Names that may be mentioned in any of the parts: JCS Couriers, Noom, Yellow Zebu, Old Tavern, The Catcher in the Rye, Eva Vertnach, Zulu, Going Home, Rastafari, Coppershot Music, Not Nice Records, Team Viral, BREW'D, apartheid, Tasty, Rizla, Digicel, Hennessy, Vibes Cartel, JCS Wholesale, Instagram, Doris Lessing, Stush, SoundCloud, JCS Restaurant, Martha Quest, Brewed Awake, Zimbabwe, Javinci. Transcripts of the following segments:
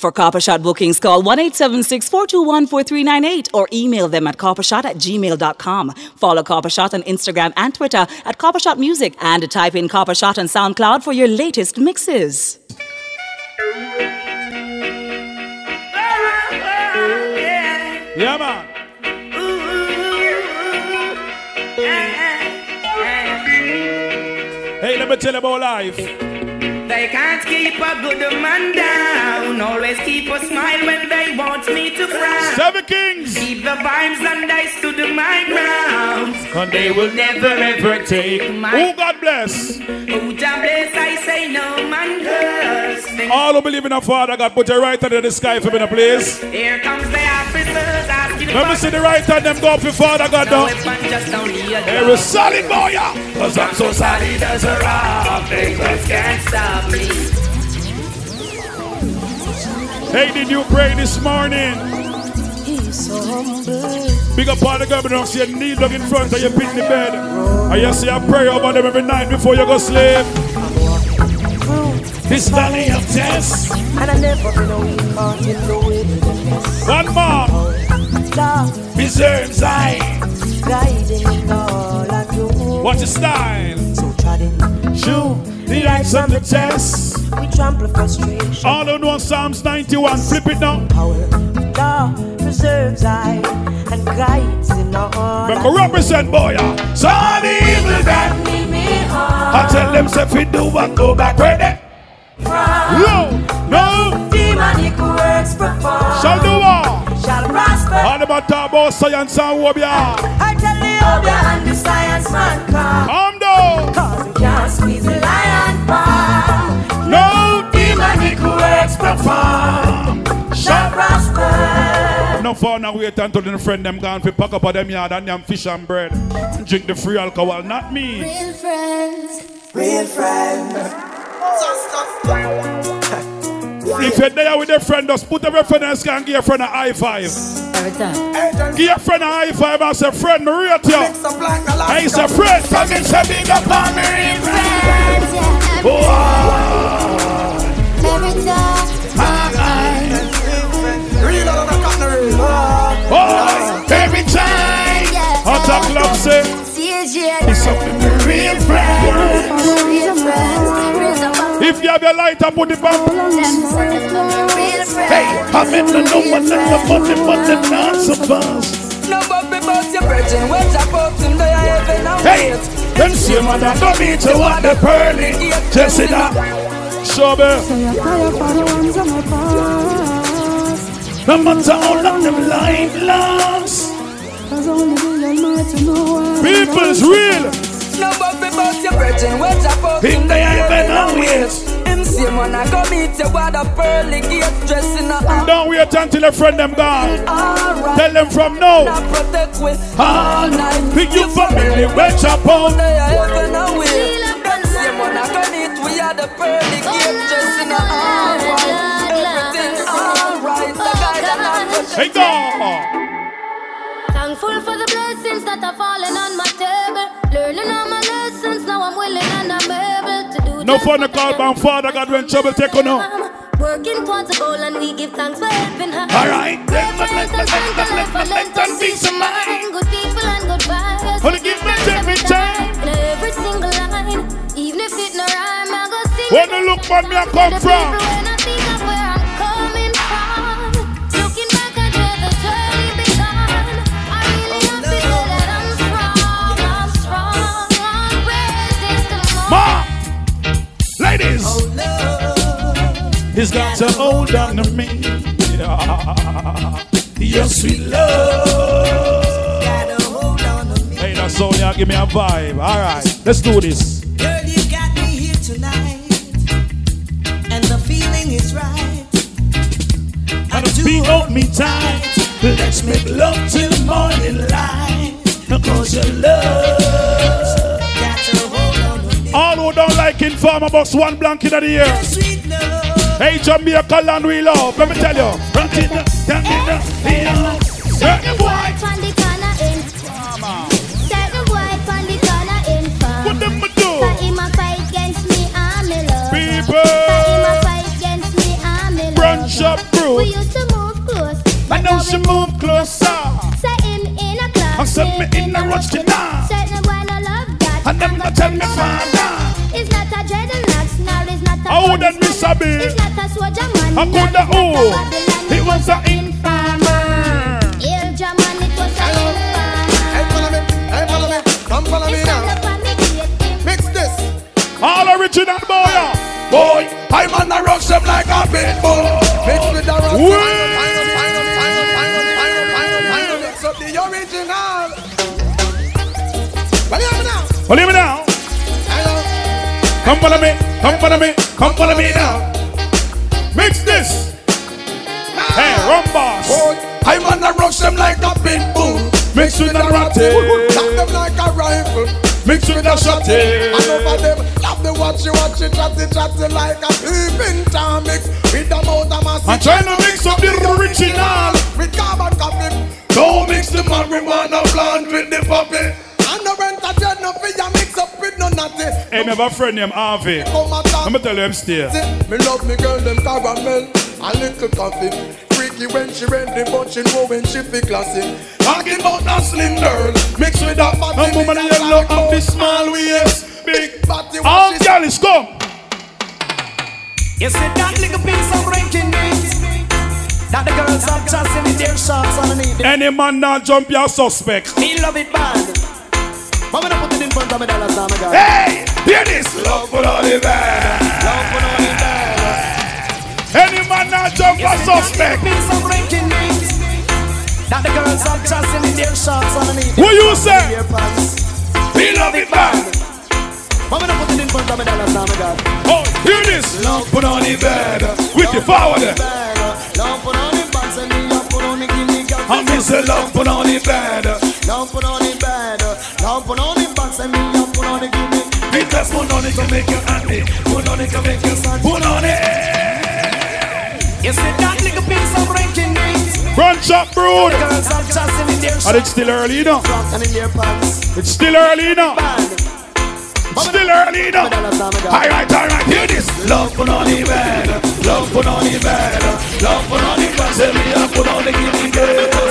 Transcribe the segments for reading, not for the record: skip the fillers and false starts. For Coppershot bookings, call 1-876-421-4398 or email them at coppershot@gmail.com. Follow Coppershot on Instagram and Twitter at Coppershot Music and type in Coppershot on SoundCloud for your latest mixes. Yeah, man. Hey, let me tell you about life. They can't keep a good man down. Always keep a smile when they want me to frown. Seven Kings. Keep the vibes and I stood my ground. And they will never ever take my. Oh, God bless. Oh, God bless, I say no man curse. All who believe in our Father God, put your right hand in the sky for me, please. Here comes the officers asking. Let me see the right hand them go for Father God now. They're a solid boy, yeah. Cause I'm so solid as a rock. They just can't stop. Hey, did you pray this morning? He's so humble. Big up all the governors, your knee dug in front of your pit in the bed. And you say a prayer over them every night before you go sleep. This valley of death. And I never been a weak heart in the wilderness. One more. Preserves I. Guiding in all I do. What's your style? So trotting. Shoe. The lights on the test. We trample frustration. All who know Psalms 91, flip it now. Power of God preserves I and guides in all. Make a represent, boy. So the evil that lead me on. I tell them, if we do one, go back where they from. No demonic works performed. Shall do all. Shall prosper. All about Tabo, science and wobia. I tell the obia and the science man come. I'm done. Cause we can't squeeze the lion palm. No demonic works performed. Shall prosper. No fun and wait until the friend them gone for pack up of them yard and them fish and bread. Drink the free alcohol, not me. Real friends. Real friends. If you're there with your friend, just put every friend in the sky and give your friend a high five. Every time. Give your friend a high five and say, friend, me real to you. Hey, say, friend, come in, say, big up on me, real friends. Yeah, every time. Real out of the country. Oh, every time. Hot top club, say. It's something for real friends. Real friends. If you have your light, I put it back. Hey, I'm in the no one left the money, but the non-subvance. No bump about your virgin, what's about them, they are heaven and wait. Them see man, I don't need to want the pearly. Just sit up. Show me. The months are all on them light lamps. People's real. No buffy about your virgin, what's up for him? They ain't been on it. MC man, I go meet you at a pearly gate, dressing up. Don't wait until a friend them gone. Right. Tell them from now. Protect with all night. Pick you family, what's up on? They ain't been on it. MC man, I go meet we at a pearly gate, dressing up. All right, everything's all right. The guy that I'm. Hey, go. Thankful for the blessings that are falling on my table. Learning all my lessons, now I'm willing and I'm able to do. No fun to call my Father God when trouble take on now. Working towards a goal and we give thanks for helping her. Alright, let's be some mind. Good people and good vibes. Only give thanks every time. In every single line, even if it no rhyme, I go sing. When you look at me, I come from. When I think of where I'm coming from, looking back at where the journey began. I really don't feel that I'm strong. I'm strong, unresistible. Ma! Ladies! Oh, love. He's got to hold on to me. Yeah. Your sweet love. Gotta hold on to me. Hey, that's all y'all. Give me a vibe. Alright, let's do this. Girl, you got me here tonight. And the feeling is right. And the feet hold me tight. Let's make love till morning light. Because your love got to hold on to me. All who don't like informer box one blanket of the year. Hey, Jamaica land we love. Let me tell you. Rock it up, down it up, hey, up. Set the wife on the corner in. Set the wife on the corner in. What them do? But in my fight against me, I'm in love. People. But in my fight against me, I'm in love. Brunch up. road. We used to move close, but now she move closer. Set him in a club, and set me in a rush to dance. Set him while I love God, and them not tell me father. It's not a dreadlocks, now it's not a oh, then miss a bit. It's not a soldier man, I could the oh. It was an informer. Il German, it was an informer. Hey, follow me, come follow me now. Mix this. All original boy. Boy, I'm on the rocks up like a pit bull. Mixed with the rocks. I know, mix up the original. Believe me now. Come follow me, come follow me, come follow me now. Mix this. Hey, rumba. Boy, I'm on the rocks up like a pit bull. Mixed with the rocks. Knock them like a rifle. Mix with the shotty. And over them, love the watch it, chatty like a peeping time mix. With the motor massive. I'm trying to mix up the original. With carbon coffee. Don't mix the marijuana plant with the puppy. And the rent a jet no fee, you mix up with no natty. Hey, me have a friend named Harvey. Let me tell you, I'm still. Me love me girl, them caramel. A little coffee. Freaky when she ready, but she know when she be classy. Talking about that slim girl, mixed with that fatty. A woman in yellow and the small waist, big fatty. All girls, come. You see that little piece of ranking meat that the girls are just in their shots underneath. Any man that jump, your suspect. Me love it bad. But when I put it in front of me, dollars now, my girl. Hey, hear this. Love for all the bad. Love for all the bad. Any man that jump a suspect. That the girls are just in their shots underneath. Who you say? We love it bad. Mama don't put it in front of me, dollars now, my God. Oh, hear this. Love put on the bed. With the power there. Love put on the bags and the love put on the guinea girl. I'm missing love put on the bed. Love put on the bed. Love put on the bags and the love put on the guinea. We just put on it to make you happy. Put on it to make you sad. Put on it. You see that little piece of ranking meat. Crunch up, bro. And it's still early, you know. It's still early, you know. Still early, you know. All right. Hear this. Love put on the bed. Love put on the bed. Love put on the bed. Say me up, put on the guinea girl. Love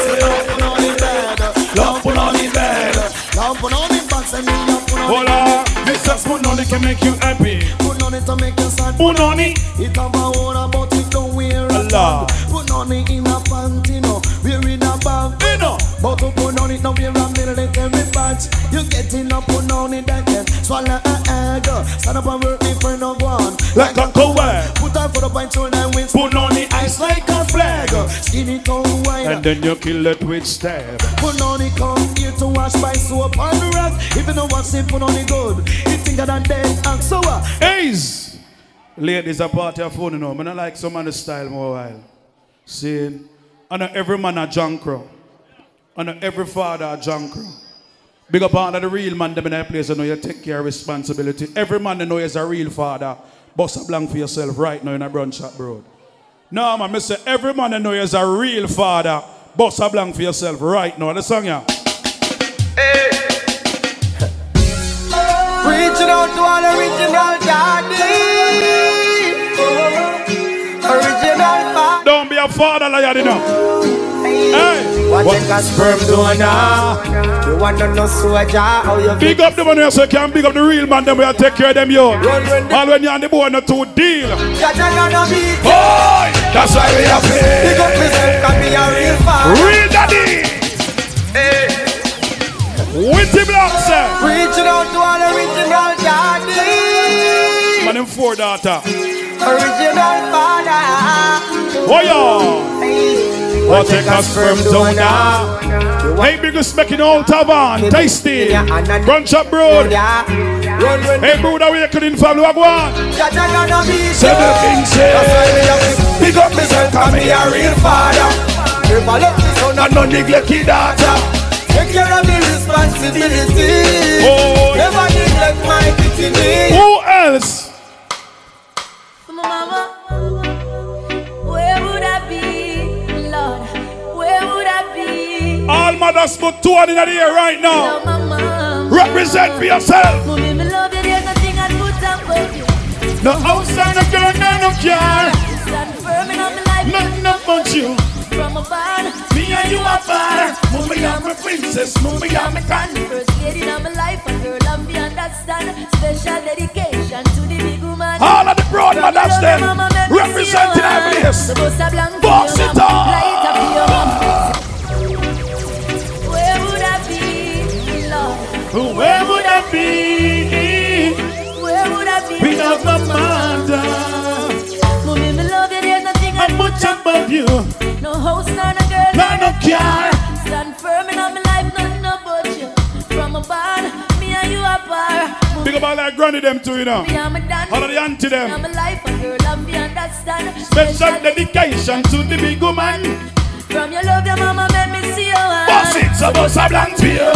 put on the bed. Love put on the bed. Love put on the bed. Say me up, put on the bed. Mr. Spoon on it can make you happy. Put on it to make you sad. Put on it. It's about it to wear a lot. Put on it in a panty, no. We're in a bag, you know. But to put on it, no, we're a middle and every patch. You getting up, put on it again. Swallow an egg. Stand up and work in front of one. Like a cowboy. Put on for the pint shoulder wings. Put on the ice like a flag. Skin it all wide. And then you kill it with stab. Put on it, come here to wash by soap and rock. If you don't wash it, put on it good. It's thicker than dead and sour. Ace! Ladies, a part of your phone, you know. I don't like some other style more while. See? I know every man a junker. I know every father a junker. Big up on the real man, them in that place, you know, you take your responsibility. Every man, you know, is a real father. Bust a blank for yourself right now in a brunch at Broad. No, man, I say every man, you know, is a real father. Bust a blank for yourself right now. The song, yeah. Hey! Reaching out to all original daddy. Original father. Don't be a father like you know. Hey. What a sperm donor. You want to know soldier how you big up the man who say can big up the real man. Them will take care of them young. And when you and the boy not to deal. Boy, that's why we are playing. Big up myself can be a real father. Real daddy. Hey. Witty blocks, sir. Reaching out to all original daddy. Man, them four daughter. Original father. Oh, yeah. Hey. What take us from donor. Hey, biggest making Old Tavern. Tasty. Brunch up, bro. Hey, Brew'd Awake in family. Wagwan. Seven things here. Pick up myself, call me a real father. Never let me son and no neglect your daughter. Take care of the responsibility. Oh. Never neglect my dignity. Who else? Mama, where would I be, Lord? Where would I be? All mothers put two on in the air right now. Mama, represent for yourself. Mommy, me love you. There's nothing I put up with you. No outside, no girl, no care. Stand firm in my life. Nothing up want you from afar. Me and you are far. Mommy, I'm a princess. Mommy, I'm a grand. First lady in my life, and girl, I'm the understand. Special dedication to the big woman. All of the broad madames them representing our place. Box it up. Where would I be, Lord? Where would I be? Where would I be without my mother? Much above you. No host, not a girl, not no care. Stand firm in my life, nothing about you. From a bar, me and you are bar. Big about like granny them too, you know. All of the auntie them. I'm a life, a girl, love me, understand. Special dedication to the big woman. From your love, your mama made me see your hand. Boss it's a boss, a blank fear.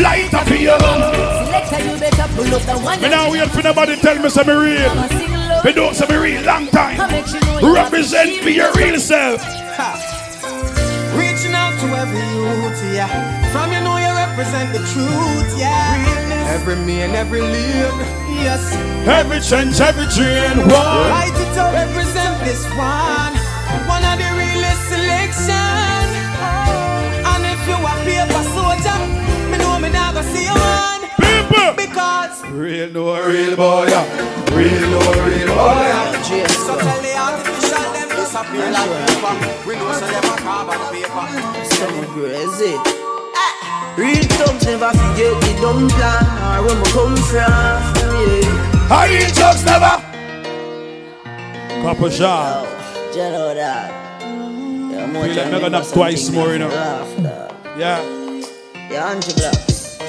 Light a fear. Selector, you better pull up the one. Me now wait for nobody tell me something real. We don't say me real long time. Represent me your real self. Reaching out to every youth, yeah. From you know you represent the truth, yeah. Every me and every live, yes. Every change, every dream, one. Light it up, represent this one. One of the realest selection. And if you are paper soldier, me know me never see you one. People! Because real no real boy, yeah. Real boy. So tell the artificial them disappear like paper. We know so them a carbon paper. Something crazy. Real thugs never forget the dumb plan or where we come from. Yeah. Real thugs never. Coppershot. Jello that. Feel like never nap twice more, you know. Yeah. Yeah, Angela. Jessica.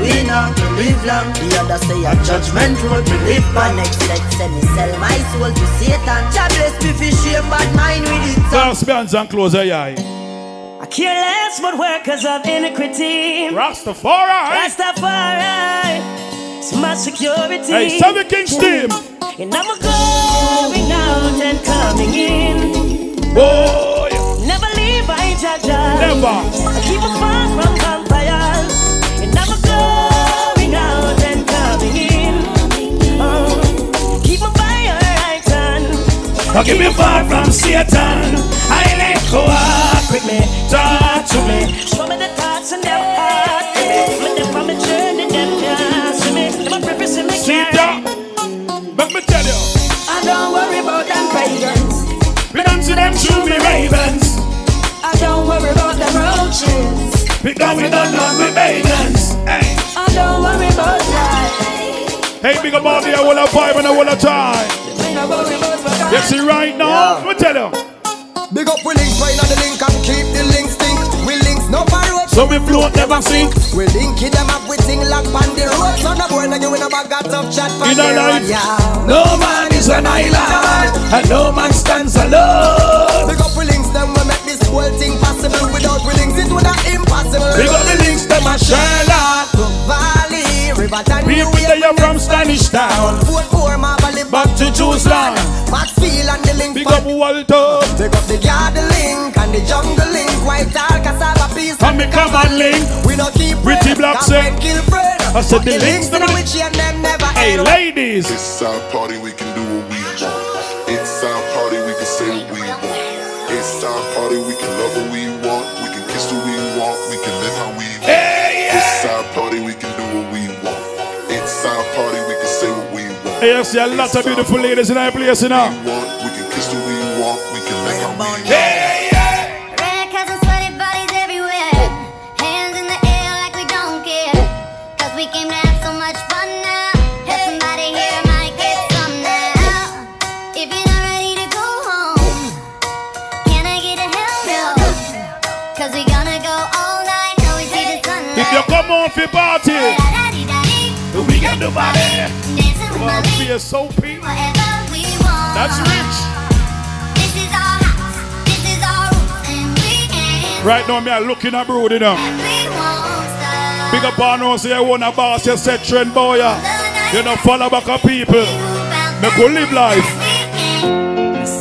We not live long. The other say a judgment road we live by. Next let's send me sell my soul to Satan. God bless me for shame, but mine with it. Bounce, bounce and close your eye. Careless but workers of iniquity. Rastafari. Rastafari. It's my security. Hey, Southern King's team. And I'm going out and coming in. Boy. Never leave by judge. Never. I keep us far from vampires. And I'm going out and coming in. Oh. Keep my fire right on. Don't keep me far from Satan. I let go out. With me, talk to me. Show me the thoughts in their heart. With them from the journey, them dance to me. Them a preface in my care. Let me tell you. I don't worry about them pagans. Belong to them true me ravens. I don't worry about them roaches. Because we don't love me pagans. Hey. I don't worry about that. Hey, big up all the whole of vibe and the whole of time. You see right now, yeah. Let me tell you. Big up we links, find out the link and keep the link stink. We links no fire up, so we float never sink. We linky them up, we sing like Pandy Road. So no boy like you in a bag got tough chat Pandy Road, yeah. No man is an island, and no man stands alone. Big up we links them, we make this whole thing possible. Without we links it would have impossible. Big up we links them a Charlotte, from Valley, River Town. We with the young from Spanish Town. Fort Forma, Valley, back to Jerusalem. Maxfield and the link. Big up Walter. Big up the yard link and the jungle link. White all cassava piece and the common link. We don't keep pretty blocks and kill friend. I said the links to the witchy and them never end. Hey ladies, it's our party, we can do what we want. It's our party, we can say what we want. It's our party, we can love what we want. We can kiss who we want, we can live how we want. Hey, yeah. It's our party, we can do what we want. It's our party, we can say what we want. Hey, I see a lot of beautiful ladies in our place, you know. We can kiss who we want, we can live how we want. Hey, yeah. Red coats and sweaty bodies everywhere. Hands in the air like we don't care. Cause we came to have so much fun now. That somebody here might get some now. If you're not ready to go home, can I get a hell no? Cause we gonna go all night, till we see the sunlight. If you come on for party, we got nobody. Dancing with my feet. Whatever we want. That's rich. This is our house. This is our rules and we can. Right now, me are looking at Brew'd, you know. Big up on us here, wanna boss, you said trend boy. You know, follow back up people. Make we live life.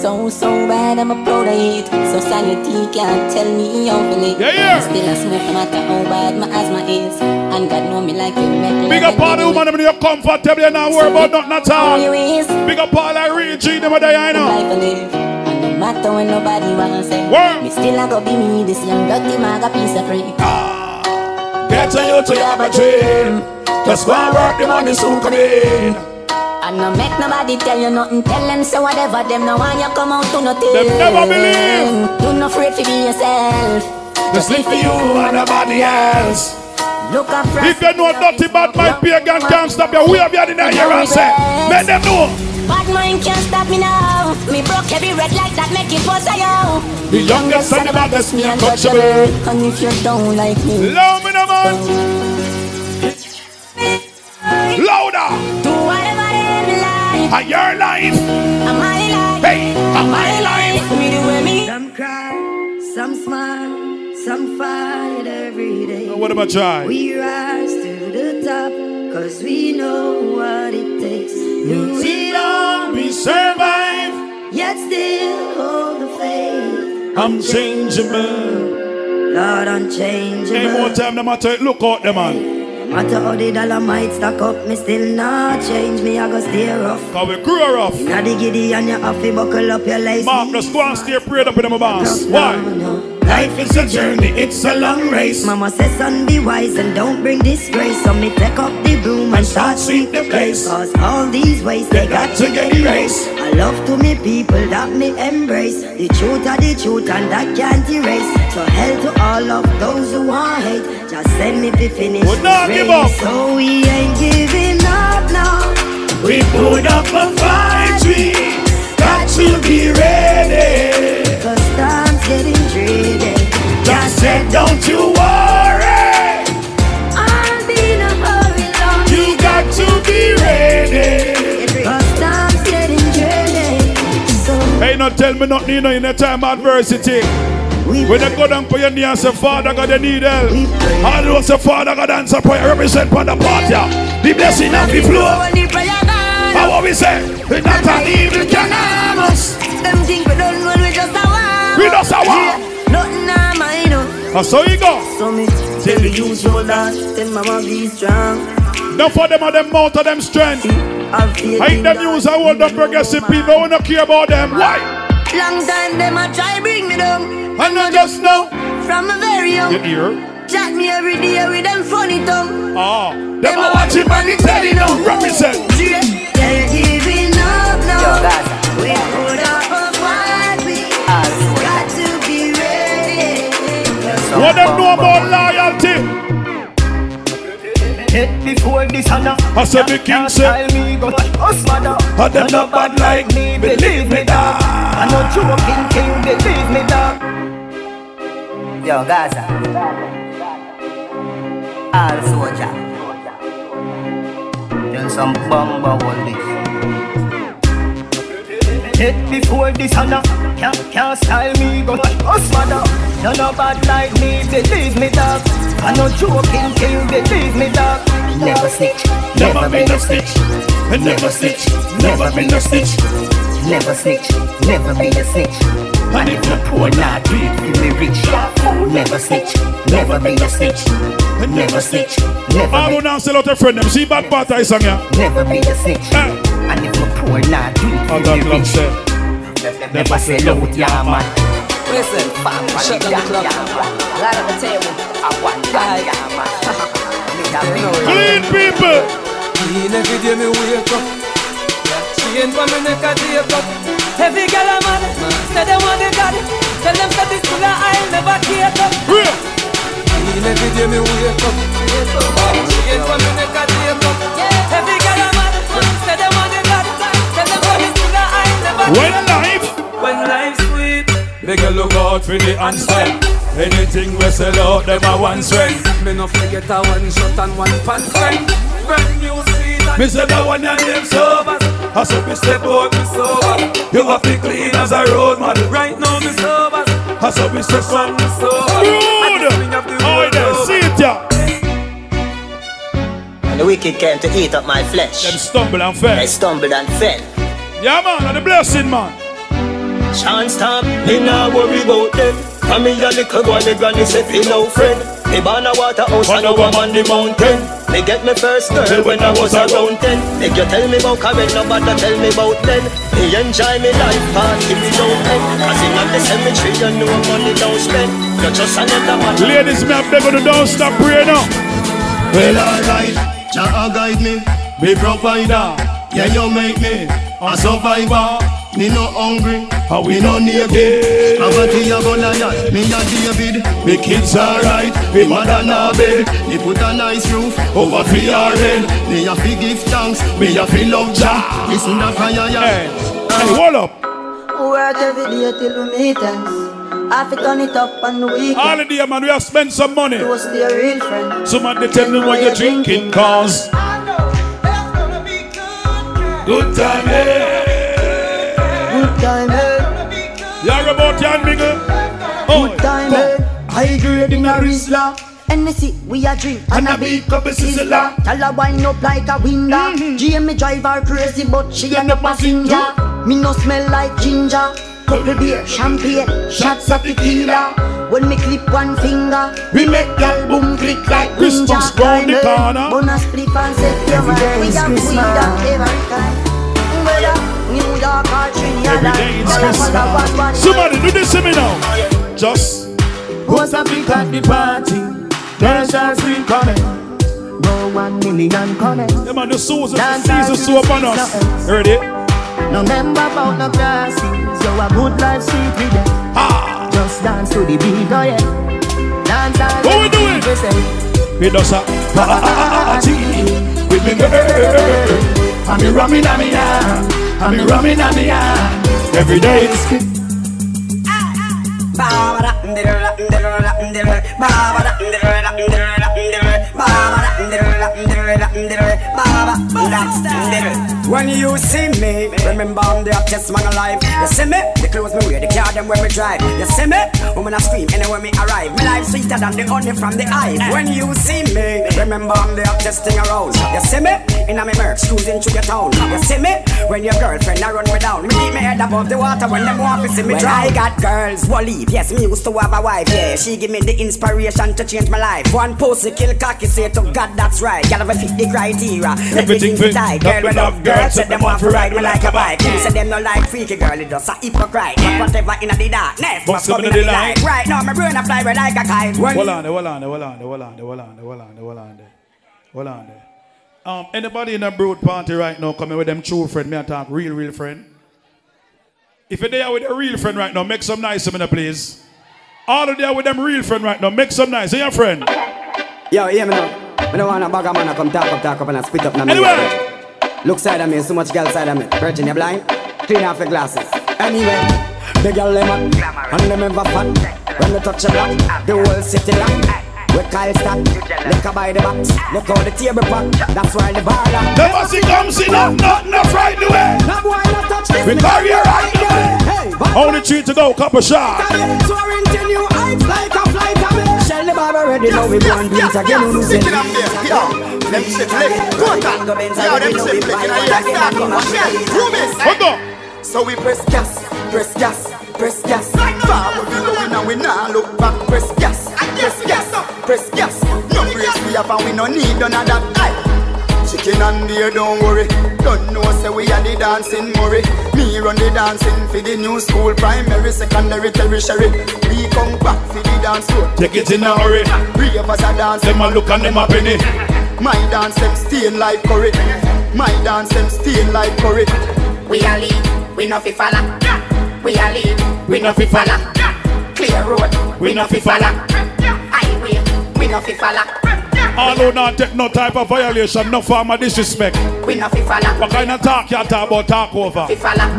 So bad I'm a proud of it. Society can't tell me how to live. Yeah. Still I smoke no matter how bad my asthma is. And God know me like a big up all the woman when you're comfortable and not worry about nothing at all. Big up all the real G them a day I know. No matter when nobody wants it, me still a go be me. This young dirty man got piece of free. Better you to have a dream. Just go and work, the money soon come in. And no make nobody tell you nothing. Tell them so whatever. Them no want you come out to nothing. Them never believe. Do not afraid to be yourself. Just live for you and nobody else. Look up. If you know nothing about my peer gang can't stop you. We have you in the air and say, let them know. Bad mind can't stop me now. Me broke every red light that make it for you. The youngest and the baddest me untouchable. And if you don't like me, love me no man. Louder. Do whatever in life. And your life. And my life. Hey, and my life. Me the way me. Some cry, some smile, some fight every day. Now what about try? We rise to the top. Cause we know what it takes. Do it all, we survive. Yet still hold the faith. I'm changeable, Lord, I'm changeable. Ain't more time, no matter, look out there, man. No matter how the dollar might stack up, me still not change, me I go stay rough. Cause we grew rough. Now the giddy and your happy buckle up your lace. Mark, just go and stay prayed up in them bands. Why? No. Life is a journey, it's a long race. Mama says son be wise and don't bring disgrace. So me take up the broom and start sweep the place. Cause all these ways they got to get erased. I love to me people that me embrace. The truth are the truth and that can't erase. So hell to all of those who want hate. Just send me to finish this race. So we ain't giving up now. We put up a fight, we got to be ready. Cause time's getting just said, don't you worry. I'm in a hurry, Lord. You got to be ready. Cause time's getting dreaded. So hey, not tell me nothing, you know, in a time of adversity. When they go down for your knee and say, Father God, they need help. All those say, Father God, answer prayer. Represent for the part, yeah. The blessing of the flow. And what we say, not an evil can harm us. Them things we don't know, we just a war. We just a war. Nothing I mind up. And so you go. So me tell the usual that them mama be strong. Not for them and them mouth of them strength. I ain't them use I want the progressive people who don't care about them. Why? Long time them a try bring me down. And not just now. From a very young. You hear? Chat me every day with them funny tongue. Them a watch it and they tell you now. Represent. They're giving up now. We put up a fight. We got to. What them know about loyalty? Before this I said the king said me go us mother. I them not bad like me, believe me that. I know joking king, believe me that. Yo Gaza, all soldier. Then some bomber all this. Before this honor, can't style me, go us mother. No no bad like me, believe me dog. I no joking, can you believe me dog? Never snitch, never been a snitch. Never snitch, never been a snitch. Never snitch, never been a snitch. And if you're poor, not deep, you be rich. Never snitch, never been a snitch. Never snitch, never. I don't know, sell out a friend, them see bad part I sang here. Never been a snitch. And if we're poor, not deep, we're rich. Never sell out, yeah, man. Listen, shut down the club. Light up the table. I want that, yeah, man. Clean people! Clean every day me wake up. She ain't for me neck a take up. Every girl I'm on it. Say they want it, got it. Tell them that it's cool, I'll never take up. Clean every day me wake up. She ain't for me neck a take up. Every girl I'm on it. Say they want it. When life sweet, make a look out for the unstyle. Anything we sell out, them a one strength. Me no forget a one shot and one pan strength. Brand new sweet and me say that one and them sober. I said me step out, me sober. You have to clean as a road man. Right now me sober. I said me step on, me sober. Dude, oh yeah, see it ya. And the wicked came to eat up my flesh. Them stumbled and fell. Yeah, man, and the blessing, man. Chance time, me not worry about them. Come here, little boy, the granny said, you know, friend. Me born a water house and now I'm on the mountain. Me get my first girl when I was around 10. Make you tell me about coming, nobody tell me about then. Me enjoy me life, party me don't end. Cause in the cemetery, you know money don't spend. You're just another man. Ladies, me have to go to don't stop praying now. Well, alright, Jah guide me, be provider. Yeah, you make me a survivor. Me no hungry, and we no naked. I'm a tea of Goliath, me a David. Me kids are right, me mother na bed. Me put a nice roof over free our head. Me a fi give thanks, me a fi love Jah. Listen to fire, yeah. Hey, hold up. Work every day till we meet ends. I fi turn it up on the weekend. All the day, man, we have spent some money. To us, dear real friend. Somebody tell me what you're drinking, cause I know that's gonna be good. Good time, eh? You're about young nigga. Good time, eh? High grade in a Rizla. Hennessy, we a drink and a big cup of sizzler. Tell her wind up like a window. GM drive her crazy but she ain't a passenger. Me no smell like ginger. Couple beer, champagne, shots of tequila. When me clip one finger, we make y'all boom click like Christmas round the corner. Bonus flip and set your mind. We have weed at every time. Every day it's Christmas. Somebody do this to me now. Just what's happening at the party? There's a stream coming. No 1 million coming. Yeah, man, the souls of the season so upon us. Heard it? No member about no classes. So a good life street with them. Ah. Just dance to the beat, oh yeah. Dance, dance. What we doing? We do some party. We make a I'm a rummin' on me arm, I'm a rummin' on me arm. Every day it's good. When you see me, remember I'm the hottest man alive. You see me, the clothes me wear, the car them where me drive. You see me, woman I scream anywhere me arrive. My life sweeter than the honey from the hive. When you see me, remember I'm the hottest thing around. You see me, in a me merch, cruising through your town. You see me, when your girlfriend I run me down. Me keep me head above the water when them want to see me dry. I got girls, Wally, yes, me used to have a wife, yeah. She give me the inspiration to change my life. One pussy kill cocky, say to God that's right. Y'all have a fit the criteria, everything fit tight. Girl, we love girls, said them want to ride me like a bike. Said them no like freaky girl, it does a hypocrite. But whatever in the darkness, must come in the light. Right now, my brain a fly where like a kite. Hold on there. Anybody in a Brew'd party right now coming with them true friend, me I talk real friend. If you're there with a real friend right now, make some nice in the place. All of there with them real friend right now, make some nice. Hey, your friend. Yo, hear me now. I don't want a bag of man to come talk up and I spit up. Anyway. Look side of me, so much girl side of me. Virgin, you blind? Clean off your glasses. Anyway. Big girl lemon, and them ever fun. When they touch a block, the whole city lock. We call stop, look up by the box, look out the table pack, that's why the bar lock. The bossy comes in up, nothing up right the way. No boy not touch this, we carry her right the way. Only 3 to go, Coppershot. Soaring to new heights like a flight away. Shell the bar already, now we born beat again, losing. Let me sit, let me. So we press gas, press gas, press gas. Far we go and we now look back, press gas. Press gas, no praise we have and we no need none of that type. Chicken and beer, don't worry. Don't know say we are the dancing Murray. Me run the dancing for the new school, primary, secondary, tertiary. We come back for the dance floor. Take it in a hurry. 3 of us are dancing. Them a look and them a penny. My dance them stain like curry. My dance them stain like curry. We are lead, we no fi falla. We are lead, we no fi falla. Clear road, we no fi falla. We no fi falla. Although not take no type of violation, no form of disrespect. We no fi falla. What kind of talk you talk about talk over?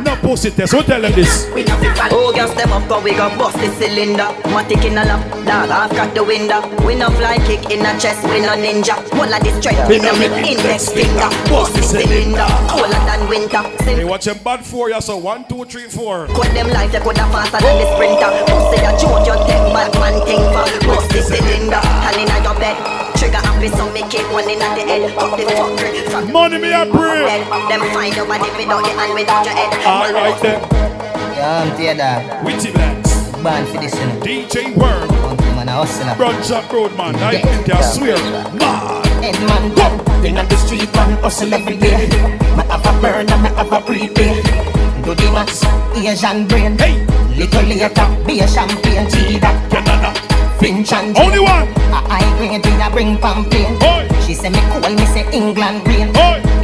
No pussy test, who tell them this? We no fi falla. Oh, girl, step up, cause we gon' bust the cylinder. Matic in a lap, dog, I've got the window. We no fly kick in a chest, we no ninja. One of this trailer, we no index finger. Bust the cylinder, colder than winter. Hey, watch them bad for you, so 1, 2, 3, 4. Cut them life, you could have faster than the sprinter. Pussy a joke, you take bad man thing for. Bust the cylinder, hand in your bed. Trigger happy, so make it one in the head. Cut the fucker. Money me you pray. Them find your body without your hand, without your head. Alright then. Yeah, I'm Theodore. Witty Blacks. Band for this one. DJ Worm. Brunswick Road, man. I think you swear. Man. Headman done. In on the street, man. Hustle every day. Me have a burn and me have a prepay. Do the max, Asian brain. Hey. Little later, be a champagne. See that. Canada. Only one. I grade with a bring pamphlet. She say me cool, me say England green.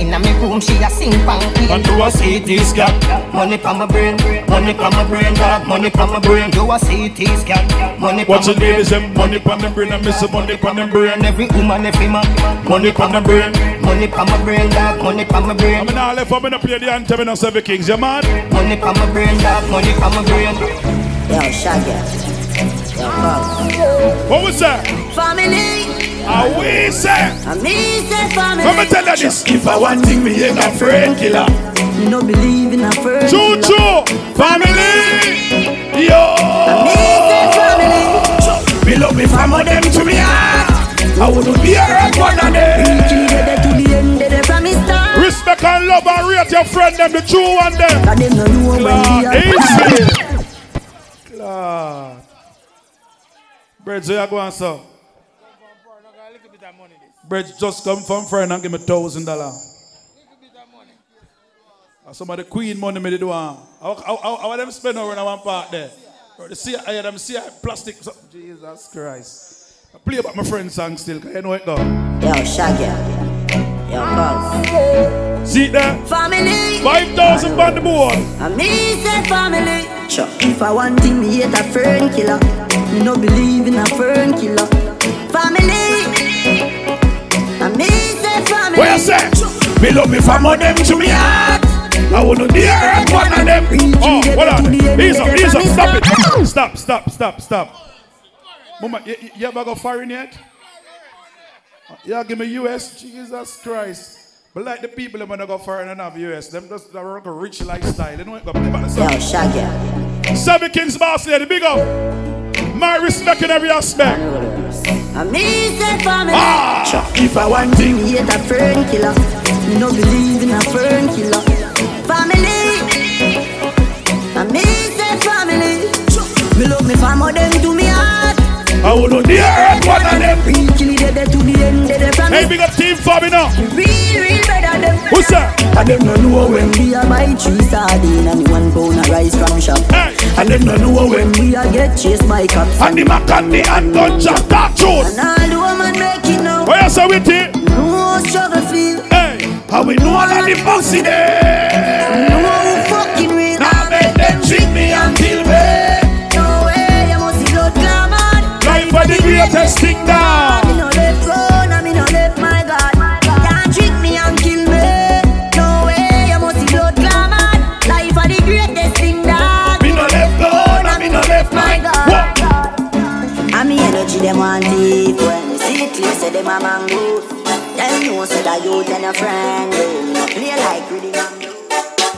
In a me room she a sing pamphlet. And you a see this girl, money from my brain, money from my brain, dog, money from my brain. You a see this girl, money from my brain. What's the name? Money from the brain. I miss a money from the brain. Every woman, every man, money from the brain, money from my brain, dog, money from my brain. I'm not left. I'm gonna play the anthem of Seven Kings, you man. Money from my brain, dog, money from my brain. Yo, Shaggy. What was that? Family. I we say. I me say family. Let me tell you this. If I want thing, me ain't afraid killer. No believe in a friend. Choo choo. Family. Yo. I me say family. Me love me family them to me heart. I wouldn't be around one of them. To the end of the promise time. Respect and love and rate your friend them the true one them. I didn't know when easy. Class. Bread, so you go and sell. Bread, just come from friend and give me $1,000. Some of the queen money me they do. How them spend over in one part there? See, I hear them see plastic. So, Jesus Christ. I play about my friend's song still, because you know it go. Yo, Shaggy. Yo, boss. See that? Family. 5,000 on the board. I me say family. Sure. If I want thing, me hate a friend killer. Me no believe in a fern killer. Family. I me say family. What you say? Me love me family them to me heart. I wanna dare one of them. Oh, hold on. Ease up, stop it. Stop. Mama, you ever go foreign yet? Yeah, give me US, Jesus Christ. But like the people that wanna go foreign and have US, them just they rock a rich lifestyle. They don't go play about the Shaggy. Seven Kings boss lady, big up. My respect in every aspect. I me say family. Ah, if I want thing, me hate a fern killer. Me no believe in a fern killer. Family. I me say family. Me love me family them to me heart. I wouldn't dare one of them. Real killie dead to the end, dead from. Hey, big up team for me now. Real better them. Who's that? I them no know when we are buy 3 sardines and 1 pound of rice from shop. Hey. I them no know when we are get chased by cops. And the mac and the handgun just dark truth. And all the woman make it now. Where you say with it? No struggle feel. Hey. And we know all of the bossy there. No who fucking real. Now make them trick me until me. For the greatest thing down. Me no left God, me no left my God. Can't trick me and kill me. No way, you must be blood clamored. Life for the greatest thing down. Me no left God, me no left my God. And me energy them want it. When we see it, you say them a mango. Them know say that you and a friend. You no play like really mango.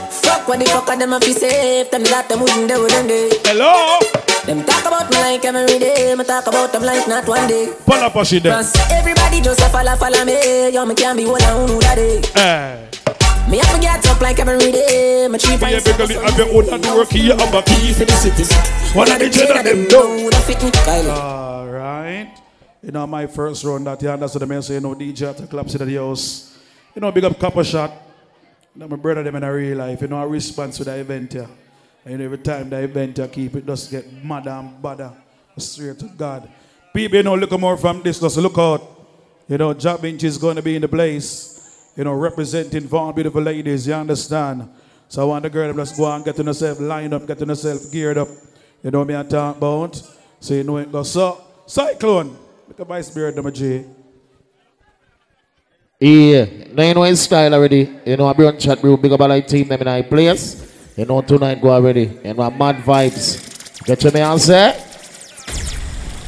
Fuck what the fuck are them a be safe. Them that them wouldn't do them day. Hello. Them talk about me like every day. Me talk about them like not one day. Pull up she them. Everybody just a follow me. Yo, me can't be one who that day. Me have to get up like every day. Me treat myself so have your own and work here. I'm a key for the city. One of the children of them know that fit me. Alright. You know my first round that you understood the men say, you know DJ at the club sit at the house. You know big up Coppershot. You know my brother them in a real life. You know a response to the event here. And every time the event you keep, it just get madder and badder. Straight to God. People, you know, look more from this, just look out. You know, Job Inch is going to be in the place. You know, representing four beautiful ladies, you understand? So I want the girl to just go and get to herself lined up, get to herself geared up. You know me and talk about. So you know it goes so. Cyclone. Look at my spirit, number J. Yeah, now you know his style already. You know, I be on chat, bro. Big up all like team, them in our place. You know, tonight go already. You know, mad vibes. Get your me answer?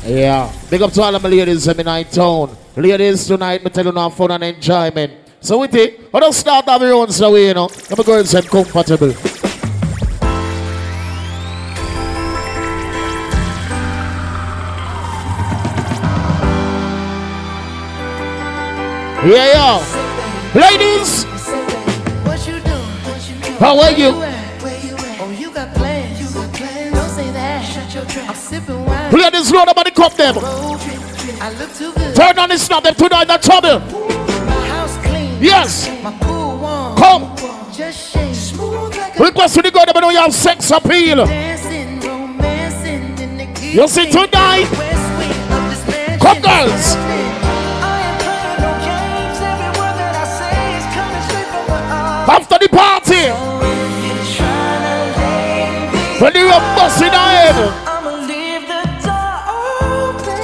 Yeah. Big up to all of my ladies in my town. Ladies, tonight, me tell you now, fun and enjoyment. So with it, I don't start having your own so way, you know. Let me go and say comfortable. Yeah, yeah. Ladies! How are you? Oh, you got plans. Don't say that. Shut your trap. I'm sipping wine. Play this load about the cuff them. I look too good. Turn on this knob, they put out the trouble. My house clean. Yes. My pool warm. Come. Just shake. Smooth like a request to the God, but don't you have sex appeal. Dancing, romancing, in the kitchen. You see tonight. Come girls. After the party, when you are busting our head, I'ma leave the door open.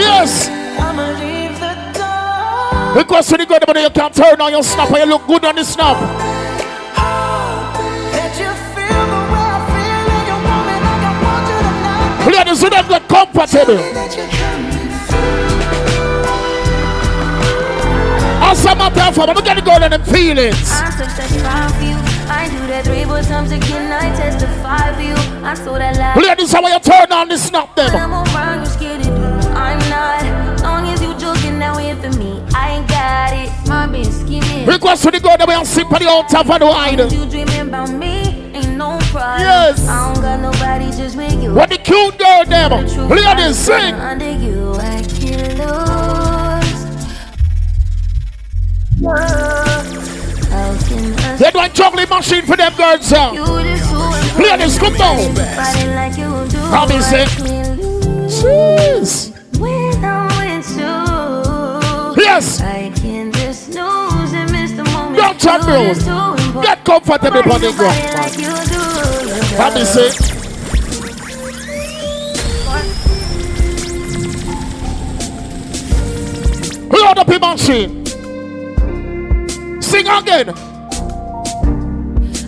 Yes, I'ma leave the door open. Request to the good, but you can't turn on your snap and you look good on the snap. That you feel the way I feel and you want me like I want you tonight. Ladies, you don't get comfortable. Awesome, I'm not gonna go on them feelings. I'm so satisfied with you. I do that 3 more times again. I testify for you. I'm so that loud. Ladies, how you turn on this snap them? I'm around, you scared to do. I'm not. Long as you joking that way for me, I ain't got it. My been scheming. Request to the girl that we on sip on the old tavern wine. You dreaming about me? Ain't no problem. Yes. I don't got nobody just with you. What the cute girl them? Ladies, sing. Under you, I can't lose. They do a chocolate machine for them girls. Play this, come down. How is it? Jeez. When I'm with you, yes. I can just snooze and miss the moment. Don't turn around. Get comfortable, buddy. Go. How is it? Load up your machine. Sing again.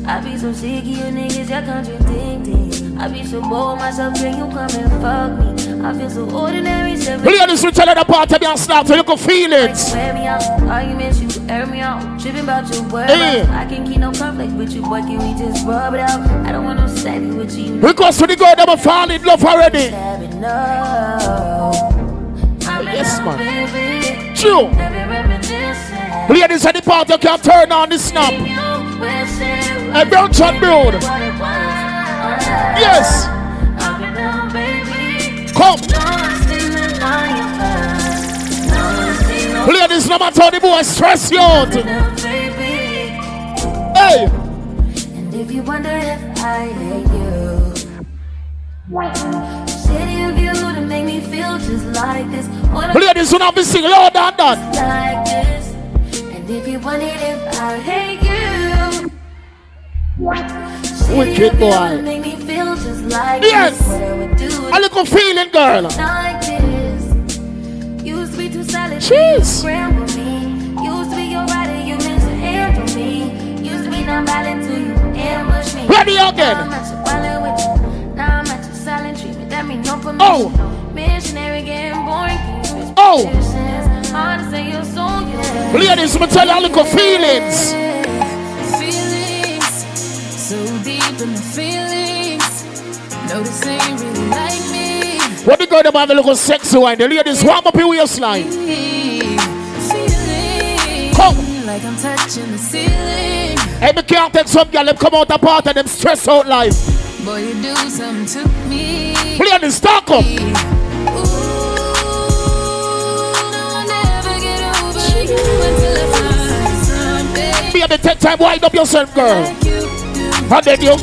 I be so sick of you niggas, y'all contradicting. I be so bold myself, can you come and fuck me? I feel so ordinary. Look at this little at the party, be on snap, so you can feel it. Wear me out, arguments, you air me out. Tripping about your word. I can't keep no conflict with you, boy, can we just rub it out? I don't want no savvy with you. Because to the girl, never fall in love already. Yes, man. True. Ladies at the party, you can turn on the snap. A brown shot brood. Yes. Come. Ladies, no matter the boy, stress you out. Hey. And if you wonder if I hate you, city of you to make me feel just like this. Ladies, you don't be singing loud and that. If you want it, if I hate you, wicked boy. Make me feel just like yes. This. Yes, a little feeling, girl. Like this. You used to be too silent. Cheese. You used to be your rider. You meant to handle me. You used to be non-violent till you ambush me. Ready again. Now I'm at your wallet with you. Now I'm at your silent treatment. That means no permission. Oh. Missionary getting boring. Oh. Ladies, I'm tell you all the feelings. Feelings, so deep in the feelings. No, this ain't really like me. What the girl about the little sexy wine? The ladies, warm up your waistline. Feelings, come. Like I'm touching the ceiling. Hey, me can't take some girl, them come out apart and them stress out life. Boy, you do something to me. Ladies, talk up. Be at the tech time, wind up yourself, girl. How did you?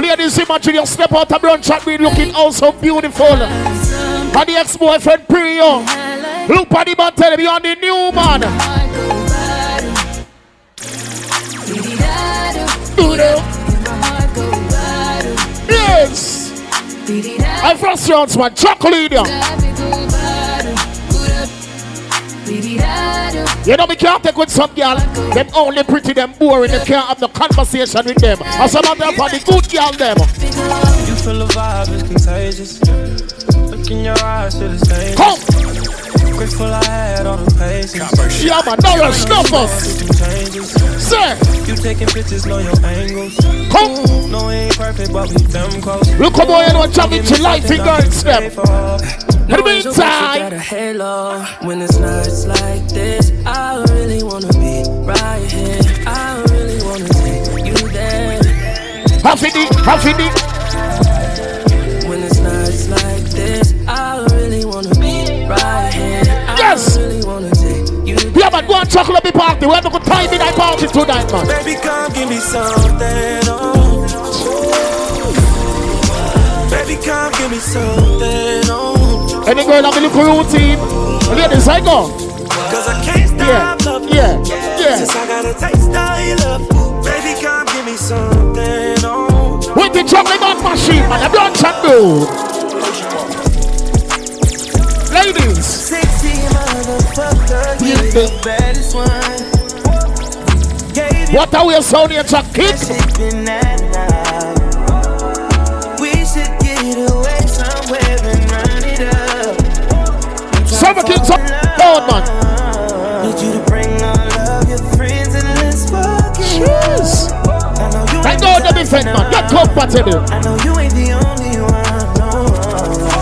Ladies, imagine you step out of brunch and be looking also beautiful. And the ex-boyfriend, pretty young. Look at the man, tell me on the new man. Yes. I first rounds, man. Chocolate. You know, we can't take with some girl. Them only pretty, them boring. They can't have no conversation with them. And some of them are the good girl, them. You feel the vibe is contagious. Look in your eyes, feel the same. Come. Grateful I had all the patience. Yeah, man, no rush, no fuss. Sir. You taking pictures, know your angles. Come. No, we ain't perfect, but we damn close. Look, come on, you know, jump into life, finger and step. No, in the meantime, a halo. When it's nights like this, I really wanna be right here. I really wanna take you there. Huffy D. When it's nights like this, I really wanna be right here. Yes. I really wanna take you there. Yeah, but go and chocolate party. We have a good time in that party tonight, man. Baby, come give me something. Oh. Baby, come give me something. Oh. And they go like a little routine. Ladies, I go. Cause I can't stop love. Yeah. Since I got a taste of love. Baby, come give me something on. With the chocolate on machine, man. I don't chat though. Ladies. Sexy motherfucker. You the baddest one. What are we sounding at, kid? Summer Kings up, Lord, man. Need you to bring all of your friends and let's fuck it. Jeez. I know the different, man. You're compatible. I know you ain't the only one, no.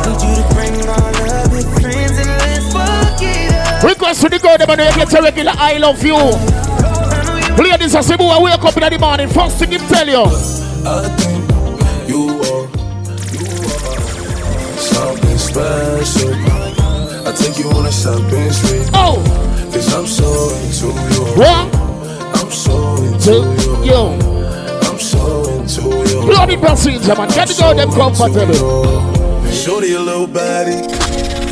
Need you to bring all of your friends and let's fuck it up. Request to the girl, man, you get a regular I love you. Ladies, I say, boy, wake up in the morning. First thing you tell you. I think you are something special. I think you wanna stop being sweet. Oh! Cause I'm so into you. What? I'm so into you. I'm so into you. Bloody procedure, man. Get to go them comfortable. Shorty your little body.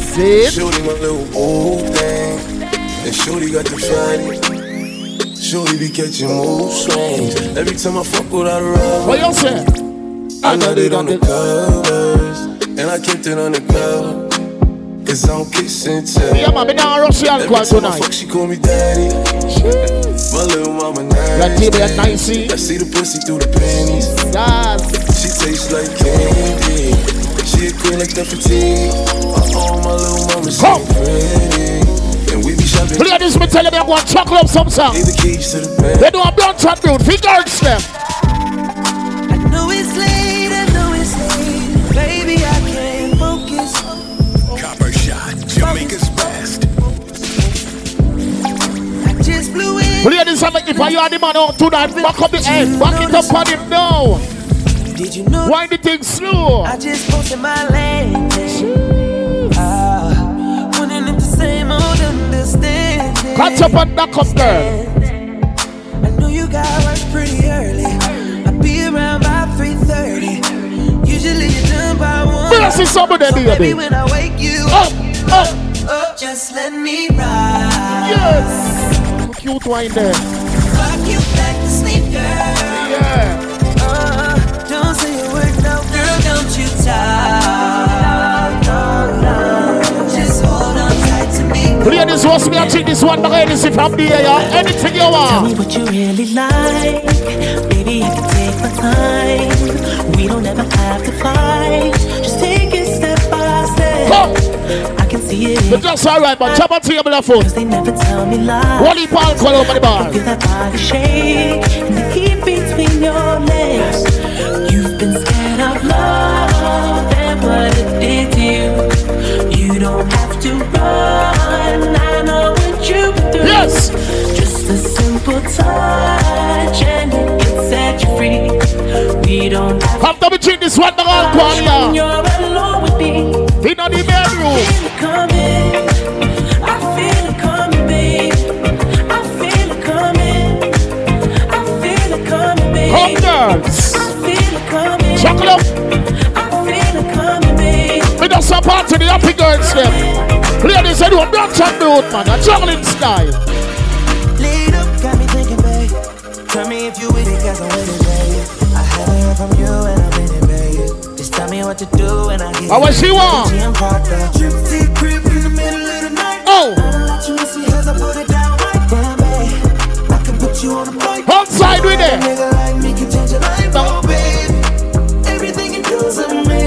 See? Shorty my little old thing. And Shorty got the shiny. Shorty be catching old swings. Every time I fuck with her around. What y'all say? I got it on the covers. And I kept it on the cover. Cause I'm kissing tell. Yeah, man, I don't rush the alcohol tonight. Fuck, she call me daddy. Jeez. My little mama nicey. I see the pussy through the panties. Yes. She tastes like candy. She a queen like the fatigue. Oh, my little mama, she pretty. And we be shopping. Play this, me tell you, I'm going to chuckle up some song. Give the keys to the bed. They do a blood trap, dude. He guards them. I know it's late. Baby, I can't focus. Jamaica's best. I just blew it. Play this song. If I had him on tonight, back up the end. Back it up on him now. Did you know? Why the thing slow? I just posted my landing. Ah, running at the same old understanding. Catch up and back up, girl. I knew you got work pretty early. I'll be around by 3:30. Usually you're done by 1. But I see some of them here, baby. When I wake you up. Oh, just let me ride. Yes. Cute wine there. Fuck you back to sleep, girl. Yeah. Don't say a word, no, girl. Don't you talk. No. Just hold on tight to me. Play this one. Me, I take this one. But this is from the air. Anything you want. Tell me what you really like. Baby, I can take my time. We don't ever have to fight. Just take it step by step. Come. I can see it. But that's alright, but chop on to your blood phone. Cause they never tell me lies. Wally Paul call over the bar. Give that body shake and the heat between your legs. You've been scared of love and what it did to you. You don't have to run. I know what you've been through. Yes. Just a simple touch and it can set you free. We don't have I'm double check this one the wrong corner. You're alone with me. In the bedroom. I feel it coming, babe. Home girls. I feel it coming. Chocolate. I feel it coming, babe. We don't support the happy girls step. Ladies, anyone, don't chat the old man. A juggling style. Lead up, got me thinking, babe. Tell me if you with it, cause I'm with it, babe. I haven't heard from you and I'm in it, babe. Just tell me what to do when I hear. Oh, what she want? Oh. Outside with it.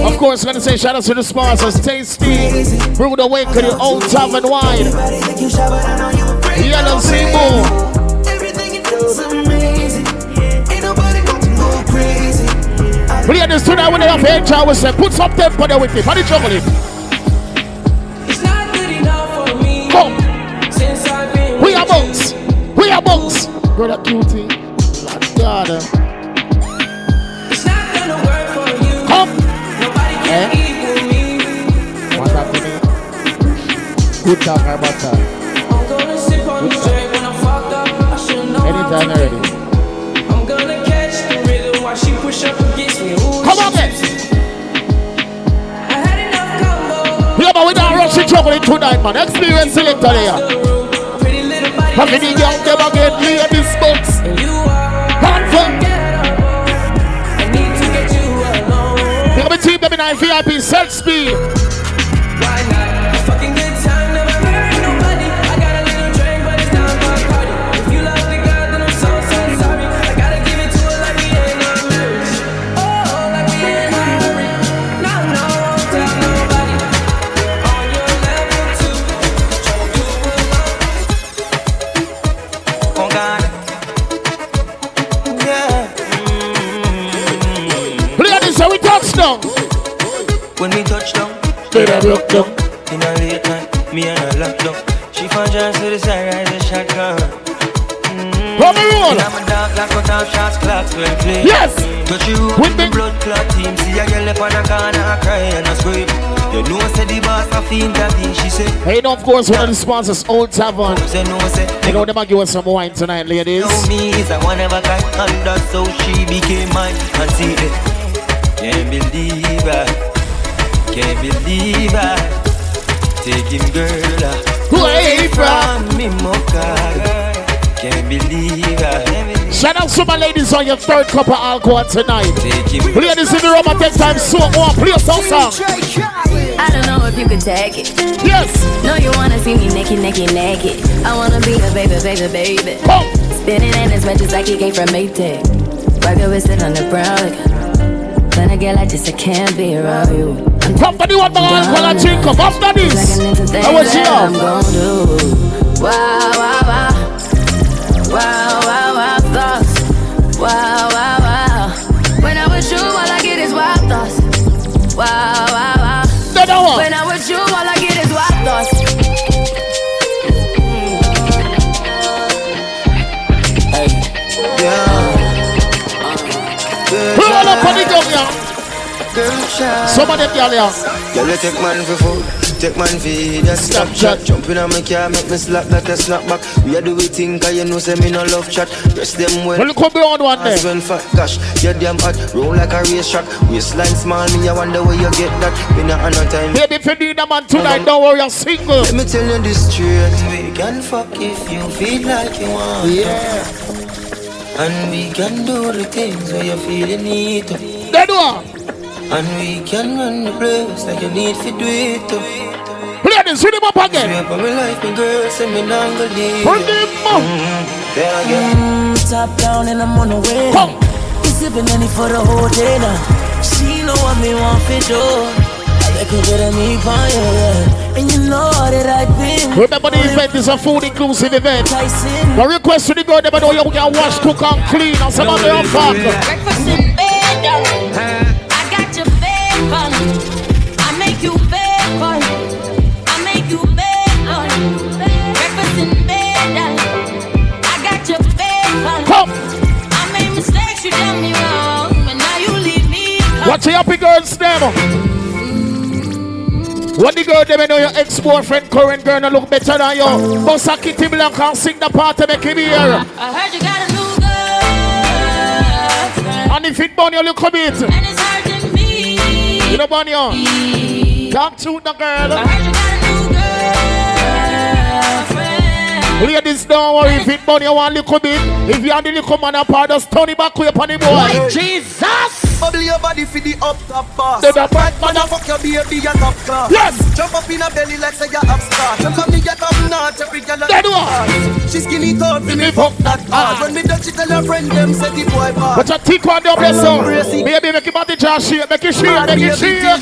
Of course, gonna say shout out to the sponsors, Tasty, Brewed Awake, the Old Tavern wine. Yellow Zebu. Everything you do is amazing. Ain't nobody watching go crazy. Play this tonight when they have 8 hours. Put some tempo there with me. How do you juggle it? brother cutie, like daughter. It's not gonna work for you. Come. Nobody can equal me. What's up to me? Good talk about that. I'm gonna sip on the drink when I'm fucked up. I should know. Anytime already. I'm gonna catch the rhythm while she push up against me. Ooh, come on, man. I had enough combo. Yeah, but we don't rush the trouble tonight, man. Experience selector here. How many young never get me at this box? You are unforgettable. I need to get you alone. You're my team, them in our VIP, set speed. Why not? Fucking good time, never married nobody. I got a little drink, but it's not my party. If you love the guy, then I'm so, so sorry. I gotta give it to her like we ain't no marriage. Oh, like we ain't no hurry. No, no, don't tell nobody. On your level two, control you alone. When we touch down, straight up locked down. In a late night, me and her locked down. She found chance to the side as a shotgun. What we want? I'm a dark like what our shots clocks will play. Yes! Touch you with the blood clot team. See a girl up on a corner crying and a scream. You know I said the boss I feel that thing she said. Hey, no, of course, one of the sponsors, Old Tavern. You know, they might give us some wine tonight, ladies. No me is a one ever guy, and that's how she became mine. And see it. Can't believe I, can't believe I. Take him girl away from me mocha. Can't believe I. Shout out to my ladies on your third cup of alcohol tonight. Ladies in the room at this time, so on, play some song. I don't know if you can take it. Yes. No, you wanna see me naked, naked, naked. I wanna be a baby, baby, baby. Oh. Spinning in as much as I can, came from Maytag. Rocket with it on the brown. When I get like this, I can't be around you. Company what the alcohol and drink up after this. I was here. I'm gonna do. Wow, wow, wow. Wow, wow, wow, thoughts. Wow, wow, wow. When I with you, all I get is wild thoughts. Wow, wow, wow. When I with you, all I get is wild thoughts. Hey, yeah. Pull up on the dog, yeah. Somebody girl, yeah. Girl, you take man for food, take man for just Snapchat. Jumping on my car, make me slap like a snapback. We are doing things, cause you know say me no love chat. Rest them well, look up around one day. When fat cash, you damn hot, roll like a racetrack. Waistline small, me I wonder where you get that. Me not on no time. Baby, if you need a man tonight, don't worry, I'm single. Let me tell you this straight. We can fuck if you feel like you want. Yeah. And we can do the things where you feel you need to. Dead one. And we can run the place like you need to do it to. Ladies, hit him up again. Top down and I'm on the way. Be sipping any for the whole day now. She know what me want to do. And you know that I've been. Remember the event is a food inclusive event. My request to the girl, they know you can wash, cook and clean and some of the other part. Breakfast in bed, darling. I got your bed, darling. I make you bed, darling. I make you bed, darling. Breakfast in bed, darling. I got your bed, darling. I made mistakes, you done me wrong, and now you leave me. Watch your happy girl stand. What the girl, they may know your ex-boyfriend, current girl, and look better than you. Boss a kitty blank and sing the part to make him here. I heard you got a new girl. And if it burn you, look a bit. And it's hurting me. You know, burn you. Talk to the girl. I heard you got a new girl. Ladies, don't worry. If it burn you, one little bit. If you had the little man apart, just turn it back up on the boy. Why, Jesus! Bubble your body for the up top boss. The bad motherfuck your baby, you're top class. Yes. Jump up in her belly like say you're upstart. Jump up me, you're top notch, every girl like that. She's skinny tall, for me fuck that ass. When me touch, she tell her friend them, say the boy bad. But your teeth on your breast, so baby, make him out the jar shake, make him shake, make him shake. Oh,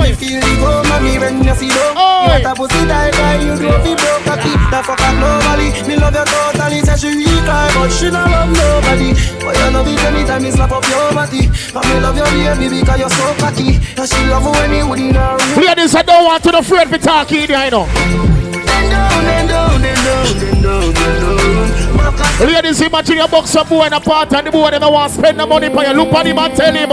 you feel the home of me when you see them. Oh, you pussy die by you, do be broke. I keep that fuck up nobody. Me love your totally, say she weak, but she don't love nobody. But you love it anytime you slap up your body. I love your baby because you're so cocky. And she love you when you wouldn't know. Ladies, I don't want to the friend be talking here, I know. Ladies, easy, matching a box of boo and a part, and the boo never want to spend the money by a loop on him and tell him.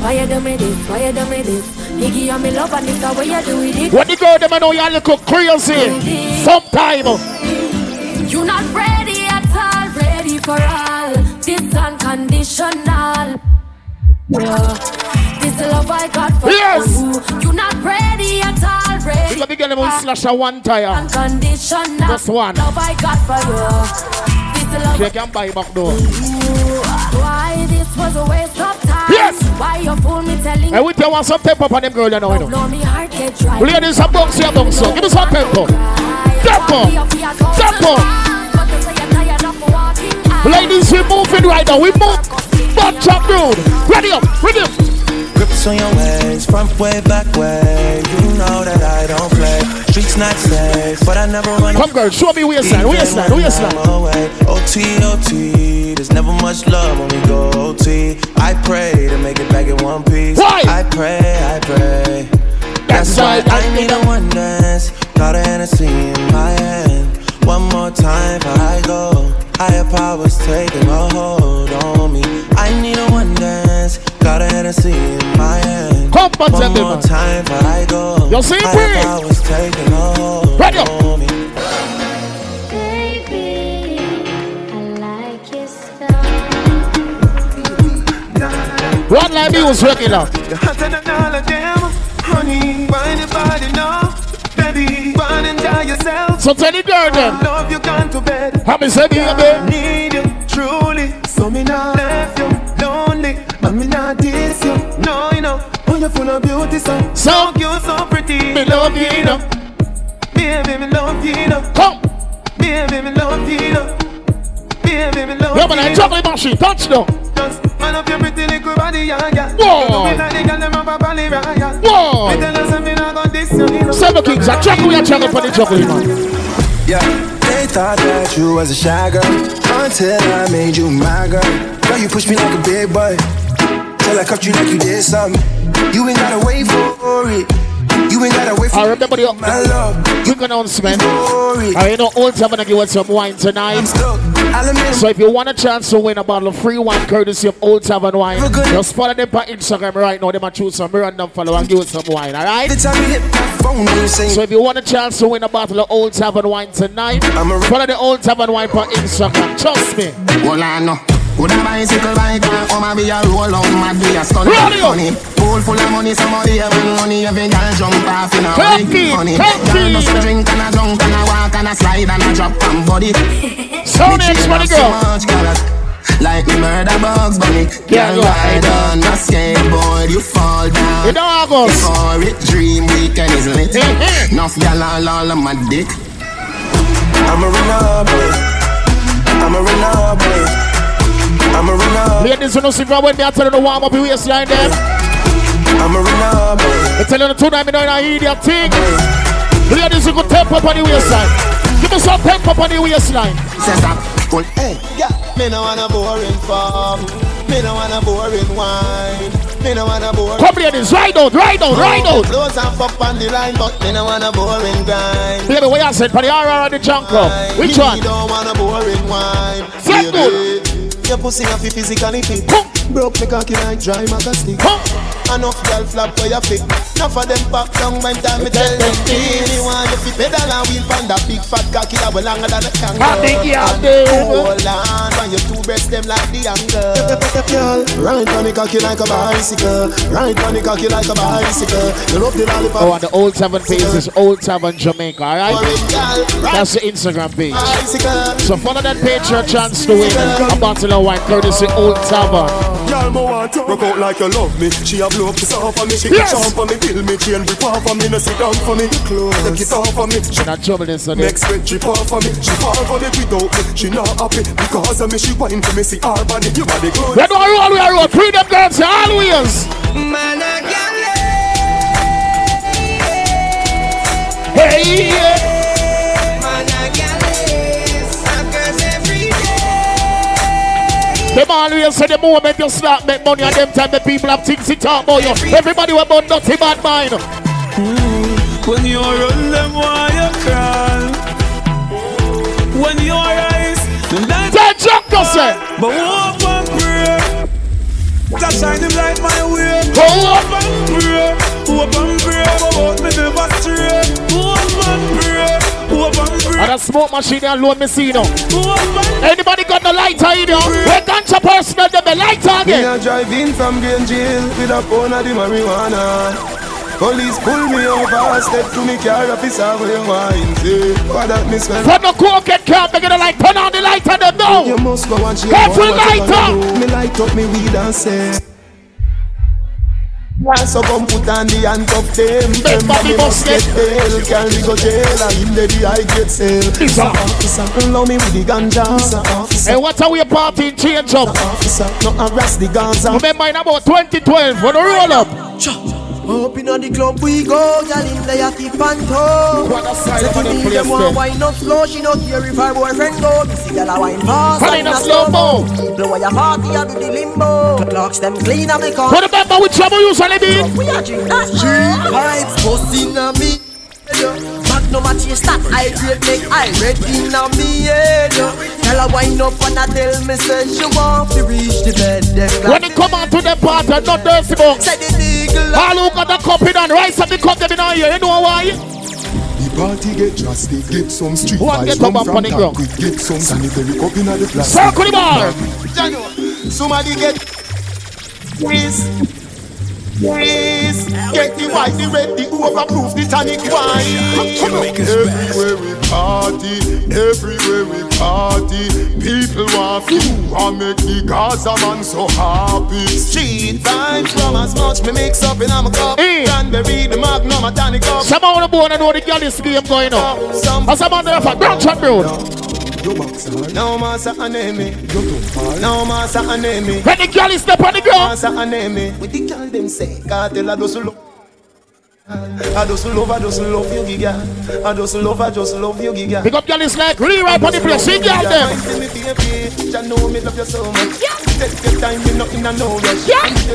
Why you do me this? Why you do me this? Iggy, I'm in love and this is how you do it. When you go, them I know you're a little crazy. Sometime. You're not ready at all, ready for all. This unconditional. This love I got for you. You're not ready at all, ready. Let me get them on Slasher one tire. Unconditional. That's one. Love I got for you. This love. You can buy back though. Why this was a waste of time? Yes. Why you fool me telling? I will tell you some tempo on them girl you know. You know. Ladies, some box here, box so. Give me some tempo. Tempo. Tempo. Ladies, we're moving right now. We move. Chop road, ready up, ready up. Grips on your ways, front way, back way. You know that I don't play. Streets not safe, but I never run. Come girl, show me where you stand. OT, there's never much love when we go OT. I pray to make it back in one piece. Why? I pray. That's why I need a one dance. Got a Hennessy in my hand. One more time before I go. Higher powers taking a hold on me. I need a one dance. Got a Hennessy in my hand. One more time before I go. You'll see higher powers taking a hold on me. Baby, I like your stuff. One line me was regular. The $100 jam, honey, wine your body now. So tell the girl then. I love you, gone to bed. Have me said it again. Need you truly, so me not left you lonely, but me not diss you. No, you know, when you're full of beauty, so you're so pretty. Me love you, you know. Baby, me love you, you know. Come, baby, me love you, you know. Baby, me love you. Yeah, but I drop my machine. Touch though. Man up your pretty little body, yeah, yeah. Whoa. Whoa. Seven Kings, I chuckle, we chuckle for the chuckle, man. Yeah, they thought that you was a shy girl until I made you my girl. Now you push me like a big boy till I cuffed you like you did something. You ain't gotta wait for it. You ain't gotta wait for it. I remember the quick announcement. I know Old Tavern give us some wine tonight. So if you want a chance to win a bottle of free wine courtesy of Old Tavern wine, just follow them on Instagram right now. They might choose some random follow and give us some wine, alright? So if you want a chance to win a bottle of Old Tavern wine tonight, follow the Old Tavern wine on Instagram. Trust me. Well, I know. Would a bicycle bike or maybe a roll out my beer stunt money. Pool full of money, somebody having money, every girl jump off in a big money. Girl does a drink and a drunk and a walk and a slide and a drop and body. So next money girl. Like me murder bugs bunny. Girl ride on a skateboard, you fall down. You don't go. Before it dream weekend is lit. Nuff y'all all on my dick. I'm a runner boy. I'm a runner boy. I'm a runner. Ladies, you know, see when they are telling the warm up, you waistline them. I'm a runner. They're telling the 2 9 know I hear that thing. Ladies, you could temp up on the waistline. Give me some temp up on the waistline. Says that. Hey, yeah. Me no wanna boring farm. Me no wanna boring wine. Me no wanna boring. Come ladies, ride out. Those are fuck on the line, but me no wanna boring grind. Baby, what you said? For the RR and the junk club. Which one? Me don't wanna boring wine. Set good. Your pussy off your physically fit. Broke me cocky like dry magazine. Enough girl flap for your feet. Now for them back down by time me tell them feel. You want your feet pedal and wheel pan that big fat cocky that was longer than a kangaroo. I think you have to hold on when your two breasts them like the angle. Right on the cocky like a bicycle. Right on the cocky like a bicycle. You love the lollipop. Oh, and the Old Tavern page is Old Tavern Jamaica, alright? That's the Instagram page. So follow that page for a chance to win a bottle of wine courtesy Old Tavern. Y'all mo want to rock out like you love me. She a blow up this off for me. She yes. Catch on for me, kill me, chain rip off for me. No sit down for me, close. Take it off for me. She not trouble this today. Next week she fall for me. She fall for me without me. She not happy because of me. She whine for me. See her body, you body good. When I roll, free them girls, always. Man, I got it. Hey, yeah. Them always say the moment you slap make money and them time the people have things to talk about you. Everybody will burn nothing bad mind. When you run them while you cry. When your eyes, the night jungle say. But hope and pray. That shine him light my way. Hope and pray. Hope and pray. But me never stray. Hope and pray. Hope and pray. And a smoke machine alone me see now. Anybody got the lighter in here? We can't your personal them the lighter again. Me a driving from Green Jail with a pound of the marijuana. Police pull me over, step to me car, officer, where wine say, for that me smell. From the coke and camp, they get a light, turn on the light and them now. You must go and check out what light up. Me light up me weed and say. So come put on the hand of them. Everybody must get bail, can we go jail and him lady I get sale. It's an officer, allow me with the ganja. It's an officer. Hey, what are we partying, change up? It's an officer, not arrest the Gaza. Remember in about 2012, when we roll up. Open on the club we go, girl in the yaki panto. Second thing, them want wine up slow, she not here if her boyfriend go. Me see girl a wine fast, I'm in a slow-mo. Blow your party, I do the limbo. Clocks them clean and me come. What about we trouble you, Sonny B? We are drink that shit. Vibes busting on me. Magnum a chase that I great make I red in on me head. Tell her wine up and I tell me say she want to reach the bed. When they come out to the party, not dirty box. All who got the cup in and rice and the cup them in on here, you know why? The party get drastic, get some street fights, come from Tarquit, get some sanitary cup in the plastic. Circle the bar! Somebody get... Please! Please! Get the white, the red, the overproof, the tonic wine! Everywhere we party, everywhere we party, people want food and make the Gaza man so happy. Street vibes from as much me mix up in my cup. Cranberry, the Magnum, a tonic cup. Some on the board and know the girl is game going on. And some on the left, don't chop road. No massa anemi. No massa anemi. When the girl is step on the ground. Massa anemi. With the girl them say, cartel a dosulo. I just love you, Giga. I just love, you, Giga. Pick up your list like rewrite on the place. Sing out them. I know me love you so much. Take your time, me nothing I know rush.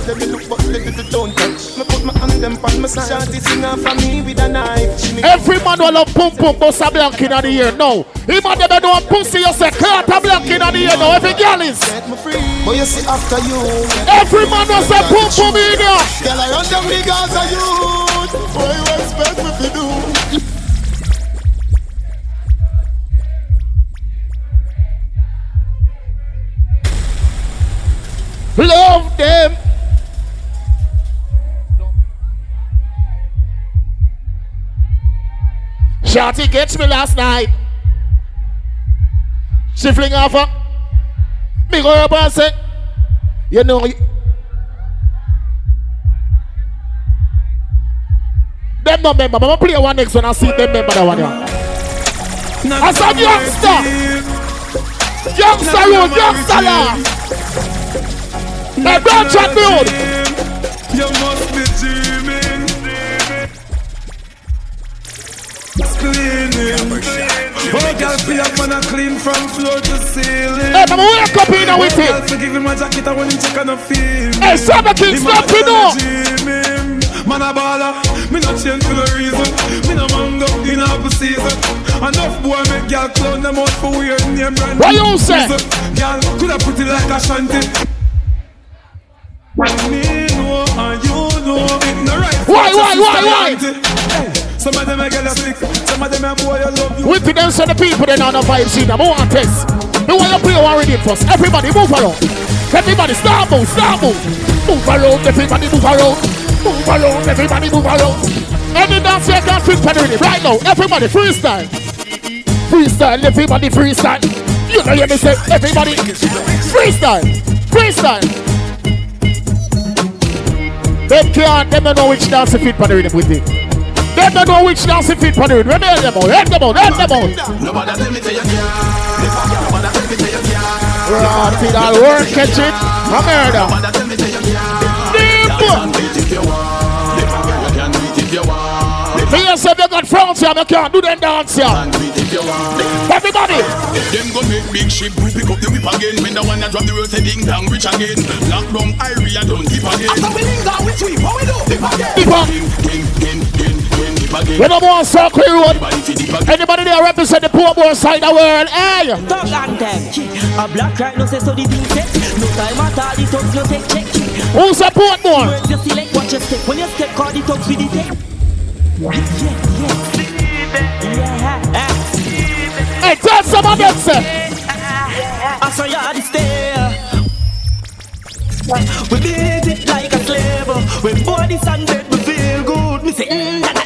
Let me look, but let it don't touch. Me put my hand them on my side. Shanty singer for me with a knife. Every man will love pum pum bossa blank in the year. No, even if they don't pussy, you say carta blank in the year. No, every girl is. But you see after you. Every man will say pum pum in here. Girl, I run them girls are you. What do you expect me to do? Love them. Shawty gets me last night. She fling off her. Me go up and say, you know. Them no member, but I'm gonna play one next one and see them member that one here. I said youngster! Youngster road, youngster law! Hey, don't chat me out! You must be dreaming. Cleaning. Oh, girl, feel up and I clean from floor to ceiling. Hey, mama, wake up here now with it! Girl, forgive me my jacket, I want him check on the film. Hey, Summer King, stop it now! Man a baller, me not change for no reason. Me no man up in apple season. Enough boy make y'all clown them out for weird name brand. What you say? Y'all coulda put it like a shanty. Me know and you know it no right. Why? Hey, some of them a girl a sick, some of them a boy a love you. We to them so the people they not no vibe see them. Who want this? The way you play already it first. Everybody move around. Everybody start move. Move around, everybody move around. Move around, everybody move around. Any dance you can fit penalty right now. Everybody freestyle. Freestyle, everybody freestyle. You know you say everybody freestyle. They don't know which dance you fit penalty with it. They don't know which dance you fit penalty. Remember them all. Nobody tell me say you can't. Nobody tell me say you can't. Run it all, work catch it. Nobody tell me say you can't. Me yourself, you got friends here, you can't do them dance here. Everybody! Them go make big ship, we pick up the whip again. When the one that drop the world, say ding dong, rich again. Lock down, I really don't dip again. After we ding dong, we sweep, what we do? Dip again! Dip again! We don't want to circle everyone. Anybody there represent the poor boy side of the world? Hey! Talk on them. A black right now says so the thing check. No time at all, the thugs no take check. Who's a poor boy? You select what you step. When you step, call the thugs with the tech. Yeah. Hey, tell someone else. I saw you at the stair. We beat it like a slave. When bodies and dead, we feel good. We say, yeah.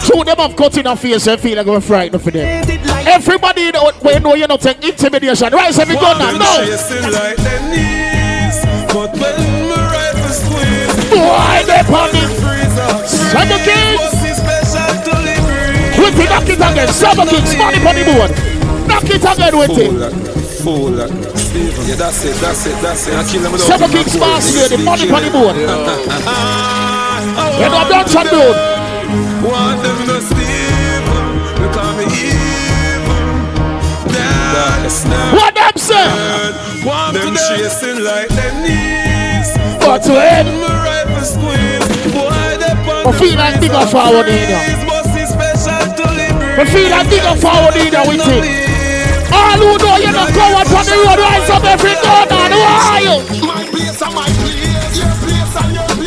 So them have got enough face and feel like we're frightened for them. Like everybody know you're not taking intimidation. Rise every gunner, no! Like their knees, but when we ride the squeeze, why they put in the freezer? Some kids! With the knock it again, some kids, money on the board. Knock it again with it. Fool. Yeah, that's it. I kill them with all Kings Mass here, the money on the board. You know, don't chat dude. Want them to steal. They call me evil. That's not what them say. Want them chasing like their knees. But to end, I feel like big of our leader. I feel like big of our leader with it. All who know you're not coward on the road, rise up every corner, and who are you? My place and my place, your place and your place.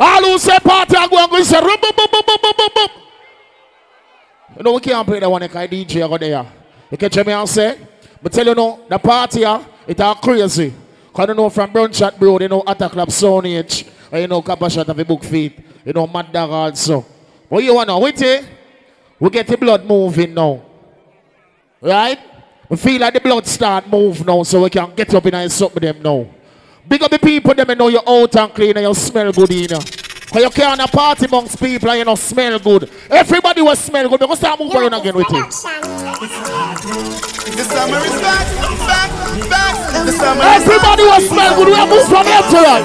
All who say party are going to say, boom, boom, boom, boom, boom, boom, boom. You know, we can't play that one like a DJ over there. You catch me and say, but tell you no, the party, it's all crazy. Because you know, from Brunchat, bro, you know, Attack Club, Sonage, and you know, Coppershot of a book feed, you know, Mad Dog also. What you want to with it? We get the blood moving now. Right? We feel like the blood start move now, so we can get up in and suck with them now. Big up the people, them and know you're out and clean and you smell good in. Because you can't have a party amongst people and you don't smell good. Everybody will smell good. They're going to start moving around again with it. The summer is back. The summer everybody will smell good. We'll move from here tonight.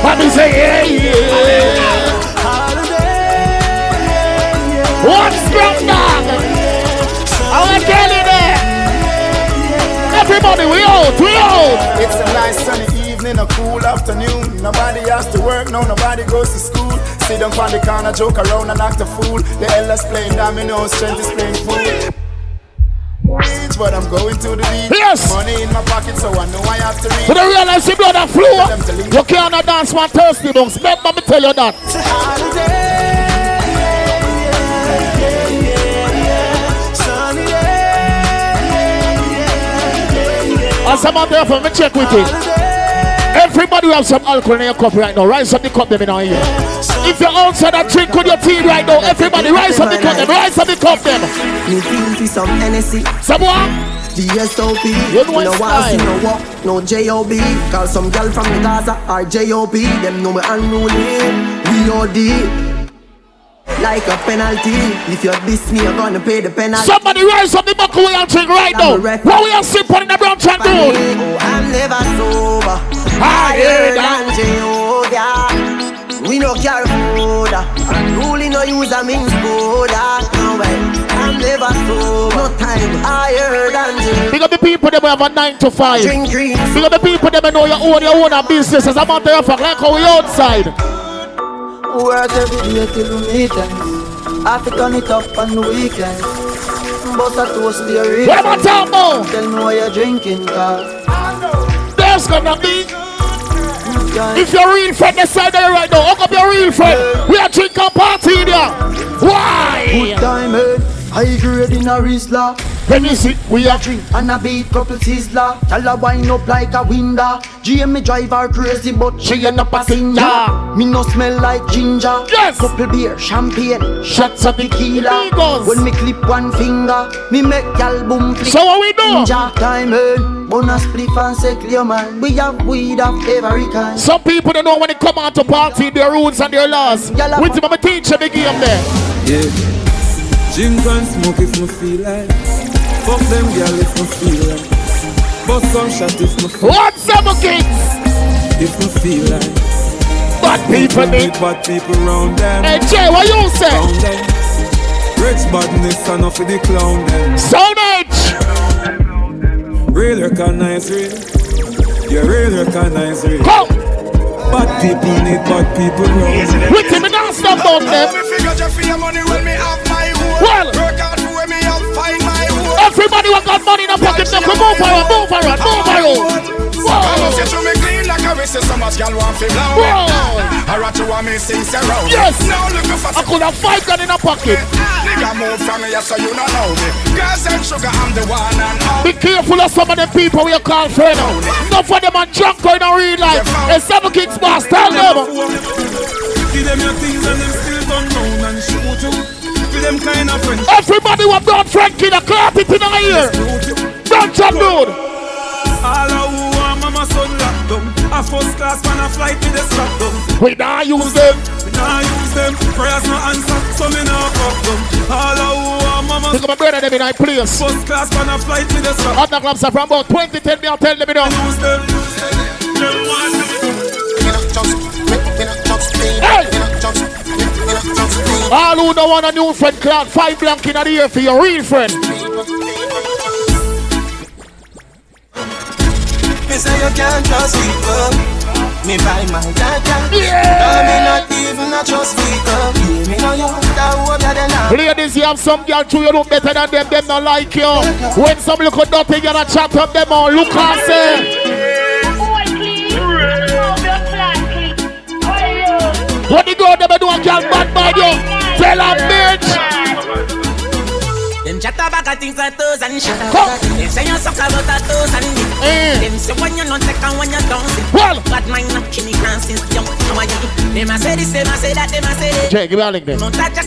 Papi say yeah. Holiday. What's wrong now? I want to get in there. Everybody, we out. It's a nice sunny evening, a cool afternoon. Nobody has to work, no, nobody goes to school. Sit down on the corner, joke around and act a fool. The LS playing dominoes, strength is playing fool. But I'm going to the beach. Yes. Money in my pocket, so I know I have to reach. But I realize the blood and flew. You can't dance one Thursday, but let me tell you that. It's a holiday. And some of them, let me check with it. Everybody who has some alcohol in your cup right now, rise up the cup them in our ear. If you're outside and drink with your tea right now, everybody rise up the cup them, rise up the cup them. You feel some NSC. Someone? DSOP. You know why? No walk, no JOB. Call some girl from the Gaza or JOB. Them know me unruly. VOD. Like a penalty. If you're this me, you're gonna pay the penalty. Somebody rise up the buckle and drink right now. What we are sipping in the brown chat dude? Oh, I'm never sober. Higher than Jehovah. We no care food. I'm ruling no use a means food. No way. I'm never sober. No time. Higher than Jehovah. Big up the people that have a 9 to 5. Big up the people that know your own business. As I'm out there for like how we outside. Work every day till weekend. I have to turn it up on the weekend. But I toast the reason. What about Tambo? Tell me why you're drinking, girl. There's gonna be. If you're real friend, the side there right now. Hook up your real friend. Yeah. We are drinking party in here. Why? Good time, I grade in a Rizla. When you see, we are drink and a beat couple sizzler. Y'all wind up like a window. GM drive her crazy but she ain't a passenger. Me no smell like ginger. Yes. Couple beer, champagne, shots of tequila. When me clip one finger, me make y'all boom flick. So what we do? Ninja time bonus spliff and say clear man. We have weed of every kind. Some people don't know when they come out to party, their rules and their laws. Wait till my teacher the game there. Yeah. Drink and smoke if me feel like. Fuck them girl if me feel like. Fuck some shot if me feel like. What's up, kids? If me feel like. Bad people need bad people round them. Hey Jay, what you say? Rich badness and off with the clown then. Sound out! Real recognize real. Yeah, real recognize real. Come! Bad people need bad people wrong. With him and I'll stop on them. Well! Everybody who got money in the pocket, so come move forward, move forward, move forward. Yes! I could have 5 grand in a pocket. Be careful of some of the people we call friends. Not for them and drunk in a real life. It's Seven Kings boss, tell them. Give them your things and them still don't know and shoot you. Give them kind of friends. Everybody who have done Frankie, the clap it in the ear. Don't jump, dude. A first class man a flight with a strap down. We nah use them. We nah use them. Prayers no answer, so me nah fuck them. All our mama. Think of my brother them in my place. First class man a flight with a strap. Other clubs are from about 2010. Me I tell them you know. Use them. Hey. All who don't want a new friend, clown 5 blank in the air for your real friend. Me say you can't trust people. Me buy my data. Yeah. No, me not even a trust people. Yeah, me know you that hope you then have. Ladies, you have some girl too, you look better than them. Them not like you. When some look at nothing, you gonna chat up them all. Look and say. What the girl them do a girl bad by you? Tell her bitch. Them chat about things like toes and shit. Them say you suck about a toes and dick. Them say when you not take and when you don't sit. But mine not kinny grand since young. They must say this, they must say that, they must say that. Jay, give me a link there.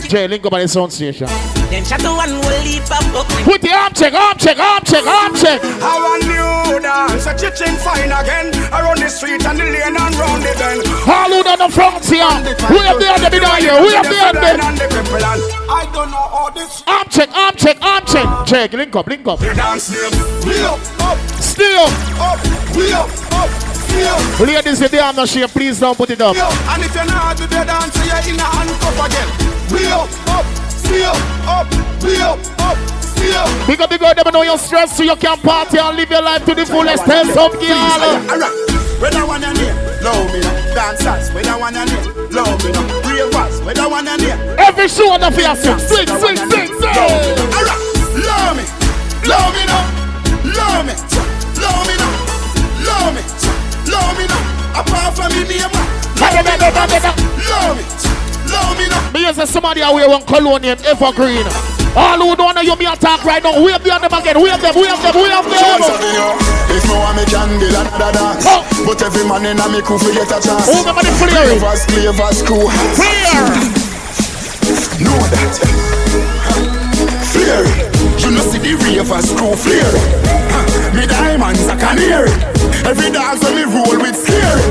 Jay, link up at the sound station. Them chat to one will leap up. Put the arm check, arm check, arm check, arm check. How I knew dance, a chitching fine again. Around the street and the lane and round the bend. All who down the front here. We have the other behind here. We have the other. I don't know all this. Arm check, arm check. Check, arm check, check, link up, link up. We dance, we up, up, still up, we up, up, still. Ladies, if they are not sure, please don't put it up. And if you're not to the dance, you're in a handcuff again. We up, still up, we up, still. Because they never know you're stressed, so you can party and live your life to the fullest. Hands up, girl. Whether one and here, love me now. Dancers, whether one and here, love me now. Bravers, whether one and here. Every show on the face, sing, sing, sing, sing. Alright, love me, love me now, love me, love me now, love me, love me now. Apart from me, I'm not. Love me, love me now. Me as somebody I wear one cologne named Evergreen. All who don't know you me attack right now, we have the other again, we have them, we have them, we have them. If no one can be another dance, but every man in a me could get a chance. Oh, remember the player. Flavors, cool. Player. Know that. Flair. You know see the ravers, cool flair. Me diamonds I can hear it. Every dance when me roll with scary.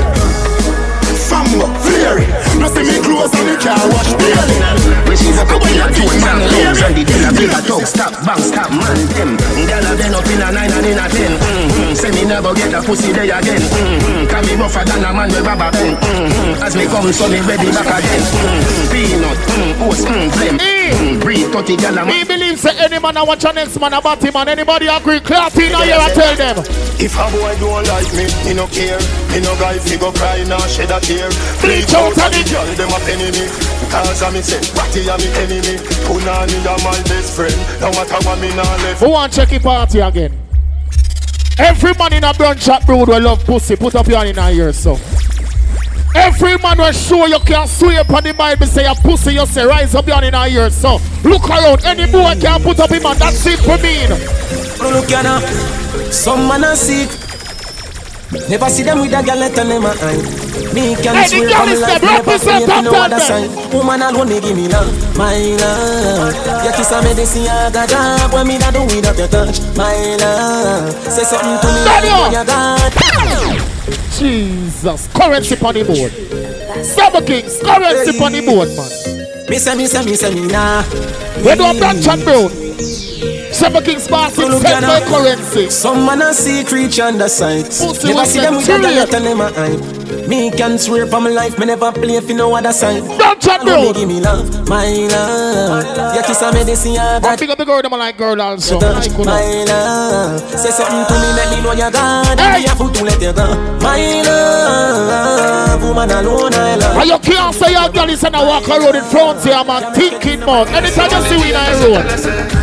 Fambo, Fleary, not see me close on the car wash daily. When she's a couple of two man loves and the dealer bigger dog, stop, bang, stop, man, them. Gala then up in a 9 and in a 10. Say me never get a pussy day again. Can be rougher than a man with rubber band. As me come, so me ready back again. Peanut, oats, blem. Breathe, 30 gala. Me believe say any man I watch a next man about him and anybody agree, clarty now here I tell them. If a boy don't like me, he no care. He no guy fi go cry now, shed a tear. Bleach out of the girl, them a enemy. Cause I me say, Ratty a me enemy. Punani a my best friend. Now what I want me now left. Who want check the party again? Every man in a brunch at Brew'd will love pussy. Put up your hand in a ear, so. Every man will show you can sweep on the Bible. Say a pussy, you say rise up your hand in a ear, so. Look around, any boy can put up him and that's it for me. Look at her. Some man are sick. Never see them with a girl let them eye. Me can't swear I'm like never see it no other side. Woman alone me give me love, my love. Your kiss a medicine I got up. When me not do without your touch, my love. Say something to me when you got. Jesus, currency on the board. Seven Kings, currency on the board, man. Me say, me say, me say, me nah. Where do I branch at, bro? Seven Kings Park is set by currency. Some man a see creature on the sight. Never see them with a gun in my eye. Me can swear for my life, me never play for no other side. Don't chat me give me love, my love. Your kiss a medicine I pick up the girl that I like girl also. My love. Say something to me, let me know you're gone. Hey! Be a fool to let you go. My love. Woman alone I love. And you can't say your girl is in a walk around in front here, man. Thinking, man. Anytime you see we in a road.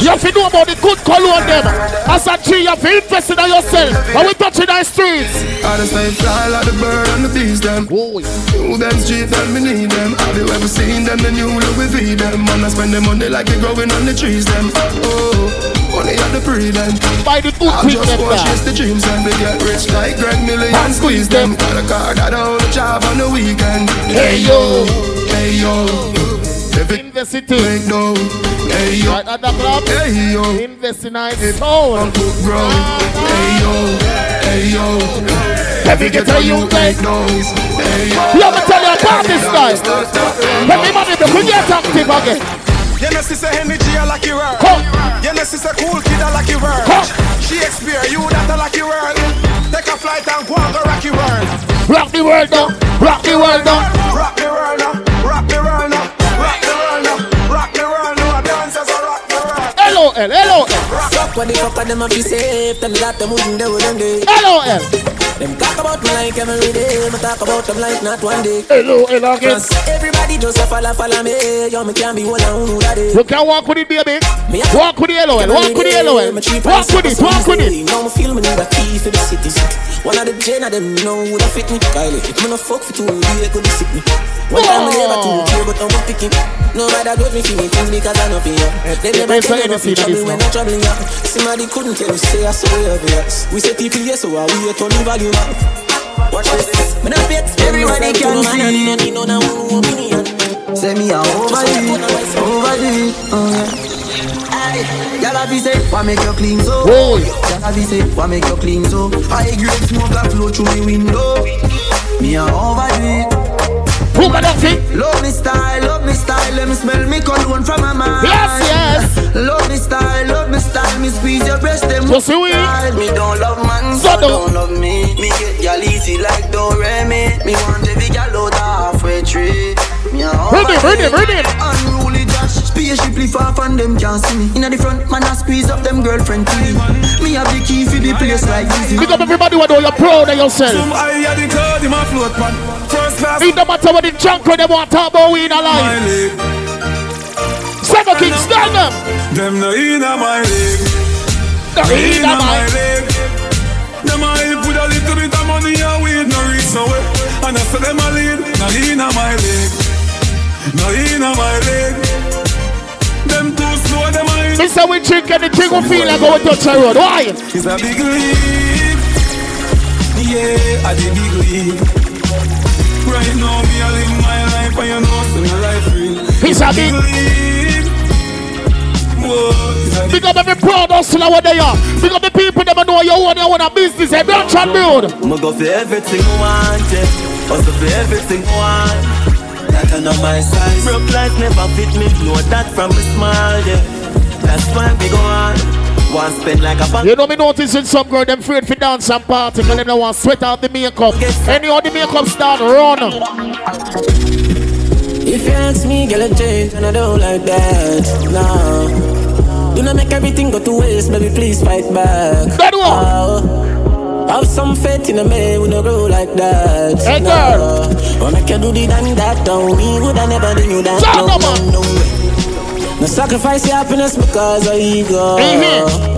You have to know about the good color on them. As a tree, you have to invest in yourself. And we touch in our streets. I just say fly like the bird and the bees them. Whoa. You them streets and we need them. Have you ever seen them? Then you will we feed them. Man, I spend the money like you're growing on the trees them. Oh, money on the free them. Buy the good people them. I just want to chase the dreams and we get rich like Greg Million and squeeze them. Got a car that I own a job on the weekend. Hey yo, hey yo. In the city, hey, yo. Right at the club, hey, yo. In the nice soul. Hey yo, let me get you make noise. Hey yo, let me tell you about this guy. Let me money because you get active again. Genesis a energy I like your world. Genesis a cool kid I like your world. Shakespeare, you that I like your world. Take a flight and go and go rock your world. Rock the world now, rock the world now. Rock the world now, rock the world now. LOL, LOL. Fuck what the fuck them up be safe. Them got them wooden they wouldn't do. LOL. Them talk about me like every day. Me talk about them like not one day. LOL again. Everybody just a follow me. Yo, me can't be one and who that day. You can walk with it, baby. Walk with the LOL. Walk with the LOL. Walk with it, walk with it. Now me feel me need a key for the city. One of the gen of them know who that fit me. Kylie, if me no fuck for 2 years, could be sick me. One time I never took care, but I'm picking. No matter what me feel me things because I know it. They never tell me. See when I'm traveling up, somebody couldn't tell you say I saw you. We say people yes, so I we to live value. Watch this. When I pay everybody can see. Send me a overdo it, Y'all have to say, why make you clean so? Y'all have to say, why make you clean so? I agree, smoke that flow through the window. Me a overdo it. Who got that thing? Love me style, let me smell me cologne from my mind. Yes, yes. Love me style, me squeeze your breast and so me style. Me don't love man, so don't love me. Me get y'all easy like don't remi. Me want to be y'all out halfway tree. Ready. Unruly dash, spaceshiply far from them can't see me. Inna the front, man I squeeze up them girlfriend tree. Me have the key for the place like easy. Pick up everybody, what do you proud of yourself? Some I had the cloud in my float, man. It don't matter what the junk they want to talk about, we in our lives. Seven Kings, stand up. Them no in my league. Them in my league. Them I put a little bit of money and we no reach nowhere. And I said them a lead. No in my league. No in my league. Them too slow, them I in. This is how we drink and the drink will feel like going to touch the road. Why? It's a big league. Yeah, I did big league. Right now, me I live my life and you know so my life real. He's a big lead. Big up every proud hustler where they are. Big up the people that know you own your own business and don't try build. I'ma go for everything I want, yeah. Hustle for everything I want. That I know my size. Broke life never fit me, know that from a smile, yeah. That's why we go on. Like a you know me noticing some girl them afraid to dance and party because they don't want to sweat out the makeup. Any other makeup start run. If you ask me, girl, I change and I don't like that. No, do not make everything go to waste, baby. Please fight back. That one. Have some faith in a man who don't grow like that. Hey girl, when I can do the damn that, don't we would I never do you that? No. No sacrifice your happiness because of ego.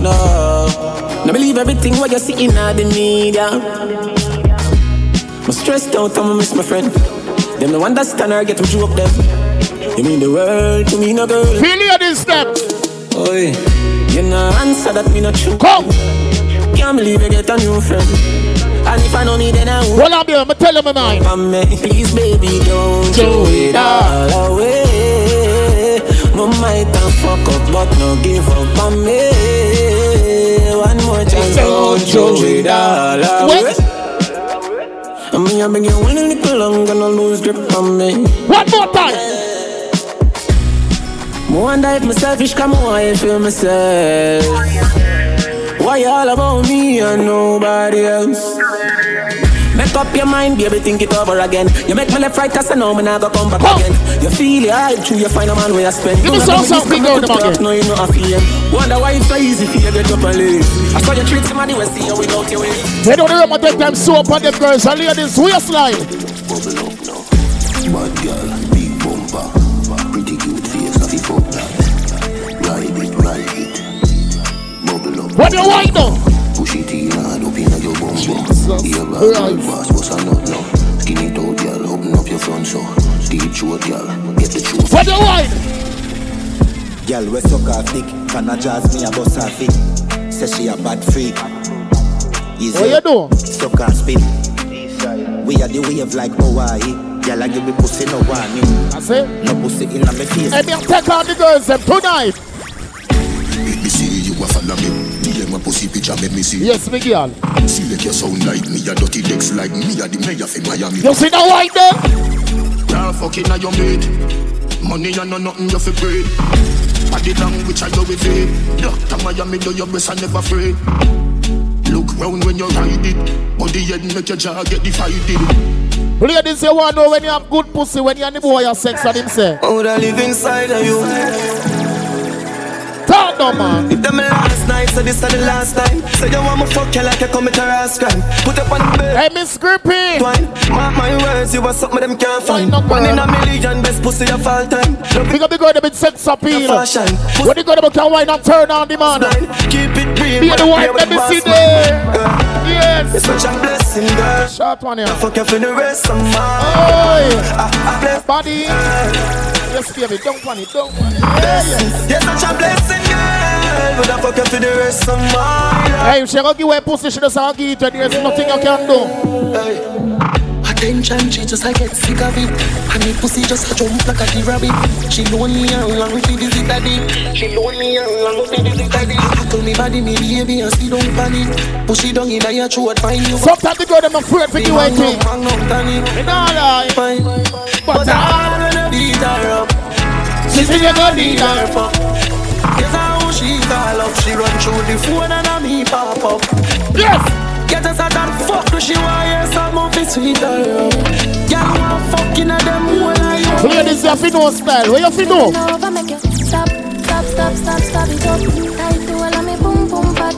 No believe everything what you see in all the media. I'm stressed out, I'm miss my friend. Them no understand her, get what you up them. You mean the world to me, no girl. Feel you this step. Oi, you no answer that me not true. Come. Can't believe you get a new friend. And if I know me, then I will. Well, I'm here, I'm telling my mind. Please, baby, don't throw it all away. I might have fuck up, but no give up on me. One more chance, don't throw it all away. And me, I've been getting one little long, gonna lose grip on me. One more time. I wonder if I'm selfish, come on, I feel myself. Why you all about me and nobody else? Make up your mind, baby, think it over again. You make me left right, cause I know I'm not gonna come back again. You feel your hype, true, you find a man where I spend. Give me some big out about it. No, you know I feel. Wonder why it's so easy for you to get up and leave. I saw you treat somebody, we see you without your way. They don't remember that time, so up on them girls. I leave this waistline. Bubble up now. Bad girl, big bumper. Pretty cute face, I feel up that. Ride it, bubble up. What do you want though? Push it in and open up your bum bum. Yeah, bad boss, what's a nut now? Skin it out, girl, open up your front so. Deep short, girl, get the truth. For the wine! Girl, we suck her thick. Can I jazz me a bust her feet? Says she a bad freak. Easy. What you do? Suck her spin. We are the wave like Hawaii. Girl, I give me pussy no warning. I say? No pussy in my face. And they'll take out the girls tonight. Let me see you a fan of me. Pussy picture make me see. Yes, me girl. See like your sound like me, your dirty decks like me, your the mayor for Miami. You see that white there? Y'all fucking at your maid. Money you know nothing you for great. At the language I go with it. Doctor Miami do your best and never afraid. Look round when you ride it. Body head make your jaw get divided. Ladies, you want to know when you have good pussy, when you and the boy your sex and him say. Oh, they live inside of you. No, man. If them last night, so this is the last time. Say you want me fuck you like you commit a rash crime. Put up on the bed. Hey, Miss Grippy. Mark my words, you are something them can't find. One in a million, best pussy of all time. Pick up the girl, they been sex appeal. When the girl, they can wind and turn on the man. Keep it real. Be the wife, let me see them. Yes. It's such a blessing, girl. Short one here. Fuck you for the rest of my life. Body. Yes, baby, don't want it, don't want it. Yes, such a blessing, girl. But I fuck you for the rest of my life. Hey, if she don't give away pussy, she doesn't give it. There's nothing you can do. Attention, she just I get sick of it. And the pussy just a jump like a rabbit. She lonely and long with the visit daddy. I told me body, me baby, and she don't panic. Pussy down in your throat, find you. Sometimes the girl them afraid for you, I think. It's not like fine. But I don't beat her up. She think you gon' need her for. Yes, how she call up, she run through the phone and I me pop up. Yes! Get us out and fuck, do she wire some of it sweeter? Yeah, I'm fucking at them when I am. Where is your Fino style? Where your Fino? Stop, stop, stop, stop, stop it up. I do all of me boom, boom, pat.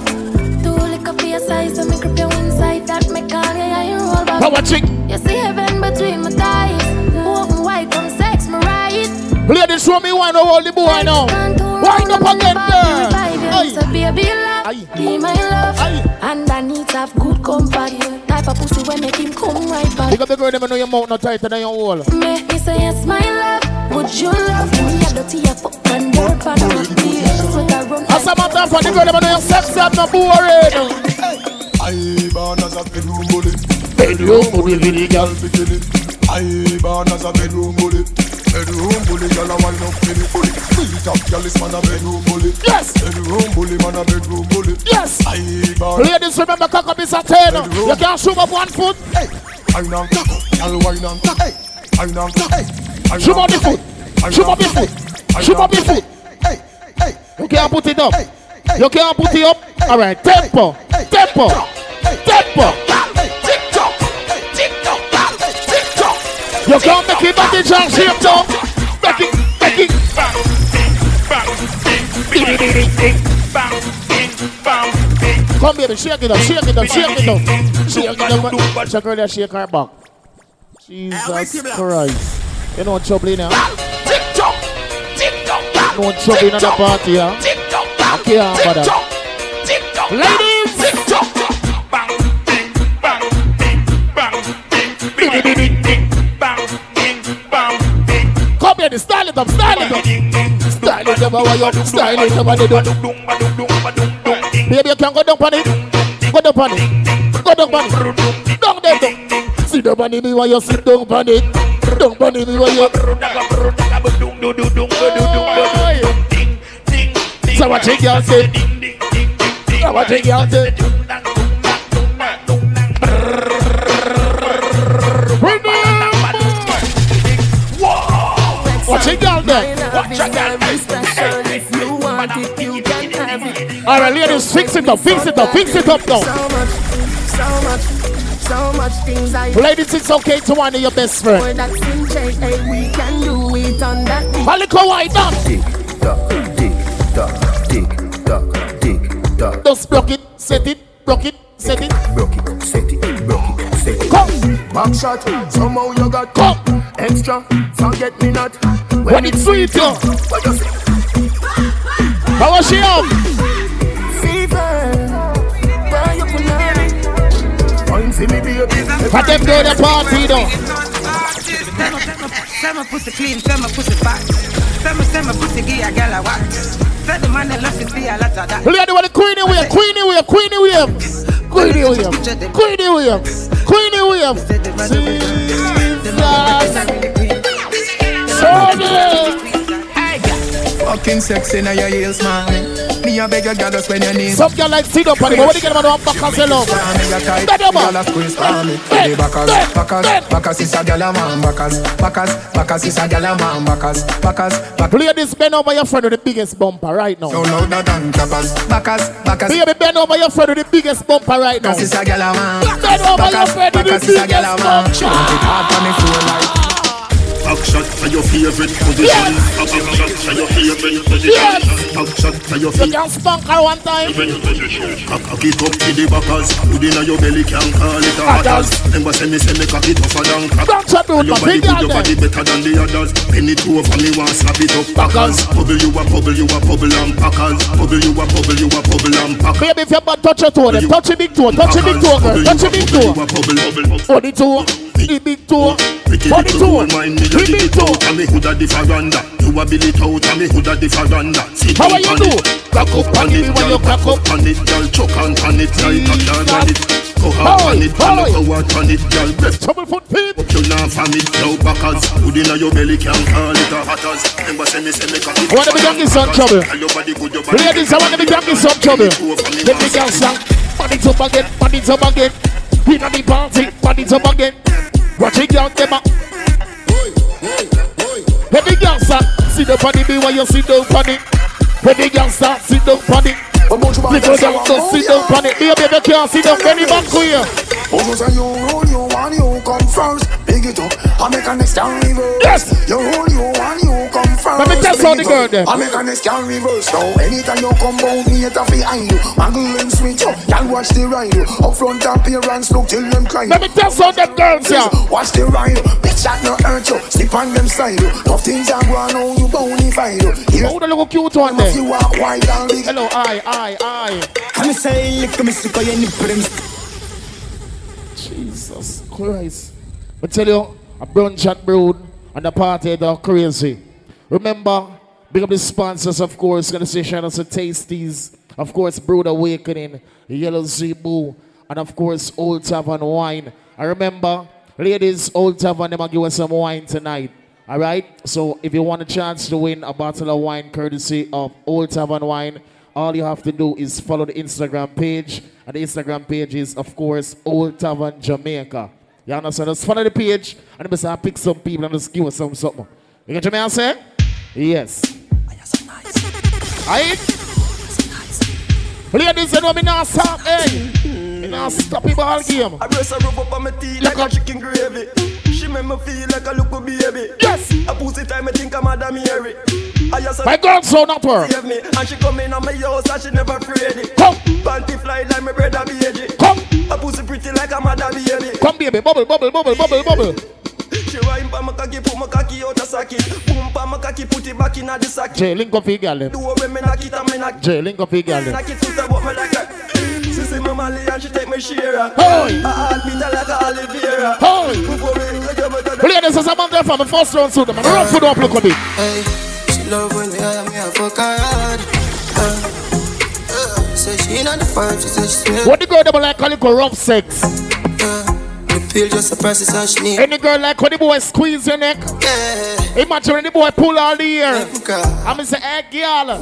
Do lick up your size and me grip your inside. That me call you, I roll back. Power chick. You see heaven between my thighs. Walking white from sex, my right. Ladies, show me wine, all the boy now. Wind up again, girl. So baby, love, be my love. And I need to have good company. Type of pussy when make him come right back. You got the girl never know your mouth not tighter than your wall. Me, he say yes, my love. Would you love me? I don't see your fuck and your partner. As a matter of fact, the girl never know your sex and not boring. I born as a bedroom bully. Bedroom bully, really girl. I born as a bedroom bully. Bedroom bully, y'all a wind up in the bully. Beat up, y'all is man a bedroom bully. Yes! Bedroom bully, man a bedroom bully. Yes! Aye, bar. Ladies, remember, cock up is a ten. You can't shoot up one foot. Hey! I'm down, cock up. Y'all wind down, cock up. Hey! I'm down, cock up. Shoot up your foot. Shoot up your foot. Shoot up your foot. Hey! Hey! You can't put it up. You can't put it up. All right, tempo. Tempo. Tempo. Tick-tock. Tick-tock. You can't make it back in John's here, though. Back it. Come, baby, shake it up. Shake it up. Check her there, shake her back. Jesus Christ. You know what trouble in here? You know what trouble in the party, huh? I can't bother. Ladies! Come here, style it up, baby, you can go down on it, down. See the money me while you sit down on it, down on it while you. So what take y'all say? Watch it down there. Watch it down there. All right, ladies, fix it up now. So much things I do. Ladies, it's okay to honor your best friend. Boy, that's in check, hey, we can do it on that. Tick tock. Just block it, set it. Come. Back shot, somehow you got come. Extra, forget me not. When it's sweet, yo. What you say? How was she up? But them go the party though. Summer pussy clean, summer pussy fat. Summer pussy gay, a girl a what? Said the man that loves to see a lot of that. Look at what the Queenie Williams. Jesus. Fucking sexy in your heels, man. Me a beg your goddess when your name. Some girl like sit up on it, but what you get about the back and sell up? Backers. Ladies, bend over your friend with the biggest bumper right now. So louder than clappers. Backers. Baby, bend over your friend with the biggest bumper right now. Bend over your friend with the biggest bumper. Shot for your favorite position. Shot for your favorite. You can spunk her one time. Cock it up to the backers. Put in your belly can call it a hatters. Remember say me cock it off a down. Your body good, your body better than the others. Penny two for me want slap it up backers. Bubble you a bubble and packers. Bubble you a bubble and packers. Baby if you bad touch your toe, then touch your big toe. Touch your big toe. Body toe, the big toe. Body toe. How are you do? Crack up on it when you crack up on it, girl. Choke on it like a dog on it. Go hard on it, and go hard on it, girl. Breath trouble for people. You now from it, now backers. Good in your belly can call it a hatters. Remember send me coffee. Want to be drinking some trouble? Ladies, I want to be drinking some trouble. Let me get some. Body up again. We don't need party. Body up again. Watch it, girl. Them up. When the girl start, sit down on it, me while you sit down on it. When the girl start, sit down on it. Little girl just sit down on it. Me a baby can't sit down when the man go here. Bonjour say you roll, you want, you come first. Big it up, Americans can reverse. Yes! You roll, you want, you come first. Let me test how the girl there. Americans can reverse. Now anytime you come bout me, it's a behind you. Angle and switch up, y'all watch the ride. Up front appearance, look till them cry. Let me test how the girls here. Watch the ride. That no hurt you, slip on them side. No things are going on, you bounty fight. Hold the little cute one there. You walk wide and big. Hello, I. Can you say, look at me, stick on your nipples? Jesus Christ. I tell you, a brunch and brewed and the party, they're crazy. Remember, big up the sponsors, of course. Gonna say shout out to Tasties. Of course, Brewed Awakening, Yellow Zebu, and of course, Old Tavern Wine. I remember. Ladies, Old Tavern, they're going to give us some wine tonight. All right? So if you want a chance to win a bottle of wine courtesy of Old Tavern Wine, all you have to do is follow the Instagram page. And the Instagram page is, of course, Old Tavern Jamaica. You understand? Just follow the page and just pick some people and just give us some something. You get what I'm saying? Yes. I am so nice. All right? So nice. Ladies, you know me now, stop, hey. Now stop it all game. I press a rub up on my teeth like a chicken gravy. She make me feel like a little baby. Yes. I pussy time I think I'm Adam Mary. My girl so not her. Me. And she come in on my house and she never afraid it. Come. Panty fly like my brother baby. Come. I pussy pretty like I'm Adam baby. Come baby, bubble. She wine pa my cocky, put my cocky out the socket. Boom pa my cocky, put it back in the socket. J, link up your girl then. Do when me knock it and me knock. J, link up your girl then. Knock it to the bottom like that. She say mama lay and she take me shearer. Hey! I add bitter like a olive vera. Hey! Ladies, there's a man there from the first round to them. And the round to the up look a bit. Hey, she love when they have me a fuck hard. Say she not the fight, she say she smell. What the girl them like call it rough sex? The pill just suppresses her she need. Any girl like when the boy squeeze your neck? Yeah. Imagine when the boy pull all the hair. I'm going to say, hey girl.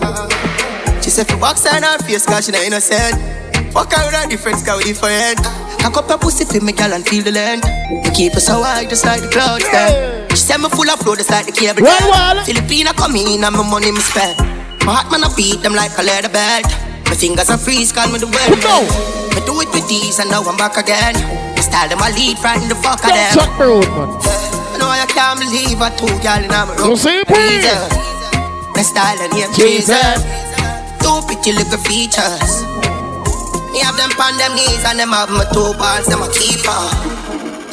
She said if you box her in her face cause she not innocent. Fuck out a difference, cause we different. I cup a pussy for me, girl, and feel the land. You keep us so high, just like the clouds, yeah. She said me full of flow, just like the cable. Well. Filipina come in, and my money me spend. My heart man a beat them like a leather belt. My fingers are freeze, call me the word. I do it with ease and now I'm back again. This time I lead right in the fuck of them. Chuck Brown, man. No, I can't believe I told y'all and I'm a road. My style and name Jesus. Two pretty little features. Me have them on them knees and them have my two balls, them a keeper.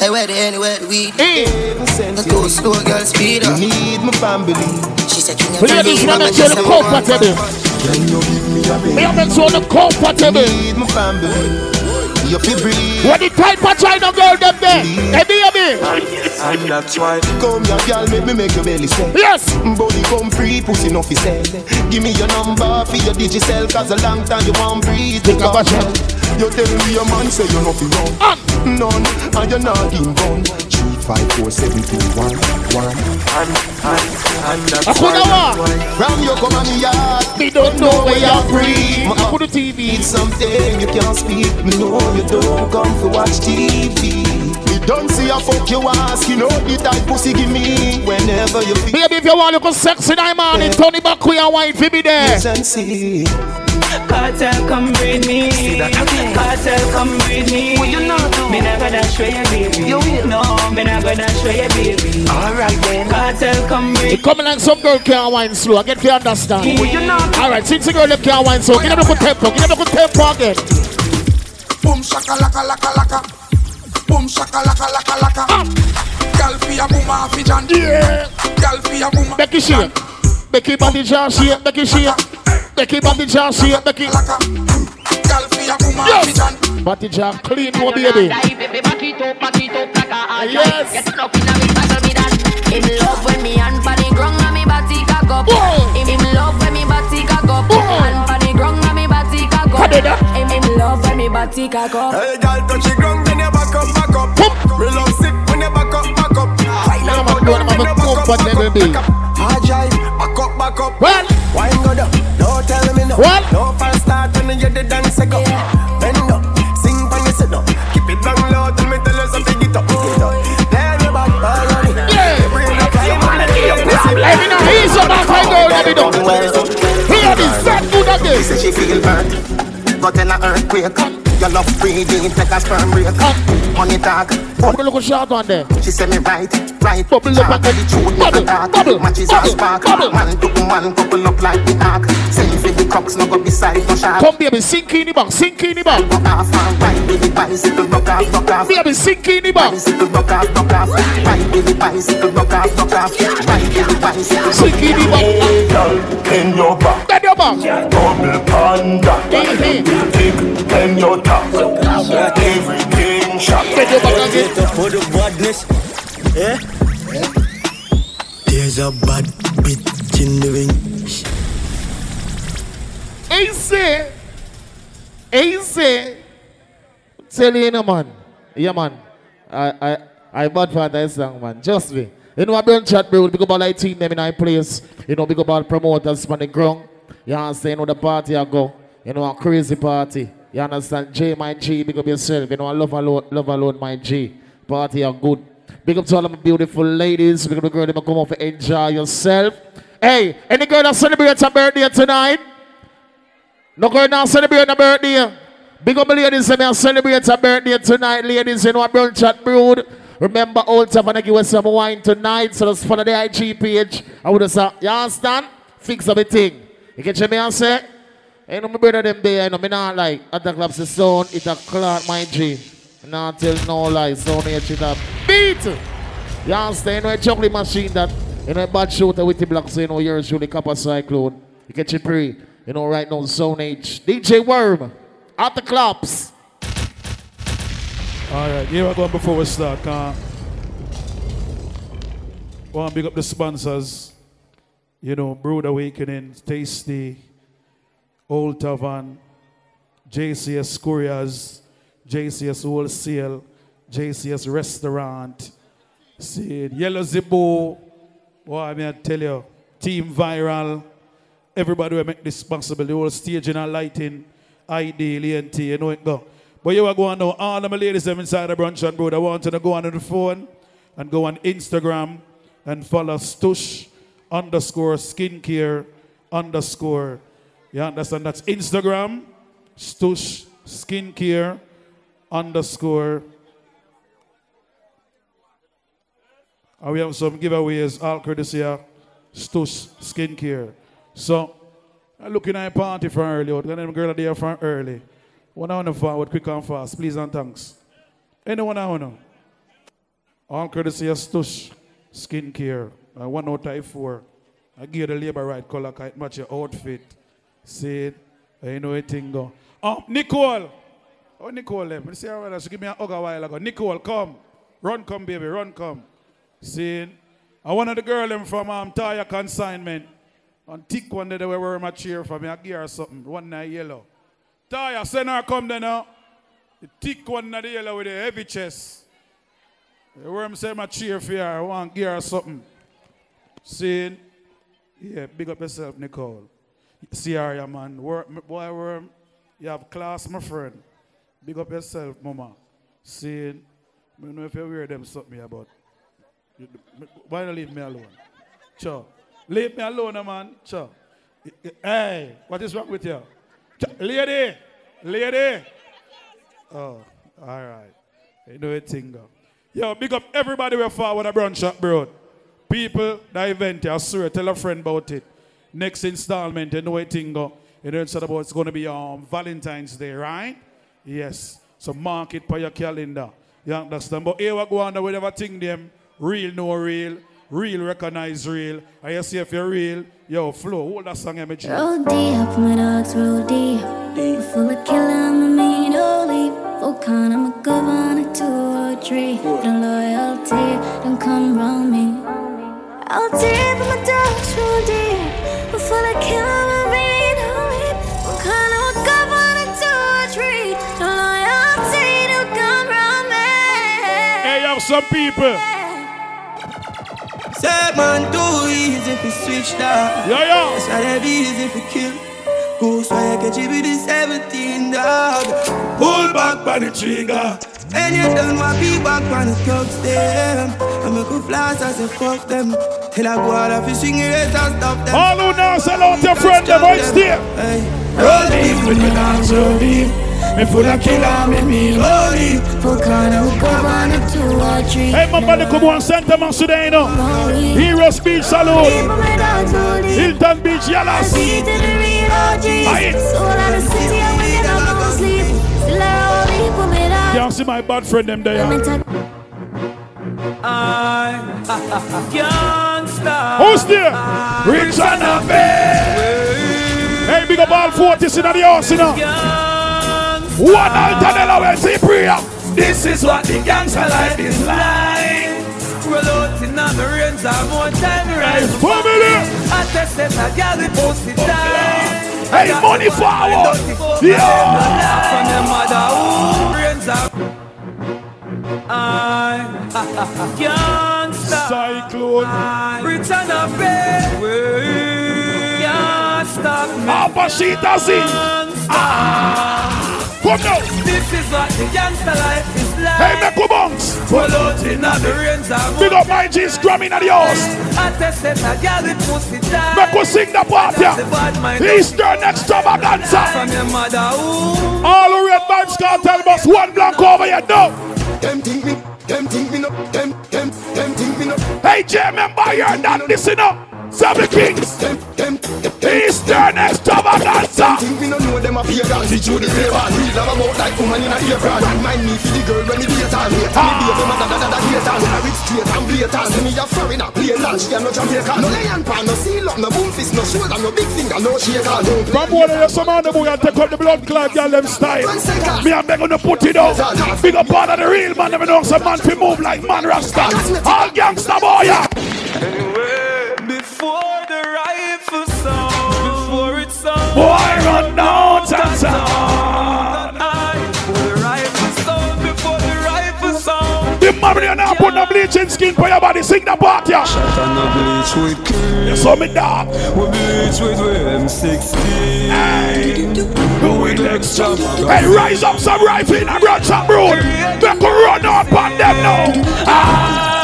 Hey, where the anywhere we the two slow girl speed up. You need my family. She said, can you believe I'm a just a woman? Can you give me a baby? I'm a just a comfortable. You need my family. You feel breathe. What the type of China girl them there? Hey, dear me. And that's why come here, girl, make me make your belly sell. Yes. Body come free, pussy no fi sell. Give me your number for your digicel, cause a long time you won't breathe. Take a shot. You tell me your man say you're not fi wrong. None, and you're not in one. 3, 5, 4, 7, 2, 1, 1. And that's why. From your company yard, we don't know where you're free. Put the TV. It's something you can't speak. Me know you don't come to watch TV. Me don't see a fuck you ask. You know the type pussy give me whenever you feel. Baby, if you want to look sexy, I'm on it. Tony McQueen and wife, be there. Cartel, come breed me. Cartel, come breed me. Well, you know, me never dash where you baby. You will know, me never dash where you baby. Alright then. Cartel, come breed me. You coming like some girl can't wine slow. I get to understand. Yeah. Well, you know. Alright, since the girl can't wine slow, give them a good tempo. Give them a good tempo again. Boom, shaka, laka, laka, laka. Boom, shaka, laka, laka, laka. Galfi, a boom, a fijan. Galfi, a boom, a fijan. Becky Shea. Becky Bandijan Shea. Becky Shea. Becky Bandijan Shea. Becky. Yes. Bandijan clean no baby. Yes. In love with me and Bunny Grung and me body cock up. In love with me body cock up. And Bunny Grung and me body cock up. In love with me body cock up. Hey girl, touch the ground when you back up, back up. Me love sick when you back up, back up. I know about you, I'm a comfortable baby. Jive, back up, back up. Well, why good up? Don't tell me no. Well, no fast start when you get the dance go. Bend up, sing for your sit up. Keep it down low till me tell you something get up. Get up. There you back, ball on it. Yeah. Bring up your money, your pussy. Let me know he's your back, I go, let me know. Here is that good again. She said she feel burnt, got in an earthquake. Your love breathing, take a sperm break. Money talk. I'm gonna look sharp on there. She said me right. Bubble up like the truth, bubble, bubble, matches and spark. Man to man, couple up like the ark. Say if the cocks not go beside no shark. Come baby, sink in the box, sink in the box. Go off and ride with the bicycle, knock off, knock off. Baby, sink in the box. Bicycle, knock off, knock off. Ride with the bicycle, knock off, knock off. Ride with the bicycle, sink in the box. Hey girl, in your back. Bend your back. Double panda. Big, bend your top. Everything sharp. Bend your back again. For the badness, eh? There's a bad bitch in the ring. Easy, easy. Tell you, no man, yeah man. I bad for that song, man. Just me. You know I don't chat, bro. Big up all I team them in I place. You know, big up all promoters from the ground. You understand? You know the party I go. You know a crazy party. You understand? J, my G, big up yourself. You know I love alone, my G. Party are good. Big up to all of my beautiful ladies. Big up to the girl that come out for enjoy yourself. Hey, any girl that celebrates her birthday tonight? No girl that celebrates her birthday. Big up ladies that celebrate her birthday tonight, ladies. You know, Brunch at Brew'd. Remember, Old Tavern give us some wine tonight. So let's follow the IG page. I would have said, you understand? Fix everything. You get what I say? You know, my brother them there, you know, me not like. At the club's the sound, it's a clock, my G. Not tell no lies, so me shit up. Beat! You understand? You know a chocolate machine that, you know a bad shooter with the blocks, so you know yours really copper cyclone. You get your pre, you know right now Zone H. DJ Worm, at the claps. Alright, here I go before we start. Want to big up the sponsors. You know, Brew'd Awakening, Tasty, Old Tavern, JCS Couriers, JCS Wholesale, JCS Restaurant, see Yellow Zebu. Oh, I mean, I tell you, Team Viral, everybody will make this possible. The whole staging and lighting, ID, ENT, you know it go. But you are going now, all of my ladies inside the Brunch and Brew'd, I want you to go on the phone and go on Instagram and follow Stush _skincare _. You You understand? That's Instagram, Stush Skincare _ and we have some giveaways, all courtesy of Stush Skincare. So, I'm looking at a party from early. I'm going to girl there from early. One hour forward, quick and fast. Please and thanks. Anyone I know? All courtesy of Stush Skincare. 104. I give you the labor right color, it match your outfit. See it? You know it thing go. Oh, Nicole. Oh, Nicole, let me see how she give me a hug a while ago. Nicole, come. Run, come, baby. Run, come. See it? I one of the girl them from Tire Consignment. And thick one day they were wearing my chair for me. I give her something. One night yellow. Taya, send her come there now. The thick one night yellow with the heavy chest. They were saying my chair for her. I want to give her something. See it? Yeah, big up yourself, Nicole. See her, yeah, man. Boy, worm, you have class, my friend. Big up yourself, mama. See it? I don't know if you wear them something about. Why don't you leave me alone? Sure. Leave me alone, man. Sure. Hey, what is wrong with you? Lady! Lady! Oh, all right. You know it, Tingo. Yo, big up everybody we're forward at Brunch at Broad. People, the event, I swear, tell a friend about it. Next installment, you know it, Tingo. You know it's going to be on Valentine's Day, right? Yes. So mark it for your calendar. You understand? But here we go on, we never think them. Real, no real. Real, recognize real. I you see if you're real. Yo, flow, hold that song, Emma G. Roll deep, my dogs roll deep. We're full of killer, I'm the main leaf. Volcan, I'm a good one, a 2 or 3. The loyalty, don't come round me. Roll deep, my dogs roll deep. We're full of killer, I'm a main leaf. Volcan, I'm a good one, a 2 or 3. The loyalty, don't come round me. Hey, you have some people. Say man too easy if we switch that. Yeah, yeah. That's why they be easy if we kill. Ghost why you catch it with the 17 dog. Pull back by the trigger. And you done want be back by the clock stem. I make a flash as you fuck them. Till I go out of fishing race and stop them. All who now sell out your friend, the voice there. Roll deep with me dance, roll deep. Me full of killer, me mean roll deep. Volcano, come on up to a tree. Hey, my buddy, come on, sentiments today, you know. Heroes Beach Saloon, Hilton Beach, Yalas. I hit. Can't see my bad friend them there. I can't stop. Who's there? Rich and a bitch. Hey, big up all 40s in the house, you know. One alternate way, see prayer. This is what the gangster life is like. Roll out in the rains, I'm more time right. Family! I tested a girl with posted time. Hey, money power! Yeah! From the mother who rains up. I can't stop. Cyclone. Return of bed. We can't stop me. Apashita sing. Ah! Come now! This is what the gangster life is. Hey, make a bounce. Pull out in the rains. Big up my G's drumming at the house. I tested a girl with pussy time. Make a sing the party. Eastern extravaganza. All who read Vibes Cartel must one blank over here now. Them think me, them think me no, them think me no. Hey, J, member, you're not listening up. Seven Kings, Eastern extravaganza. Think we don't know them appear dance. Teach you the paper. We love about like woman in a apron. Remind me for the girl when it is on. Later me be a woman that haters. I reach straight and blaters. Me a foreigner, plain land. She a no Jamaican. No lion pan, no seal up, no boom fist, no shoulder, no big finger, no shaker. From one of you some man who can take up the blood clot, y'all them style. Me and Meg gonna put it out. Big up part of the real man. Never know some man to move like man Rasta. All gangsta boy. Before the rifle sound, before it sound, boy run down, down. Before the rifle sound. The man you now put no bleaching skin for your body, sing the part, yeah. Shot and no bleach with cream. You saw me dark. We bleach with M16. Hey, with extra. Hey, rise up some rifle in a branch up road. They could run out on them now.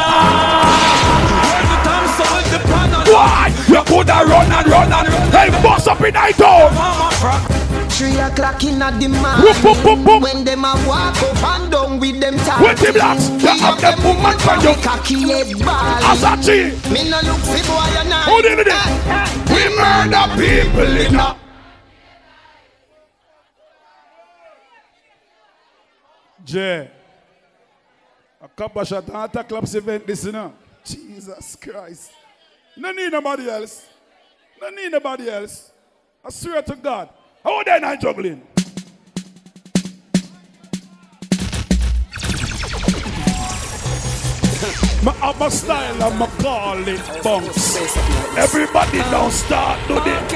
Why? You could have run and run and run. Hey, boss up every night out. 3 o'clock in the morning. When them a walk up and down with them time. With them lads, they have them woman for you. Asachi. Me no look for boy and I. Hold it in there. We murder people in a. Jay. A Coppershot Hunter Club's event this, you know. Jesus Christ. No need nobody else. No need nobody else. I swear to God. How are they not juggling? I have my style and my call it bounce. Everybody don't start do this.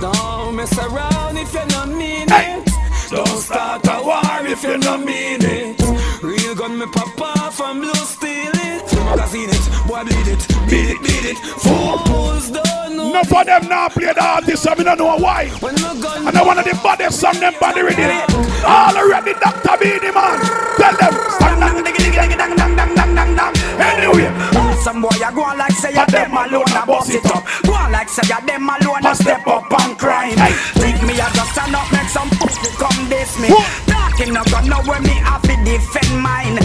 Don't mess around if you don't mean it. Don't start a war if you don't mean it. Real gun me papa from blue steel it. Cause in it, boy bleed it, beat it, beat it. Fools don't know. None of them now play the artist, I mean I know why. And I want the body song them body with it. All already Dr. Beanie man. Tell them. Anyway. Some boy you go on like say you them alone and bust it up. Go on like say you them alone and step up and crying. Think me I just stand up make some pussy come this me. Talking no gun now when me have to defend mine.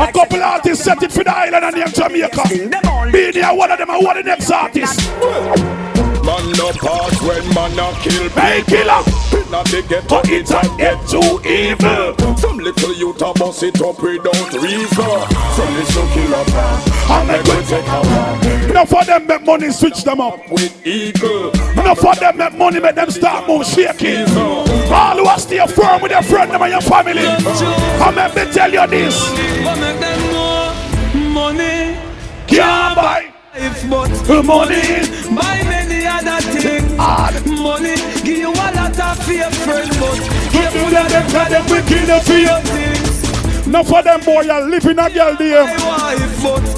A couple artists set it for the island and name Jamaica. Be there one of them and one of the next artists. Man no pass when man no kill. Make killer. Not they get to it and get too evil. Some little youth a boss it up without reason. Some little killer and they go take a walk. Enough of them make money switch them up with eagle. Enough of them make money make them start move shaking. All who are still firm with your friend and your family. And let me tell you this. Money can't buy life, but money buy many other things. Money give you a lot of fear, friend, but you that them try them wicked and fear things. Not for them boy you living a girl DM.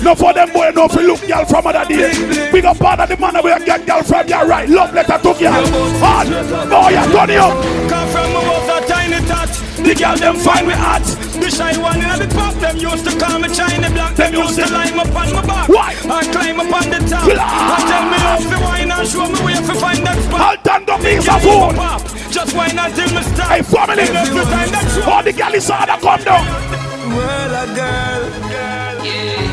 Not for them boy you know if you look girl from other DM. Big up part of the man where you get girl from your right. Love letter to girl. Hard boy you turn it up. Come from a house a tiny touch. The girl them find me hot. The shy one in the pop. Them used to call me China Black. Them used to line up on my back. Why? I climb up on the top. I tell me off the wine and show me where to find next spot. I'll turn the piece of food. Just wine until me stop. Hey family. All the girl is hard to come down. Well a girl.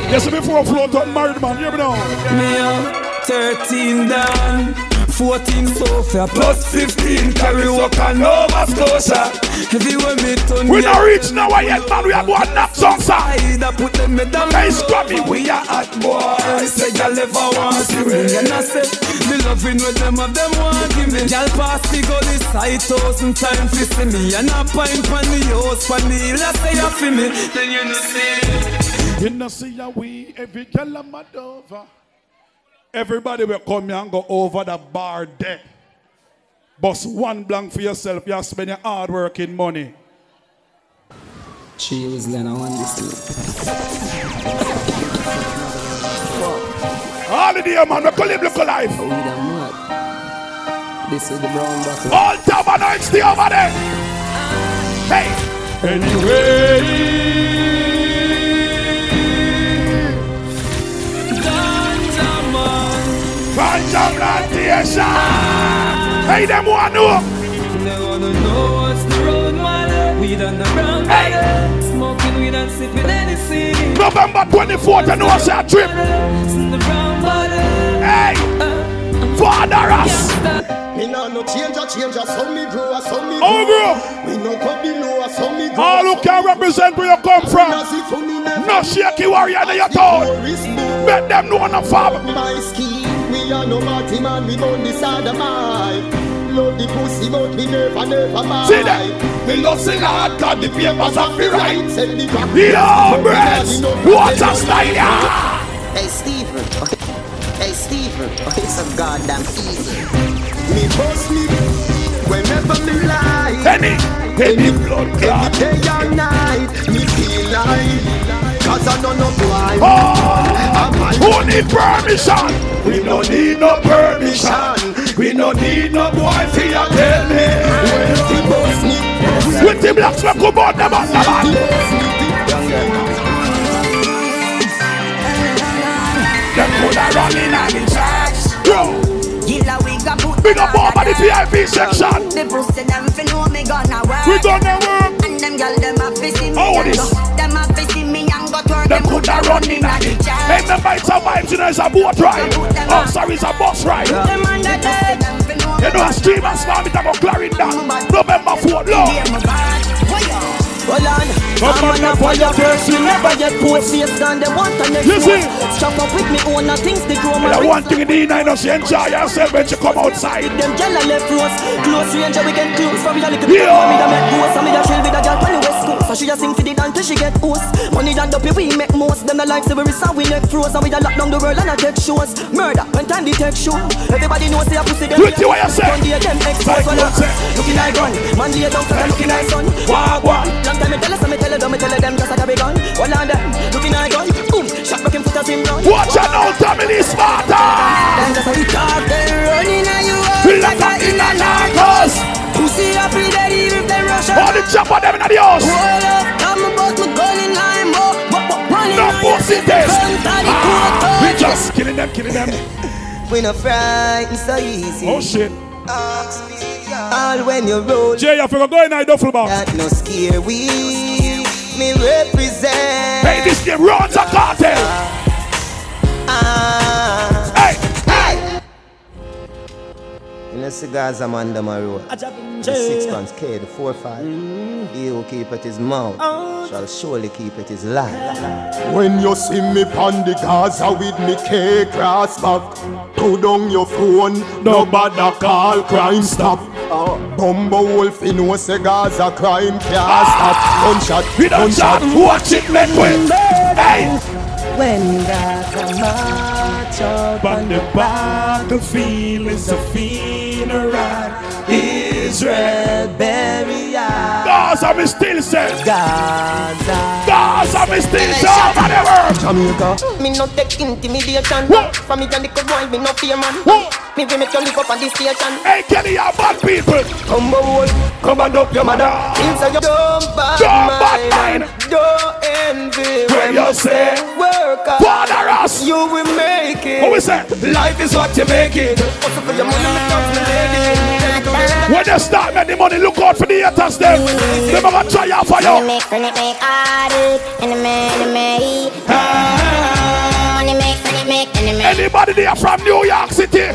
Yes, before I float on married man. Hear me now. Me up 13 down. 14 sofa plus 15 carry walk and Nova Scotia. Everywhere me turn. We don't reach nowhere yet, man. We are going up some side. I put them in the face, Grammy. We are at war. I say y'all never want to win. And I say, me loving with them of them want to give me. Y'all pass the goal this high thousand times to see me. And I pine pan the house pan the hill. I say you feel me. Then you know see. You know see ya we every girl I'm mad over. Everybody will come here and go over the bar there. Boss one blank for yourself, you spend your hard working money. Cheers, then I want this too. All of the man, we call him look alive. This is the brown bottle. All Tavern, it's the over there. Hey. Anyway. Hey, them one know. We done around. Hey, smoking we done sipping anything. November 24th, and what's our trip? Hey, father us. Me no change a so me grow a so me grow. Oh, bro. We no come below a so me grow. All who can represent where you come from. No shaky warrior in your town. Let them know on a farm. My skin, we are no party man. We don't decide the mind. Love the pussy, but we never mind. See that? We love sing hard, got the papers up the right. Yo, breads, water style. Hey, Stephen. Hey, Stephen. It's a goddamn easy. Me boss me whenever me lie. Any blood clot. Any day and night, me feel like. Cause I don't know why. Who need permission? We don't need no permission. We don't need no boy for your tell me. When the boss me. When the blacks go about the man. Them could have run in and in tracks. Yo. Big up all VIP section. The person them fi know me gonna work. We gonna work. And them girl them a fi see me. Oh, this. Them a fi see me and go twerk. Them coulda run in at the church. Hey, remember it's a vibe, you know it's a boat ride. Oh, sorry, it's a bus ride. You know a streamer slam it, I go clarin that. Remember Fort Law. Hold on, I'm on a fire burst, we never get pussy, it's done, they want to next one. Chop up with me own the things, they grow my rings. One thing in the inner, you enjoy yourself when you come outside. With them yellow left rows, close range, we get close from your little people. Me da make goes, and me da chill with a girl from the West Coast. So she da sing for the dance till she get hoes. Money da dopey, we make most. Them the likes of we risk and we neck froze. And we da lock down the world and I take shows. Murder, when time detect show. Everybody knows they a pussy, them yellow. One day them expose, one up. Looking like gun, man lay down, so looking like sun. Wah, Tell them just a gun. One on them, looking at gun. Boom, shot broken foot as him run. Watch an old family smarter. Them just a retard, they're running at you. We like a in a Narcos. Pussy up in the river, they rush out. All the jump on them in the house. Hold up, I'm about to go in line more. No pussy test. We just killing them. We no frightened so easy. Oh shit. All when you roll, Jay, I forgot going in duffel bag. That no scare we me represent. Hey, this game runs a cartel. Hey. You know cigars I'm under my road. The 6 pounds K, the 4 5. He who keep it his mouth shall surely keep it his life. When you see me pon the Gaza with me K cross back. Put on your phone, no bother call crime stop. Bumbo wolf in no cigars a crime can't stop. Gunshot, watch it men with. Hey! When Gaza march up on the battlefield, it's a funeral. Israel burial. Gaza me still says. Gaza me still says. Jamaica. Me no take intimidation. For me and the cowboy, me no fear man. Me we make you live up on this station. Hey, Kelly, you bad people. Come on, come and up your mother. Inside your dumb bad mind. Don't envy when you say work hard. Father us. You will make it. What we say? Life is what you make it. Also for your money, me comes the lady. When they start making money, look out for the haters them. They gonna try out for you. Anybody there from New York City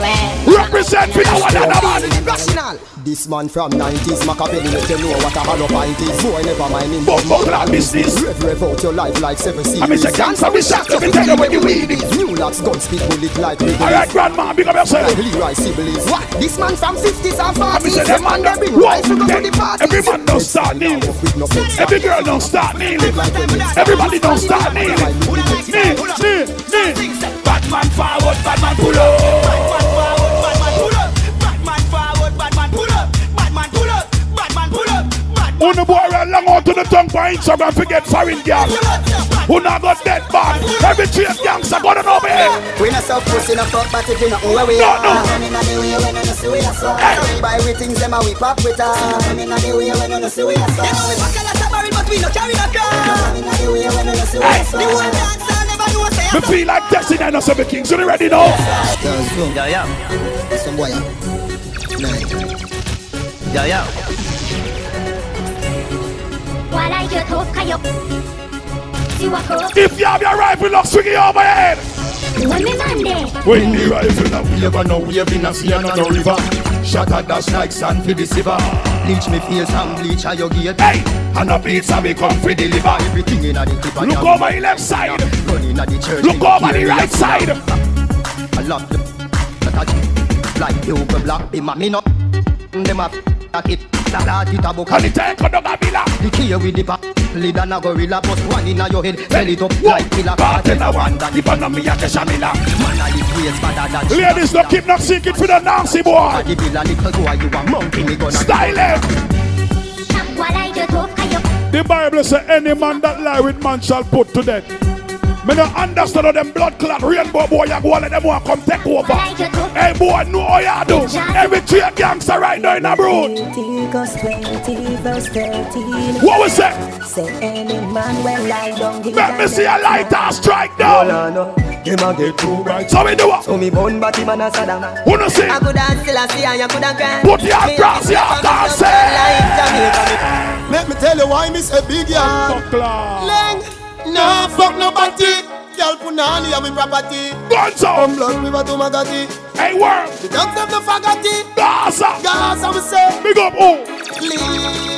represent with our man. This man from 90s, Machiavelli, let you know what a hollow pint is. So I never mind him. But business. Rev out your life like seven series. I mean, say cancer, we shot every time when you weed it. New lads, guns, speak bullet like me. Alright, grandma, big up yourself. Leroy Sibley's. What? This man from 50s and 40s. I mean, say them man, they bring rifle to the party. Every man don't start kneeling. Every girl don't start kneeling. Everybody don't start kneeling. Kneel. Batman forward, Batman pull up. Batman forward, Batman pull up. Batman forward, Batman pull up. Batman pull up. Batman pull up. Who the boy run long out to the tongue for Instagram to get foreign girl? Who not got dead bad? Every tree of gangster got an over here. We not so pussy in a fuck, but if you know where we are. We buy with things, them and we pop with us. We not the way when you know see we are. Them we fuck a lot of married, but we not carry no car. We not the way when you know see we are. We feel like Tasty and us of the Kings. Are you ready now? Some boy. Yeah. If you have your rifle, look, swing it over your head. When the rifle up, we ever know we have been a sea and on a river. Shatter dash like sand for the silver. Bleach me face and bleach at your gate. Hey! And the pizza become free deliver. Everything in the clip. Look over the left side. Look over the right side. I love the like the open block. Be mammy not them up at it. The key with the pop lead and a gorilla plus one in your head. Tell it up like killer part in a one that the banana at the shamila. Man I live ways better than ladies don't keep not seeking for the Nancy boy. The villa little boy you a monkey me gonna style him. The Bible says any man that lie with man shall put to death. Me no understand how them blood clot rainbow boy you go let them want come take over. Hey boy, know how you do. Every tree gangster right now in a brood. What was that? Say any man will lie down. Let me see a lighter strike down. Them a get too bright. So me do what? So me born batty man a Saddam. Who no say? I could dance till I see and you couldn't cry. Put your cross, your cross. Let me tell you why me say big yard. Leng, nah fuck nobody. Girl punani a me property. Guns out. Blood river to Magadi. Hey world. The dogs have no faggoty. Gaza. Gaza me say. Big up oh. Please.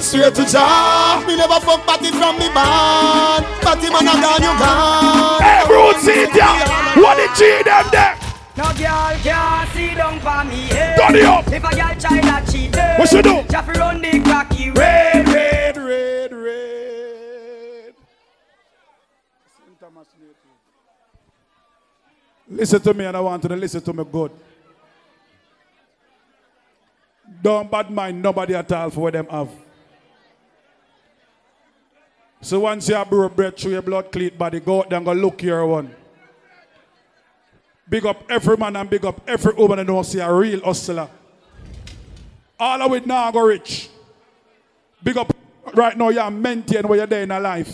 Straight to job. Me never fuck party from me band. Party man a gone, you gone. Hey, bro, see ya. What did you them there? No girl can't see down for me. Turn it up. If a girl try that cheat, what you do? Just run the cracky red, red, red, red. Listen to me, and I want you to listen to me good. Don't bad mind nobody at all for what them have. So once you have brew bread through your blood clean body, go out there and go look your one. Big up every man and big up every woman and don't see a real hustler. All of it now go rich. Big up right now you are maintain where you're there in your life.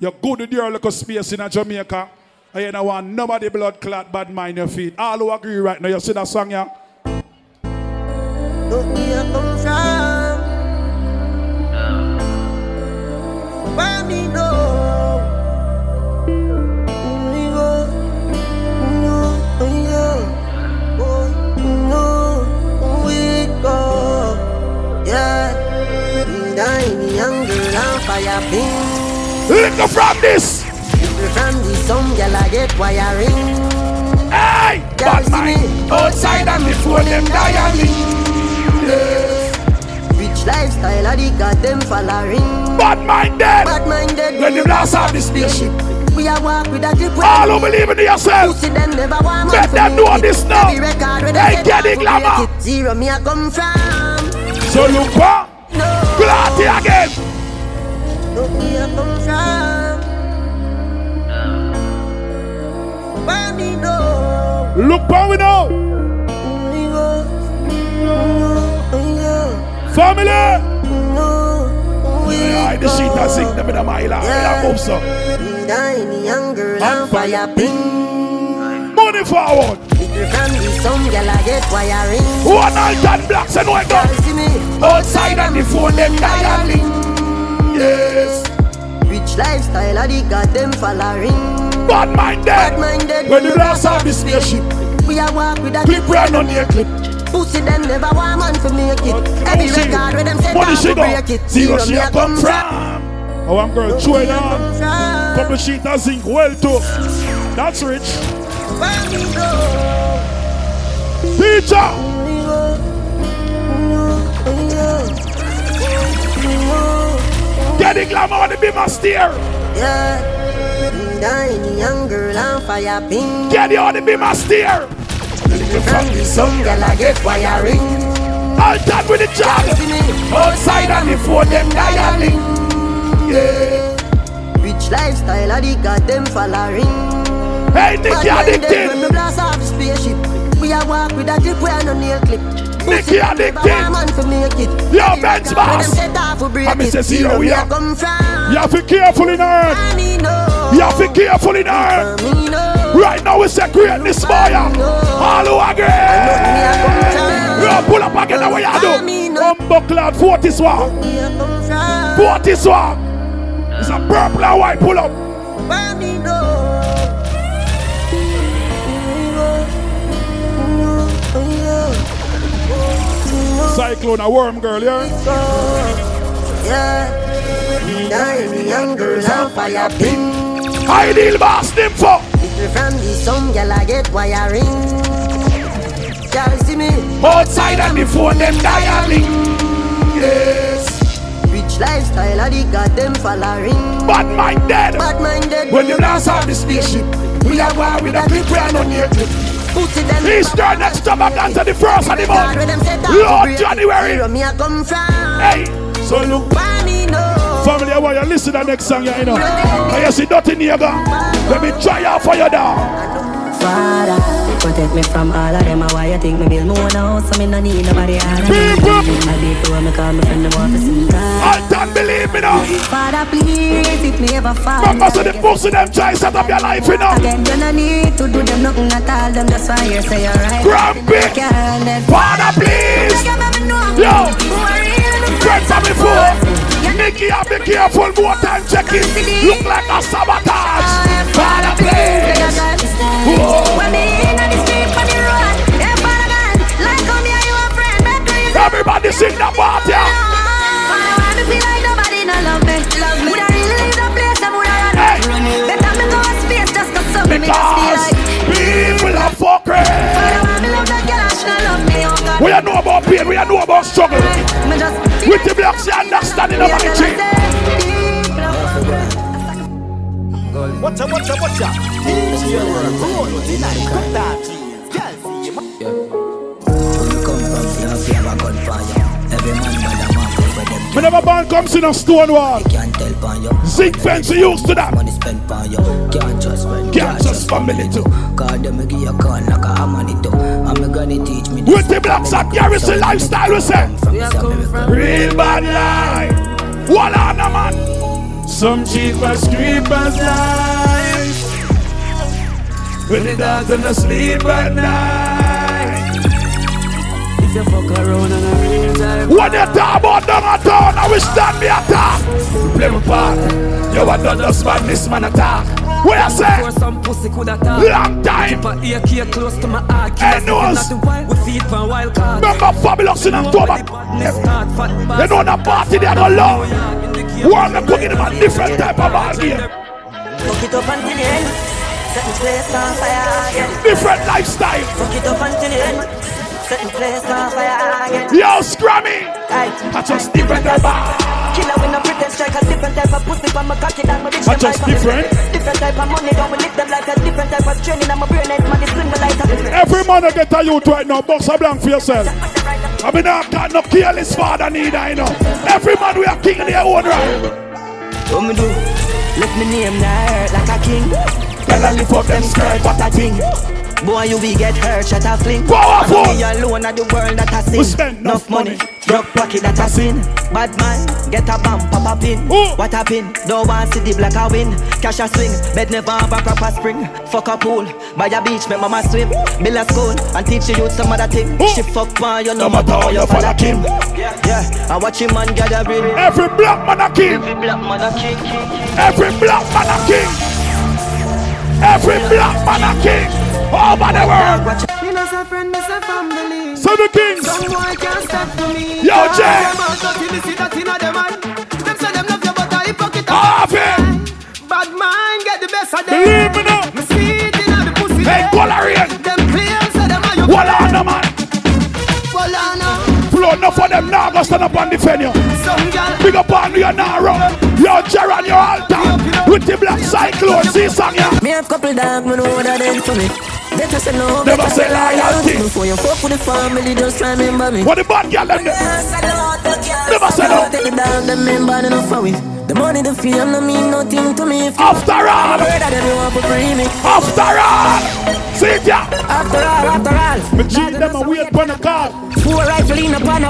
You're good with your little space in Jamaica. And you don't want nobody blood clot bad mind your feet. All who agree right now, you see that song yeah? Look where I come from. Why me know? We go. Yeah. Dying younger and fire pink. Look from this. Look from this. Some girl I get wiring. Hey! But my outside and me phone them dialing. Rich lifestyle, I dig at them following. Bad minded. When the blast off the spaceship, we are walk with a grip. All who believe in yourself, pussy them never want. Let them do all this now. Hey, get it glamour. Zero me I come from. So look what? No. Glatty again. Look where I come from. Where me know? Look where we know. Family! No, we yeah, the sheet and sing them in a mile. I hope so. And fire pin. Money forward. Little family, some girl I get wiring. One all blacks and white girls. Outside and the phone them dialing. Yes. Rich lifestyle, I dig at them following. Bad minded. When the blast off the spaceship, we are walk with a clip run on your clip. Pussy them never want man to make it. Every record where them say to break it. Zero she a come from. Oh, I'm going to chew it on. Couple sheet and zinc well too. That's rich. Teacher. Get the glamour on the beam and steer. Get it on the beam and steer. From the sun, girl, I get wiring. All that with the job. Outside and before them dialing. Yeah. Rich lifestyle, I dig at them following. Hey, Nicky, addicted. When we blast off the spaceship, we are walk with a grip where no nail clip. Nicky, addicted. Yo, Benz boss. I'm Mr. Zero, we are. You have to be careful in her. You have to be careful in her. Right now it's a greatness fire. All who agree. You pull up again and what you do. Humble cloud, 40 swag. 40 swag. It's a purple and white pull up. Cyclone, a worm girl, yeah? I deal boss them for. From the sun, girl, I get wiring. Girl, see me outside and before them dialing. Yes. Rich lifestyle, I dig at them following. Bad minded. When you blast off the spaceship, we are war with a clip round on your clip. He's the next job of dance the first of the month. Lord January. Hey, so look. Family, I want you to listen to the next song, you know. And you see nothing here, girl. Let me try out for you down. Father, protect me from all of them. Why you think me build more now? So me no need nobody. I be poor, me call me friend the one for some time. I don't believe me now. Father, please, if me ever fall, but most of the folks in them try set up your life, you know. Again, you no need to do them nothing at all. Them just want you say you're right. Grumpy. Father, please. Yo. Friend for me fool. Nikki, I be careful more time checking. Look like a sabotage. Father, please. When me in on the street on the road, yeah, Father God, like come here, you a friend, make me. Everybody sing that part, yeah. Why me feel like nobody no love me? Would I really leave the place? I would have run away. Better me go in space just 'cause something me just feel like. People are fucking. Father, why me love that girl and she no love me? Oh God. We a know about pain, we a know about struggle. With the blocks, you understanding of the change. Watcha. Whenever man comes in a stone wall, zinc fence used to that. Can't trust family too. With the blocks at Garrison lifestyle, we say. Real bad life. Walla na man. Some cheap ass creepers life. When the dogs don't sleep at night. If you fuck around and I real time. When you talk about down and down, I wish that me attack. Play my part. You want to just man, this man attack. What you say? Long time. And those. Remember Fabulous in October. They know the party they are going to love. One of cooking them a different type of ball game. Fuck it up until the end. Certain place on fire again. Different lifestyle. Fuck it up until the end. Certain place on fire again. Yo, Scrammy! I just different type of killer with no pretend strike. A different type of pussy from my cocky that my bitch. I just different. Different type of money don't we lift them like a different type of training. I'm a brain head man, it's in the light. Every man I get a youth right now, box a blank for yourself. I mean, I can't no careless father neither, you know. Every man we are king in their own right. What me do? Let me name that hurt like a king. Tell I lift up them skirt, what a thing. Boy, you be get hurt, shut a fling. Powerful! I be alone at the world that I sin. We spend enough money, drug pocket that I sin. Bad man, get a bomb, pop a pin. Ooh. What a pin, don't want to see the black a win. Cash a swing, bed never have a proper spring. Fuck a pool, by a beach, make mama swim. Build a school, and teach you some other thing. Ooh. She fuck man, you know no matter how you follow him. Yeah, I watch him man gathering. Every black man a king. Every black man a king. Every black man a king. Every black man a king. Over the world. So the kings. Yo, Jay. Off it. Bad man get the best of them. Leave me now. Me see it in the pussy. Hey, Golarian. Them claims of them are your Wallana, man. Wallana. Blow enough for them now. Go stand up and defend you. Some girl. Big up on you and now wrong. Yo, Jerry on your altar. With the black cyclone. See song, yeah. Me have couple dog. Me know what that is for me. Better say no. Never say loyalty. Before you fuck with the family, just try and remember me. What the bad girl them? Never say no. Take it down. Them member no for we. The money, the fame, no mean nothing to me. After all, see ya. After all, me cheat them a weird pan a car. Four rifle in a pan a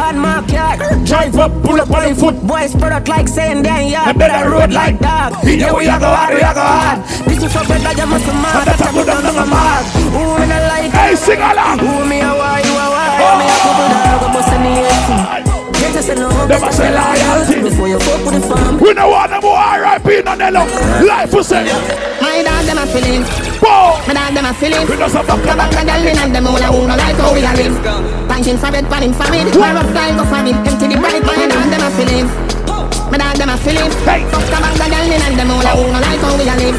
on my car. Drive up, pull up on the foot. Boys spread out like saying damn yeah. And better road like dog. Yeah, we a go hard, we a go hard. This is for better, you must mad. That's a good on the mark. Who me not like? Hey, sing along. Who me a why, you a why? Me a couple dog, I must a need. Never say loyalty. We don't want no more R.I.P. none of them. Life will say my dog them a feeling. My dog them a feeling. We don't stop the back of the lane and them all who no like how we are in. Punching for bed, panning for me. We're up flying for me. Empty the bright. My dog them a feeling. My dog them a feeling. Fuck the back of the lane and them all who no like how we are in.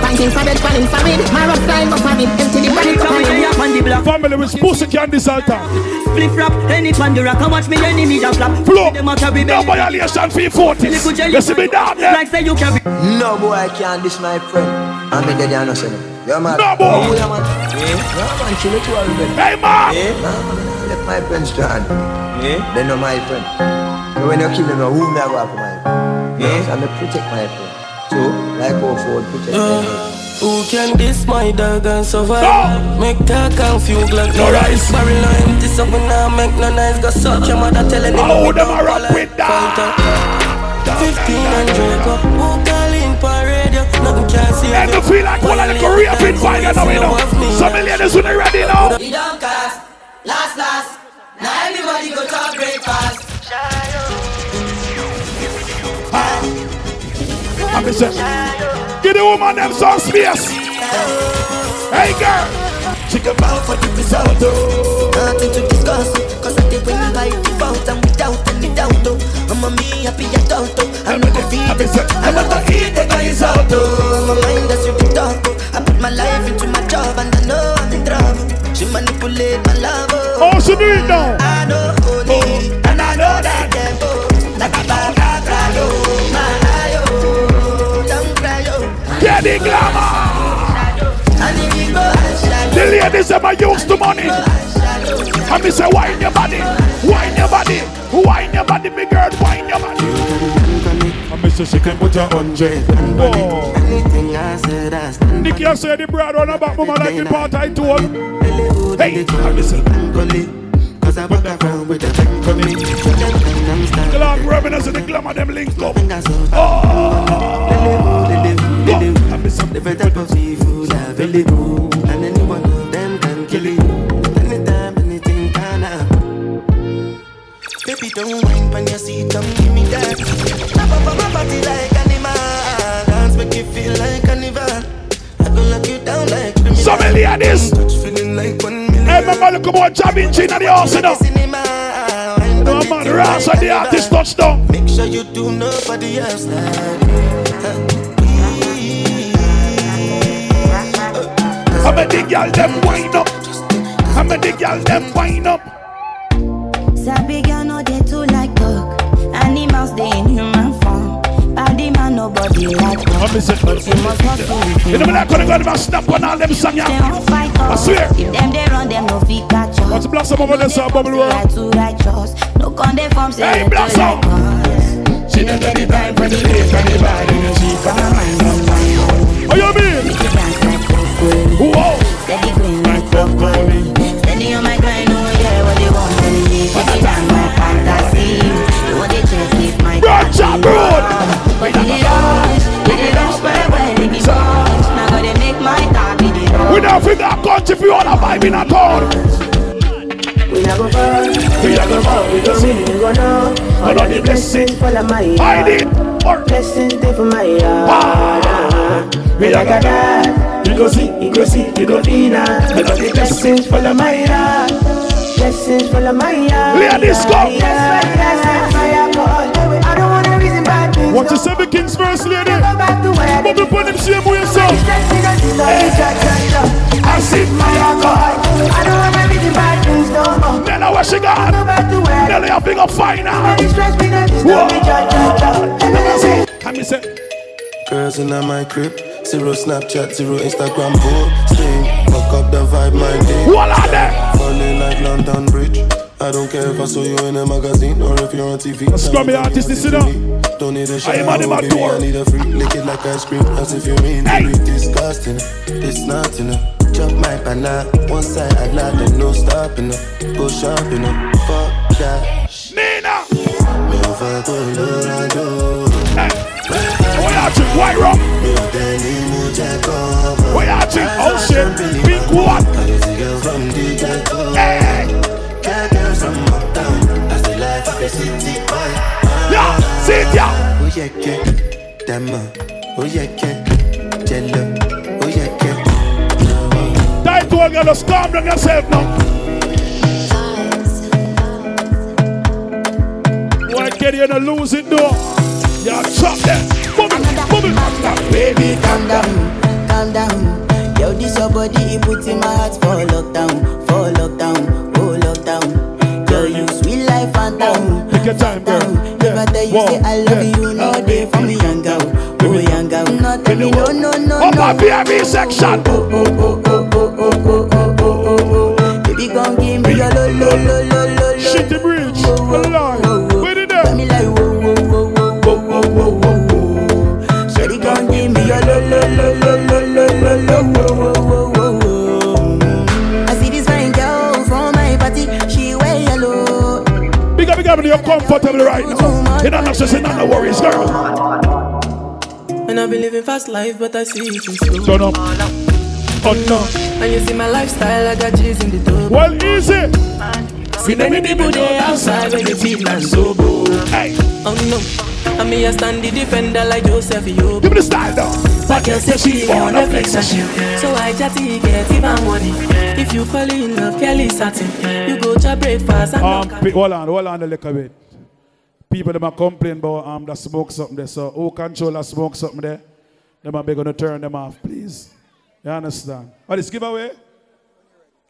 Punching for bed, panning for me. We're up flying for me. Empty the bright. We are on the block. Family with pussy candies out there. Flip rap, any pandora can watch me, any media flap. Flow, no violation fee 40s. You see me down there. Like say you can be. No boy, I can't diss my friend. I'm a dead innocent. You're mad. No boy. Oh, yeah, man. Yeah, man, chill it to all of them. Hey, man. Yeah. Nah, let my friends stand. Yeah. They're not my friend. But when you kill them, who may I go after my friend? Yeah. I'm going to protect my friend. So, like all forward, protect my friend. Who can diss my dog and survive? No. Make talk and fuel like no rice. Barrel no empty, so we now make no nice. Got such a mother telling me how them a rock with that. 1500 cup, who calling paradio? Nothing can save it. And to feel like all of the Korea pin fire now, you know. Some millionaires when they ready now. We don't cast, last. Now everybody go to breakfast. I'm a give the woman them some space. Hey girl, she can bow for the result. Nothing to discuss, cause I think when you buy the fault and without any doubt. I'm a me happy adult. I'm not gonna feed it, I'm not gonna eat it by his out. My mind has you been dark. I put my life into my job and I know I'm in trouble. She manipulate my love. Oh, she do it now. I know only, and I know that them both. Like a bad guy, yeah, the glamour. The ladies ever used to money. I me say, wine your body, wine your body, wine your body, big girl, wine your body. I me say she can put your 100. Anything I said, I stand. Nikki, I said the brother on about mama like the part I told. Hey, I me say. Cause I walk around with a bank on me. Glam revenues and the glamour them linked up. Oh! The better of evil available, and any one of them can kill it. Anytime, anything can happen. Baby, don't whine when you see, come give me that. Tap up on my body like animal. Dance make you feel like carnival. I go lock you down like criminal. Some aliens. Hey, my man, come on, jam in chin at the arsenal. No man, Ross and the artist touch down. Make sure you do nobody else like me. I'm a dig y'all them wind up. I'm a dig y'all them wind up. Sabi girl no they too like dog. Animals they in human form. Body man nobody like dog. I'm a sick person. You know me like when I go to snap on all them sang ya. I swear. If them they run them no fit catch up. Let's blast some of them so bubble up. No con they form say. Hey blast some. She don't get the time for the day for the body. She got her mind on fire. Oh you mean? Whoa! Steady green like broccoli. Steady on my grind, oh yeah, what they want to me. She done my fantasy. You want to check if my fantasy. But they don't swear when they give up. Now go they make my top in the road. We don't fit that country if you all are vibing at all. We not go far, we don't mean we go now. All of the blessings for the money. I did! Blessings they for my heart. We like a dad. You go see, you go dinner. I got the blessings for the Maya. Blessings for the Maya. Let this go. I don't want to reason bad things. What the seven kings first, lady? But the point is, you have yourself. I see Maya God. I don't want to reason bad things no more. Then I wish you God. Then I have been a fine hour. Whoa. I'm say. Girls in my crib. 0 Snapchat, 0 Instagram, posting. Fuck up the vibe, my day. What are they? Falling like London Bridge. I don't care if I saw you in a magazine or if you're on TV. A scrummy artist, this is up. Don't need a shower, I need a free. Lick it like ice cream, as if you mean hey. It's disgusting, it's not enough. Chop my banana, one side I like it, no stopping up. Go shopping up, fuck that. Nina! Me if I go, I do. White rum. What y'all drink? Oh shit, big one. Hey. Yeah, sit down. Oh yeah, get them. Oh yeah, get them. Oh yeah, get them. That one you just calm down yourself now. Why can't you not lose it though? Y'all chop them. Calm down, baby, calm down. Yo, this your body, it puts in my heart for lockdown, oh lockdown. Yo, you sweet life, phantom, take your time, girl. If I tell you, say I love you, no day for me, young girl, oh young girl. Nothing, no. Oh my BRB section. Oh. Baby, gon' give me your lo. Shit the bridge, alive. Where did that? Shady gon' give me your lo lo lo lo lo lo lo. comfortable, you're comfortable right now. You don't have to say none of worries, girl. And I've been living fast life, but I see it in slow. Turn up. Oh no. And you see my lifestyle, I got cheese in the dough. Well, easy. See many people there outside when you feel and so bold. Hey. Oh no. I'm here standing defender like Joseph Yobo. Give me the style though. But I say she wanna flex and shit. So I chatty get even money. If you fall in love, Kelly satin. You go to breakfast and hold on a little bit. People them a complain about that smoke something there. So who control that smoke something there? Them a be gonna turn them off, please. You understand? What is giveaway?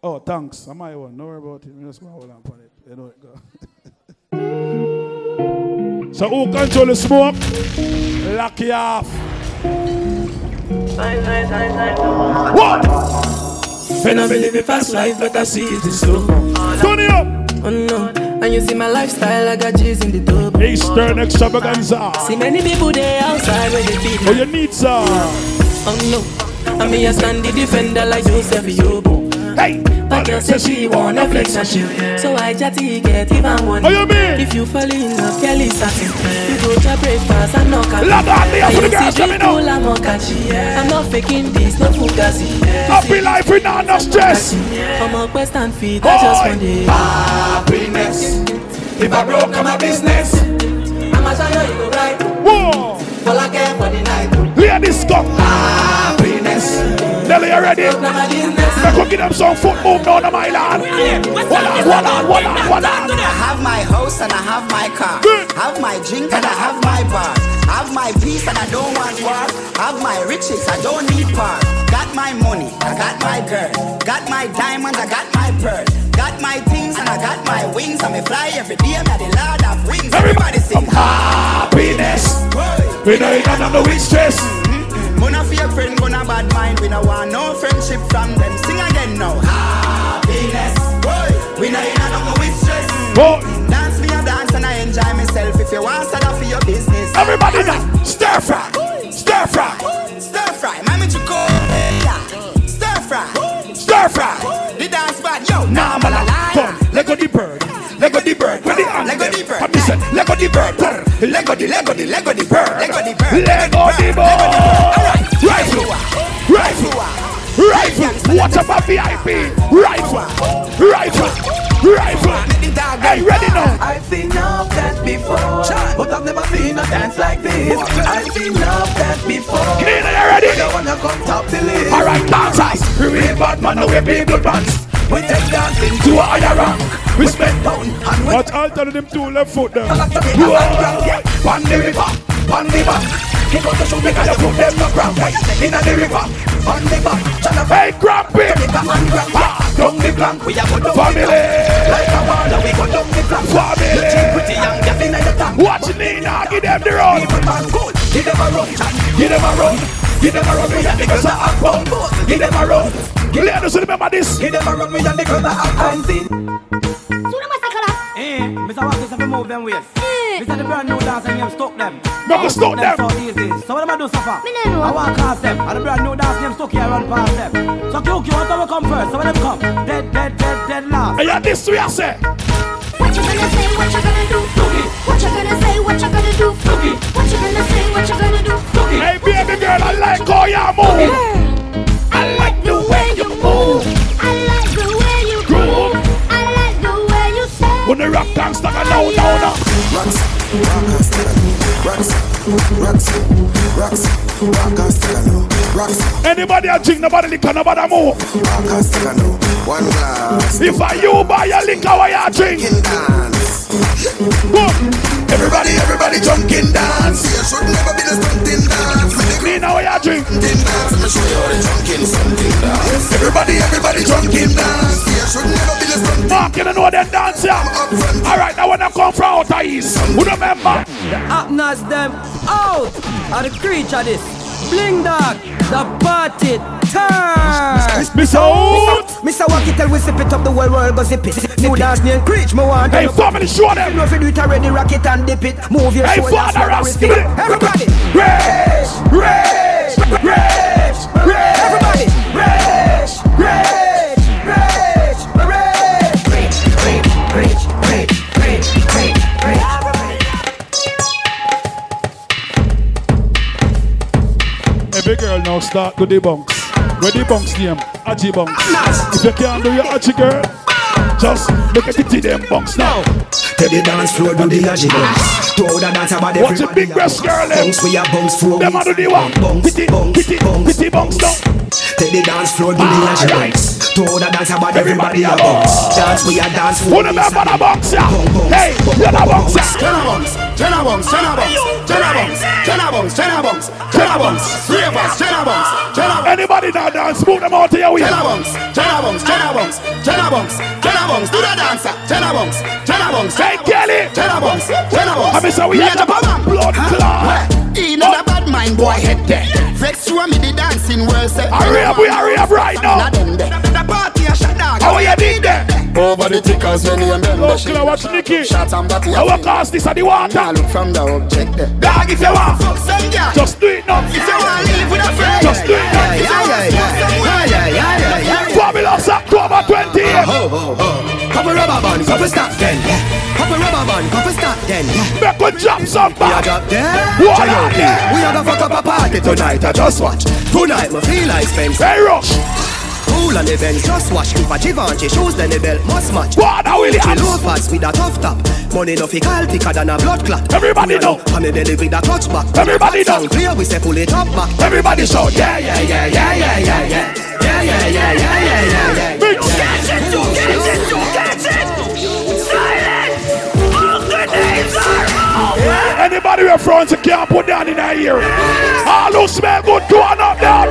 Oh, thanks. I'm my one. No worry about it. I'm just gonna hold on for it. You know it go. So who control the smoke? Lock it off. What? When I live a fast life, but I see it is slow. Turn it up. Oh no, and you see my lifestyle, I got cheese in the tub. Eastern extravaganza. See many people there outside where they feed. Oh, you need some. Oh no, I'm here standing defender like Joseph Yobo. Hey, but girl says she wanna flex and shit. So I chatty get even one. Oh, you mean? If you fall in love, Kelly satin. You go to breakfast and knock out. Love on me, I'm the girl coming out. I'm not faking this, no fugazi. Happy life without no stress. I'm a quest and feed, I just want it. Happiness. If I broke, I'm a business. I'm a child, you go right. Whoa. All I care for the night. Hear this cup. Happiness. Nelly, you ready? I could get up some foot move down my land. Hold on. I have my house and I have my car. Have my drink and I have my bar. Have my peace and I don't want war. Have my riches, I don't need power. Got my money, I got my girl. Got my diamonds, I got my pearl. Got my things and I got my wings. I'm a fly every day, I'm the Lord of Rings. Everybody sing happiness. We know you got no stress. Gonna fear friend, gonna bad mind. We don't want no friendship from them. Sing again now. Happiness. Boy. We know you don't go with stress. Dance me a dance and I enjoy myself. If you want to for your business. Everybody dance. Stir fry. Stir fry. Stir fry. Mammy Chico. Stir fry. Stir fry. The dance bad. Yo. Nah, malala. Let go the bird. Let go the bird. Let go the bird. Let go the bird. Lego the bird. Lego the bird. Rifle. What about VIP? Rifle. Hey, ready now. I've seen enough that before, but I've never seen a dance like this. I've seen enough that before. Clean it already. I don't wanna come top the list. Alright, dancers. We bad man, we be good ones. We take dancing to a higher rank. We spend down and we... But I'll tell them two left foot them. Pan the river, pan the back. He got to shoot me cause you put them no ground. Inna the river, pan the back. Hey, grab it! Down the plank, we a go down the plank. Like a baller, we go down the plank. Family! You think pretty young, you finna your tank. Watch me now, give them the run. Give them a run, give them a run. Give them a run, because I have one. Give them a run. Ladies, remember this. Give them a run, because I have one. Miss I want to have move them ways. Miss the brand new dance and you stuck them. Not stuck them so easy. So what am I do so far? I walk past them. And the brand new dance name stuck here run past them. So QQ want to come first. So when them come, dead last. And you this way I say. What you gonna say, what you gonna do? What you gonna say, what you gonna do? What you gonna say, what you gonna do? Hey baby girl, I like how you move. I like the way you move. I like the way you groove. When the rock dance, like a no. Rocks. Anybody a drink, nobody liquor, nobody move. One glass. If I you buy a liquor, why you drink? Everybody drunken dance. You should never be the something dance. Me now you drink. Let me show you how the drunken something dance. Everybody drunken dance. You should never be the something. Mark, you don't know them dance, yeah. Alright, now when I come from outer east, who remember? The apnas them out and the creature this bling dog, the party time. Miss out, Mr. Wakitel will sip it up the whole world, but zip it. New dance nail creature, my one. Hey, family, show them. You know if you do it already, rock it and dip it. Move your shoulders. Hey, father, ask me. Everybody, rage. Everybody, rage. Preach, every girl now start to debunks. Where the bunks name? Aji bunks. If you can't do your Aji girl, just look at the them bunks now. Tell the dance floor do the Aji bunks. Throw the dance about everybody. Watch a big breast girl them. Bunks we are bunks for them are do the one. Pity bunks now. Tell the dance floor do the Aji bunks. Throw the dance about everybody a bunks. Dance we are dance for them. Who the man a bunks ya? Hey, you're the bunks ya. Ten a bunks. Three of us, ten a bunks. Anybody now dance, move them out to your way. Ten a bunks. Do the dancer. Ten a bunks. Hey, Kelly. Ten a bunks. I miss how we had a blood clot. In a bad mind, boy, head there. Vex you and me the dancing worse. Hurry up right now. The party a shut down. How you did that? Over the tickers when you and them watch Nicky. Shut up, that you. Our cast this at the water. I look from the object there. Dog, if you want, fuck some girl. Just do it now. If you want, leave with a friend. Just do it now. Fabulous October 28th. Copper rubber band, copper start then. Make a drop something. We are gonna fuck up a party tonight. I just watch. Tonight we feel like Spence. Hey Rush. Cool on the bench. Just watch. If a Givenchy shows then the belt must match. What a Williams. She low pass with a tough top. Money no fickle, thicker than a blood clot. Everybody know. I'm a belly with a clutch back. Everybody know. Clear we say pull it up back. Everybody shout. Yeah. Yeah. Get it. Silence. All the names are out. Anybody with friends you can't put down in that ear. All who smell good, go on up down.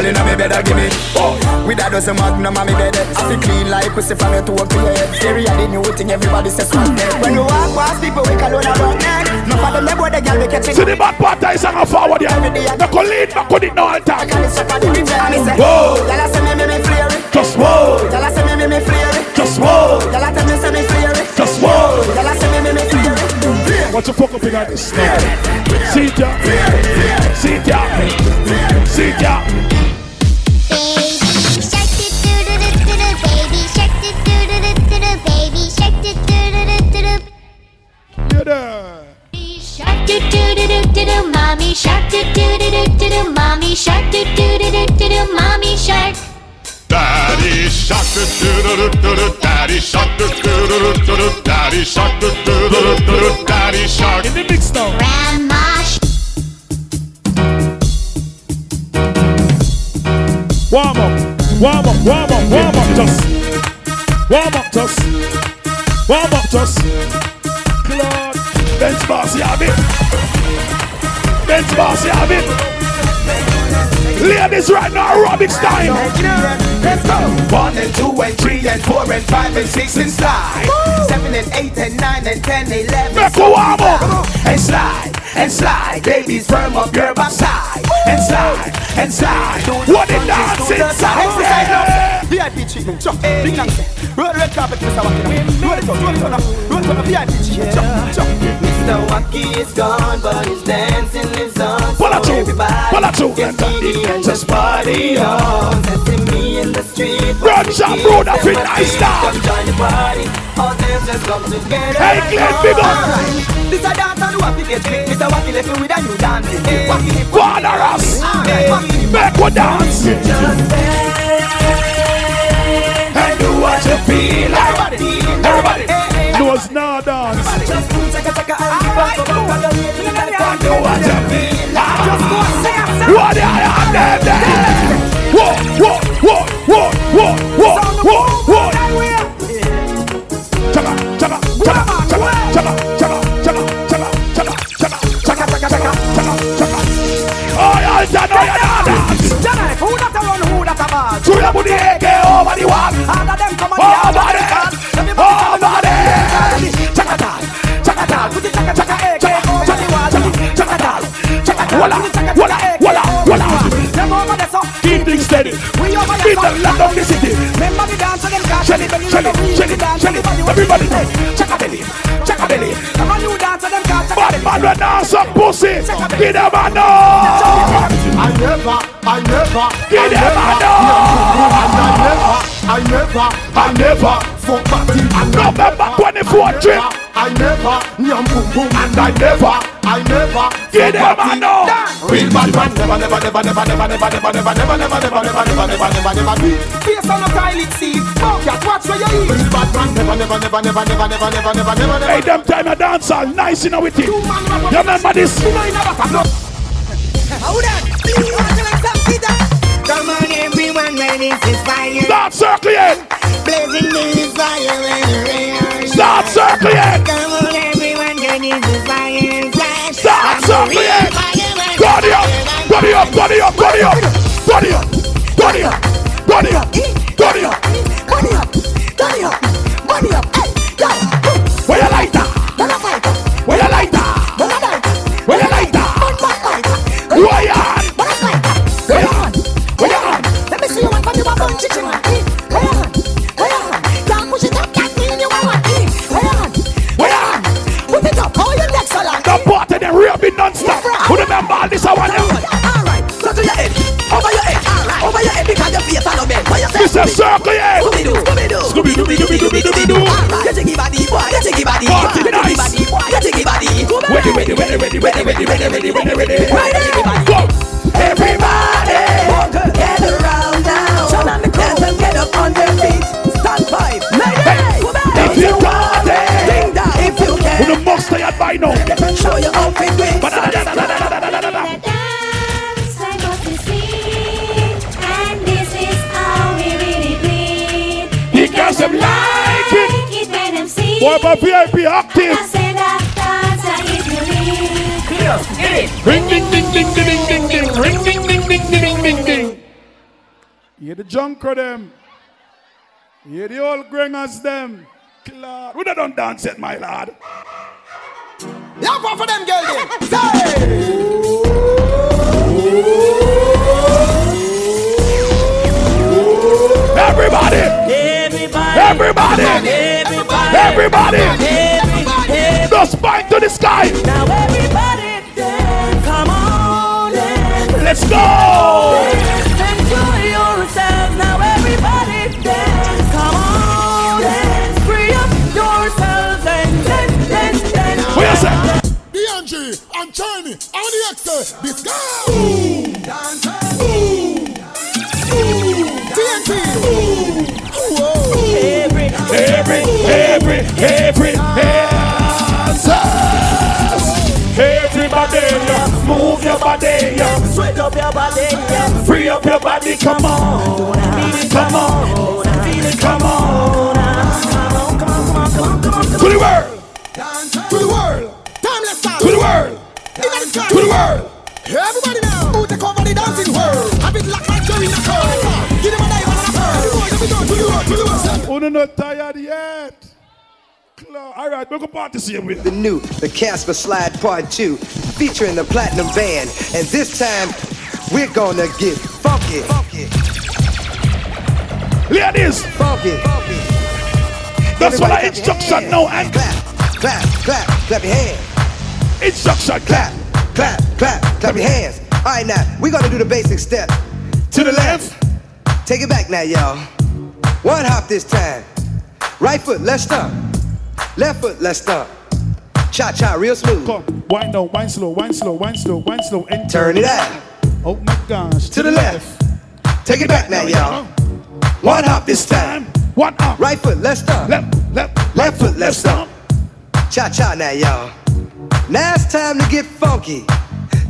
Girl, you know me better give me. With that doesn't matter, no mommy better. I feel clean like we see from your toe up to your head. Theory of the new thing, everybody says one day. When you walk past people, we call on about neck. No father, never the girl, we catch it. See the bad part, I sang a forward here. No colleague, no colleague, no altar. I got it stuck on the river, and he said, whoa. Y'all say me flare it. Just whoa. Y'all say me flare it. Just whoa. Y'all tell me say me flare it. Just whoa. Y'all say me flare it. What you fuck up in like this now? See ya. Shark do do do do do do, mommy shark do do do do do do, mommy shark do do do do do do, mommy shark. Daddy shark do do do do, daddy shark do do do do, daddy shark do do do do, daddy shark. In the mix now. Grandma. Warm up, just. Bench boss, you have it. Ladies right now, aerobics time. Let's go. 1 and 2 and 3 and 4 and 5 and 6 and slide. 7 and 8 and 9 and 10 and 11. Make a warm up. And slide. Ladies firm up your backside. And slide. What the dance inside? VIP treatment, jump. Big dance. Red carpet, Mr. Wacky. Roll it up. VIP treatment, jump. Mr. Wacky is gone, but his dancing lives on. So everybody gets giddy and just party on. Dancing me in the street. Run, I feel nice now. Come join the party. All dancers come together. Hey, Glenn, big up. This a dance and Wacky gets quick. Mr. Wacky left me with a new dance. Wacky, us. Make a dance. Just dance. And do what you feel like. Everybody. Was not dance. Everybody, check a belly. I'm a new dancer, them can't check a belly. man will now some pussy. Give them a no. I never. Give them a no. I never. Fuck my team. November 24th trip. I never. Give them a no. Real bad man. Never. Face on a toilet seat. Fuck your watch where you eat. Real bad man. Never. Hey, them time a dance all nice in with it. You remember this? Come on, everyone, ready to fire. Start circling. Blazing is fire. Start circling. Come on, everyone, ready to fire. Start circling. Body up. VIP active. I say that dance I give you it. Ring ding ding ding ding ding ding. Ring ding ding ding ding ding ding. Hear the junker them. Hear the old gringers them. Clad. We don't dance it, my lad. Yeah, go for them, girl. Everybody, no spine to the sky. Now everybody, dance. Come on, dance. Let's go. Enjoy yourself. Now everybody, dance. Come on, dance. Free up yourselves and dance. Where is it? DNG and Journey on the Excel. This guy. Dance. TNT. Every answers. Everybody, move your body, sweat up your body, free up your body. Come on. To the world. Timeless dance. To the world. Everybody now. Who the cover the dancing world? Have it locked like you're in the car. Give them a dive on the car. To the world. Uno not tired yet. Alright, we'll go party see you with the new, the Casper Slide Part 2, featuring the Platinum Band. And this time, we're gonna get funky. Ladies! Funky. That's what I instruction now and clap your hands. Instruction, clap your hands. Alright now, we're gonna do the basic step. To the left. Take it back now, y'all. One hop this time. Right foot, left stump. Left foot, let's stop. Cha-cha, real smooth. Come, wind down, wind slow. And turn it out. Oh my gosh. To the left. Take it back now, y'all. One hop this time. One hop. Right foot, let's stop. Left. Right foot, let's stop. Cha-cha now, y'all. Now it's time to get funky.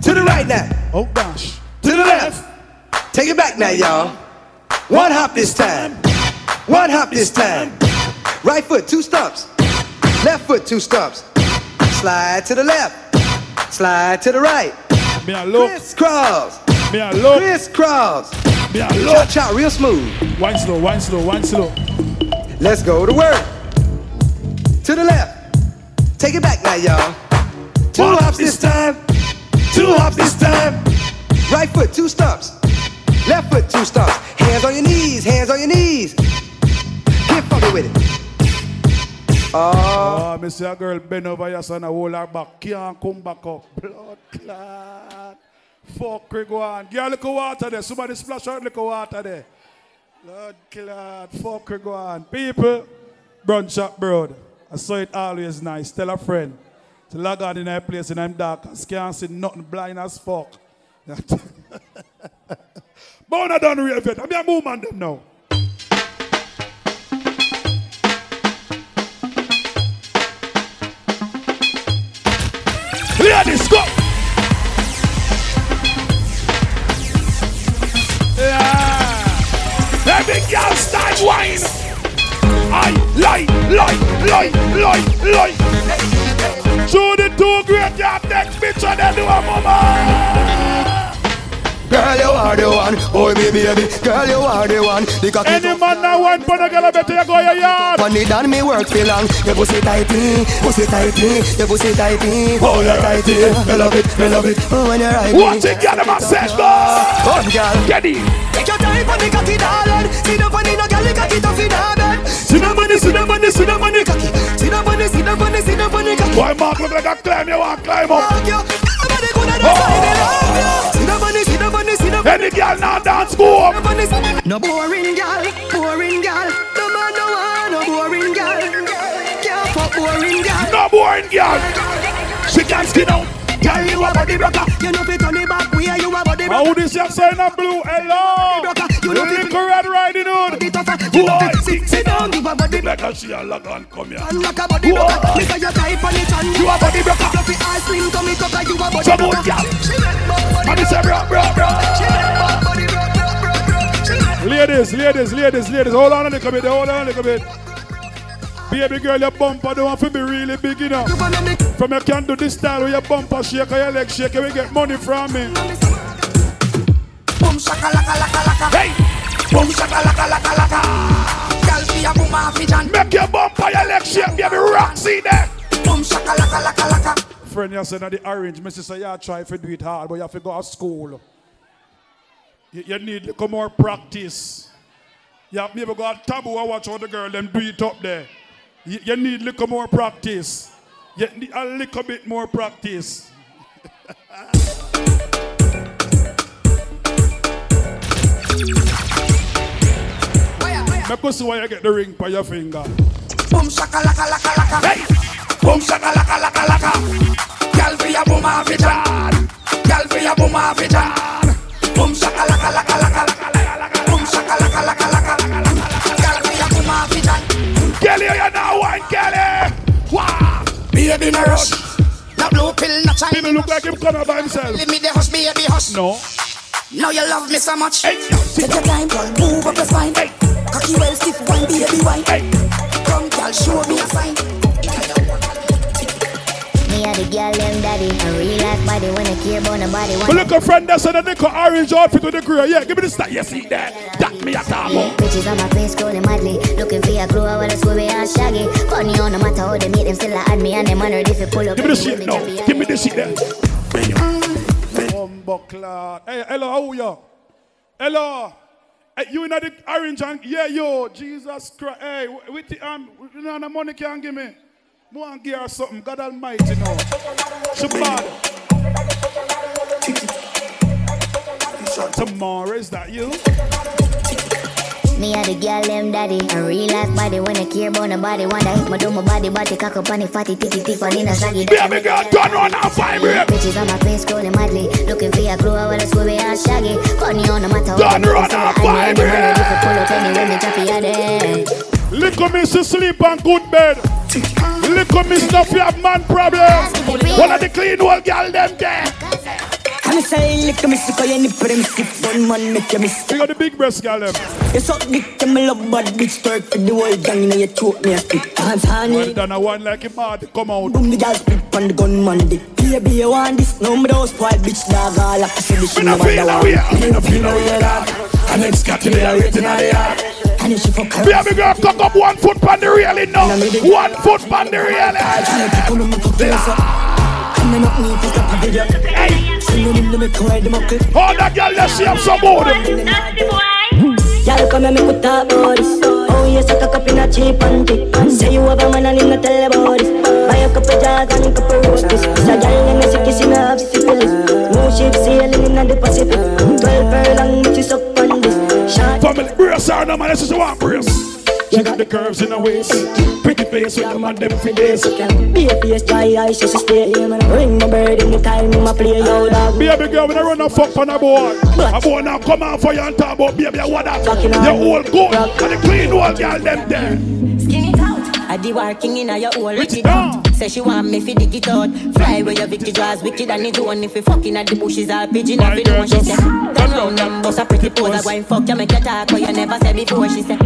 To the right now. Oh gosh. To the left. Take it back now, y'all. One hop this time. One hop this time. Right foot, two stumps. Left foot, two stumps. Slide to the left. Slide to the right. Criss-cross. Cha-cha, real smooth. Wind slow. Let's go to work. To the left. Take it back now, y'all. Two hops this time. Right foot, two stumps. Left foot, two stumps. Hands on your knees. Get funky with it. Oh, I see a girl bend over here and hold her back. Can't come back up. Blood clot. Fuck, we go on. Get a little water there. Somebody splash out a little water there. Blood clot. Fuck, we go on. People, brunch up, bro. I saw it always nice. Tell a friend to log out in that place and I'm dark. I can't see nothing, blind as fuck. Bona done rave it. I'm a movement them now. Ladies, go! Yeah! Let me girl start wine! I lie! Show the two great yard next picture and do a mama! Girl, you are the one, oh baby, girl, you are the one. Any man that want for the girl, I better you go your yard. Funny than me work for long, you pussy tighty, you pussy tighty. Oh, you're tighty, I love it, I love it. When you're right, watch it, girl, I'm a set, oh, girl, get it. Take your time for the cocky, darling. See the funny, no girl, you got it off in her bed. See the funny, see the funny, see the funny, cocky. See the funny, see the funny, see the funny, cocky. Boy, Mark, look like I climb, you want to climb up. Oh, any girl now dance go up. No boring girl, boring girl. No man no one, no boring girl. Can't fuck boring girl. No boring girl. She can't skin out. Girl, you a body blocker. You know fit on the back where you a body blocker. Oh, this is saying a blue. Hello. You know fit red riding hood. You know fit sit down. You a body blocker. She a log on come here. You a body blocker. Me say your type on it and you a body blocker. Fluffy ice cream to me cup like you a body blocker. I just say bro. Ladies, hold on a little bit, Baby girl, your bumper don't have to be really big enough. From you can't do this style with your bumper shake or your leg shake, you will get money from me. Hey! Make your bumper, your leg shake, baby, rock, see that? Friend, you said that the orange, Mrs. say, yeah, try to do it hard, but you have to go to school. You need a little more practice. You have maybe go to taboo and watch all the girl them do it up there. You need a little more practice. You need a little bit more practice. Let me see why you get the ring by your finger. Boom, shaka, laka, laka, laka. Hey! Boom shaka laka laka laka. Girl for your boom half it hard. Girl for your boom half it hard. Boom shaka laka laka laka laka. Boom shaka laka laka laka. Girl for your boom half it hard. Kelly, you know one Kelly. Wow. Baby no rush. No blue pill, no time. People look like him coming by himself. Leave me the hush, baby hush. No. Now you love me so much. Hey, take your time, girl. Move up your spine. Hey. Cocky well stiff, wine baby wine. Hey. Come, girl, show me a sign. The girl them daddy and real life body when I care about nobody. But look a friend that said that they got orange outfit with the grill. Yeah, give me the start. You see that? That me a tabo. Bitches on my face scrolling madly, looking for a clue while I swear and shaggy. Funny on no matter how they make them still add me and them under if you pull up. Give me the shit now. Give me the shit there. Bumbleclad. Hey, hello, how are you? Hello. Hey, you in the orange and yeah, yo, Jesus Christ. Hey, with the you know the money can't give me. Go and give her something, God Almighty now. She bad. Tomorrow, is that you? Me and the girl, them daddy. And real life body, when I care about nobody. One that hit my do my body, but the cock up on the fatty, titty, tiff, and in a saggy. Baby girl, turn around and vibrate. Bitches on my face, scrolling madly. Looking for a clue, I will swear and shaggy. Funny on no matter what. Turn around and vibrate. Look at me, she sleep on good bed. Look at me, stuff you have man problems. One of the clean old girl them there. I'm saying, look at me, so you need to sit one man, make you miss. You got the big breast girl them. You suck dick, you love bad bitch, twerk for the whole gang, and you choke me a stick. Well done, I want like a mad come out. Boom, the girl split on the gun, man, the baby, you want this? No, me don't spoil bitch, dog, all up to see the shit. Me no feel no way, dog. And it's got to be a written on the heart. Baby girl, cock up 1 foot pan the really now. 1 foot pan the really. Hey. Oh, that girl, let's see up some more. Y'all come and make up bodies. Oh, you suck a cup in a cheap auntie. Say you have a man and in the telebodies. Buy a cup of jars and a cup of roasties. So y'all in the sick is in a half syphilis. No ship sailing in the Pacific. 12 furlong which is up on this. Family brace are no man, this is one brace. She got the curves in her waist. Pretty face with them and them for days. Be a face, dry eyes, she stay. Ring my bird in the time, I play your dog. Baby girl, when I run a fuck on a board. A board now come out for you and talk about baby, what up? Your whole goat and the clean wall, girl, them there. Skin it out. I did working in your whole wicked down. Say she want me fi dig it out. Fly where your victory draws wicked and it one. If we fucking at the bushes, I'll pigeon every one. She say, turn round and bust a pretty pose. I go and fuck you, make you talk, but you never said before. She say,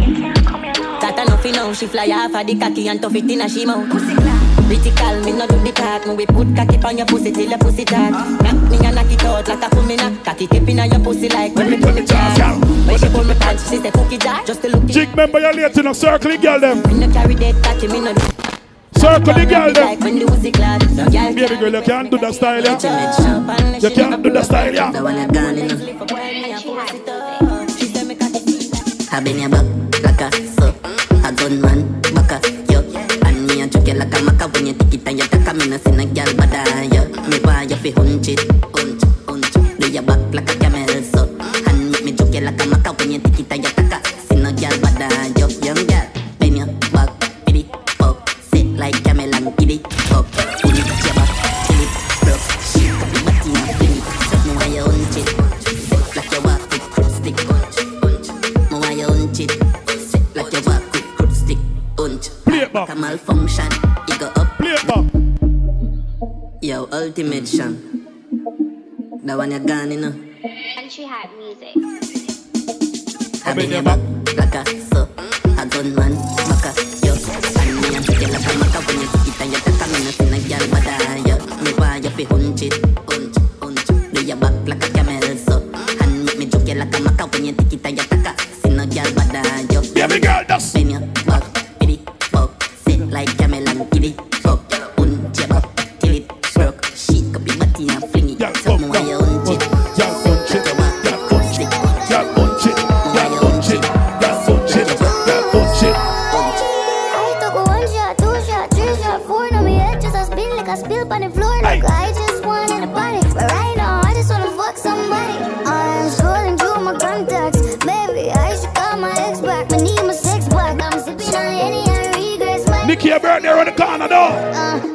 that enough, you know, she fly half of the cocky and tough it in a she mouth. Pretty calm, me no do the talk. Me we put cocky on your pussy till your pussy talk. Knock me and knock it out like a fumina. Cocky tipping on your pussy like when me pull me jar. When she pull me pants, she say cookie jar. Just to look. Jig member your late in a circle, girl them. When you carry that cocky, me no do. Circle the girl them. Baby girl, you can't do that style, yeah. You can't do that style, yeah. She tell me cocky. I've been your back like a suck. A gunman, baka, yo. And me a joke like a maca. When you take it and you take a minute, see a girl bada, yo. Me want you fi hunch it, hunch, hunch. Do your back like a camel, so. And me joke like a maca. When you take it and you take a, see a girl bada, yo. Young girl, bend your back, beat it up. Sit like camel and get it up. Pull it your back, pull it, bro. Shit, the body not fling it. So me want you hunch it, sit like you walk with stick, hunch, hunch. Me want you hunch it, sit like you walk. Play back. Malfunction. You go up. Play back. Yo, ultimate sham. That one you gone, you know. And she had music. I've been your back like a so. A gunman, baka, yo. And me and you like a maka. When you take it and you take a minute, see a girl bada, yo. Me want you fi hunch it, hunch, hunch. Do your back like a camel, so. And me joke you like a maka. When you take it and you take a, see a girl bada, yo. Yeah, me girl does. Bend your back. Like camel and giddy, fuck, un jabba, till it broke. She could be batty and fling it. So my own chip, just on chip, that on chip, that on chip, that on chip, that on chip, that on chip. I took one shot, two shot, three shot, four. Now me head just a spin like a spill on the floor. Like I just wanted a party, but right now I just wanna fuck somebody. I'm scrolling through my contacts, maybe I should call my ex back. I need my sex back. I'm sipping on any. Nikki, I burn there on the corner, though.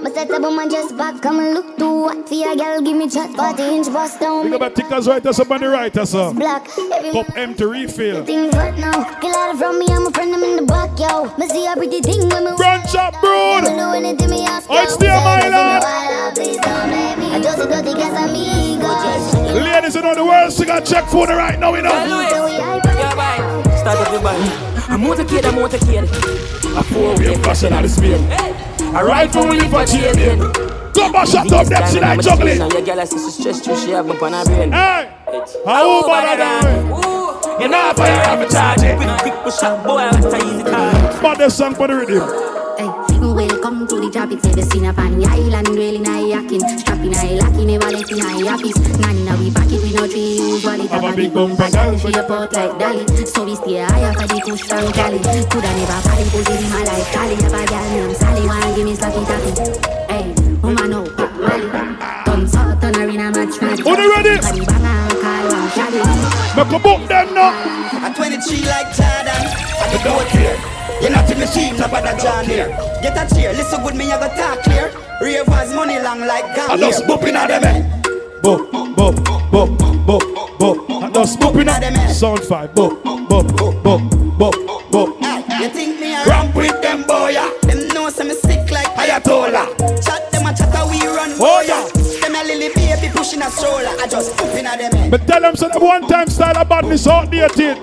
But set up on my chest back. Come and look to what fear, girl. Give me chat, 40 inch bust down. Think about tickers right us up on the right, us up. Black. Cup empty refill. Things right now. Get out from me, I'm a friend, I'm in the back, yo. Me see a pretty thing when me. Brunch up, bro. I'm doing it to me, I'm still. It's still my love. I just got the gas amigos. Ladies and all the world, so you gotta check for the right now, you know. Start up your body. I'm out of kid. A four-way fashion at the spear. I ride for live for champion. Coppershot up that shit like juggling. Your girl has to stress you, she have my pan brain. Hey, how about that? You know for your have a charge. Quick push up, boy, I like to easy car. But the song for the radio. Welcome to the traffic, say the scene up on the island. Dwelling, I yacking, strapping, I lacking. Never left in I office. Nanny, now we back it with no tree. Usually, have a big bump and down. She up out like Dali. So we stay higher for the push from Cali. Could I never fall in position in my life. Cali, have a gal named Sally. Wanna give me slappy tappy. Hey, woman, no, pop Molly. Guns out, turn her in a match match. Are you ready? Body banger, call one Cali. Make a book them now. I'm 23 like Jordan. I don't care. You're not in the sheets about that John here. Get a cheer, listen good, me, I got talk clear. Ravers money long like gang. I just booping at them, man. Boop, boop, boop, boop, boop. I just booping at them, man. Sound five, boop, boop, boop, boop, boop. You think me a ramp with them, boy, yeah. Them know some sick like Ayatollah. Chat them a chatter, we run, boy, yeah. Them a lily baby pushing a stroller. I just booping at them, man. But tell them, so the one-time style of badness outdated.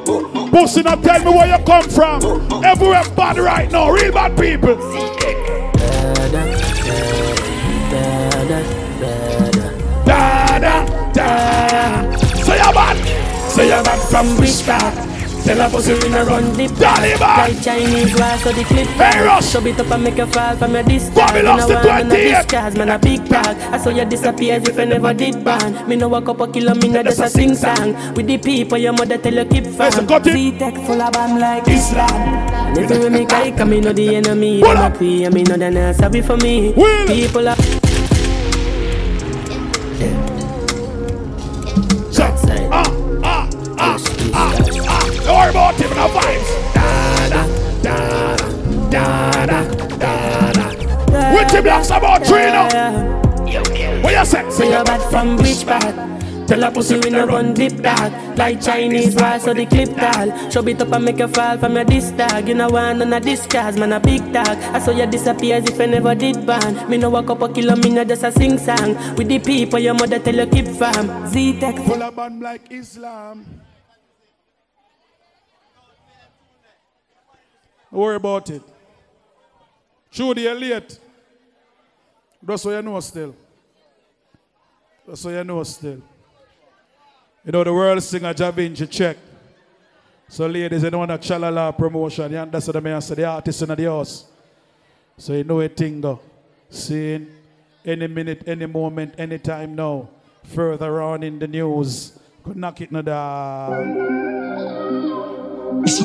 Pussy, now tell me where you come from. Everywhere bad right now, real bad people. Da da da da. Say you're bad from which part? Tell a pussy we na run deep. Like Chinese wire, so the clip. Hey Rush, shove it up and make a fall from your disc. Bobby lost the 20th. Man a big bag. I saw you disappear as if I never did ban. Me no walk up a kilo, me no just a sing song. With the people your mother tell you keep fan. Z-Tech full of bomb like Islam. Living with me kike, me know the enemy. Pull up. Me know they're not sorry for me. People are. Don't worry about it, no vibes. Da da da da da da da. With the blocks about three now. What you say? Say you're bad from beach back. Tell a pussy we no run deep dark. Like Chinese wire, so the clip tall. Shove it up and make a fall from your disc tag. You know one on a disc cars, man a big tag. I saw you disappear as if I never did ban. Me no walk up a kilo, me no just a sing song. With the people your mother tell you keep fam. Z-Tech full of bomb like Islam. Don't worry about it. Shoot, you're late. That's what you know still. That's what you know still. You know, the world singer Javinci check. So ladies, you know want a chalala promotion. You understand me? I said the artist in the house. So you know a thing though. Seeing any minute, any moment, any time now. Further on in the news. Could knock it now down. Hey,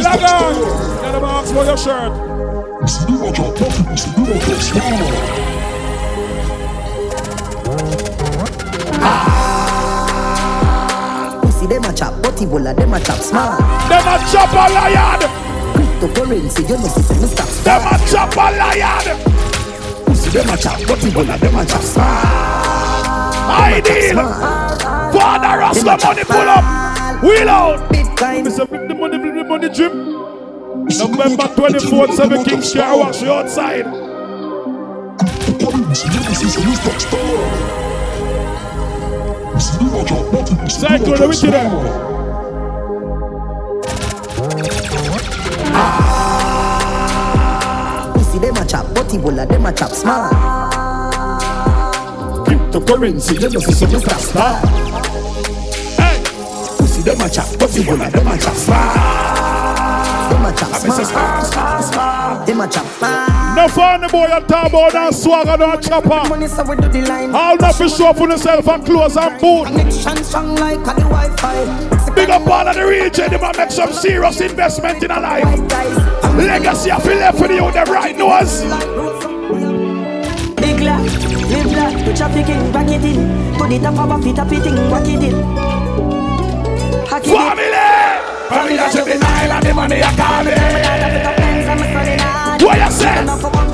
log on! Get a box for your shirt. Pussy, them a chop, butty bola, them a chop smart. Them a chop a lion. Cryptocurrency, you know, system is top. Them a chop a lion. Pussy, them a chop, butty bola, them a chop smart. Ideal! Father Rasta money pull up! Wheel out! Mr. Flip the money drip! November 24th, 7 King's Square, watch you outside! Cycle the witch there! Pussy dem a chop, butty bola dem a chop smart! To currency, you know, system is top star. Hey! Pussy, them a chop, pussy, bola, them a chop star. Them a chop star. Them a chop star. No fun, the boy, you talk about that swagger, no chopper. Money, so we do the line. All enough is show for yourself and clothes and food. Connection strong like the Wi-Fi. Big up all of the region, they might make some serious investment in a life. Legacy, I feel left for you, the right noise. Live black, to trafficking, back it in. To the top of a feet, up it in, back it in. Family! Family, I should be nine and the money I call me. What you say?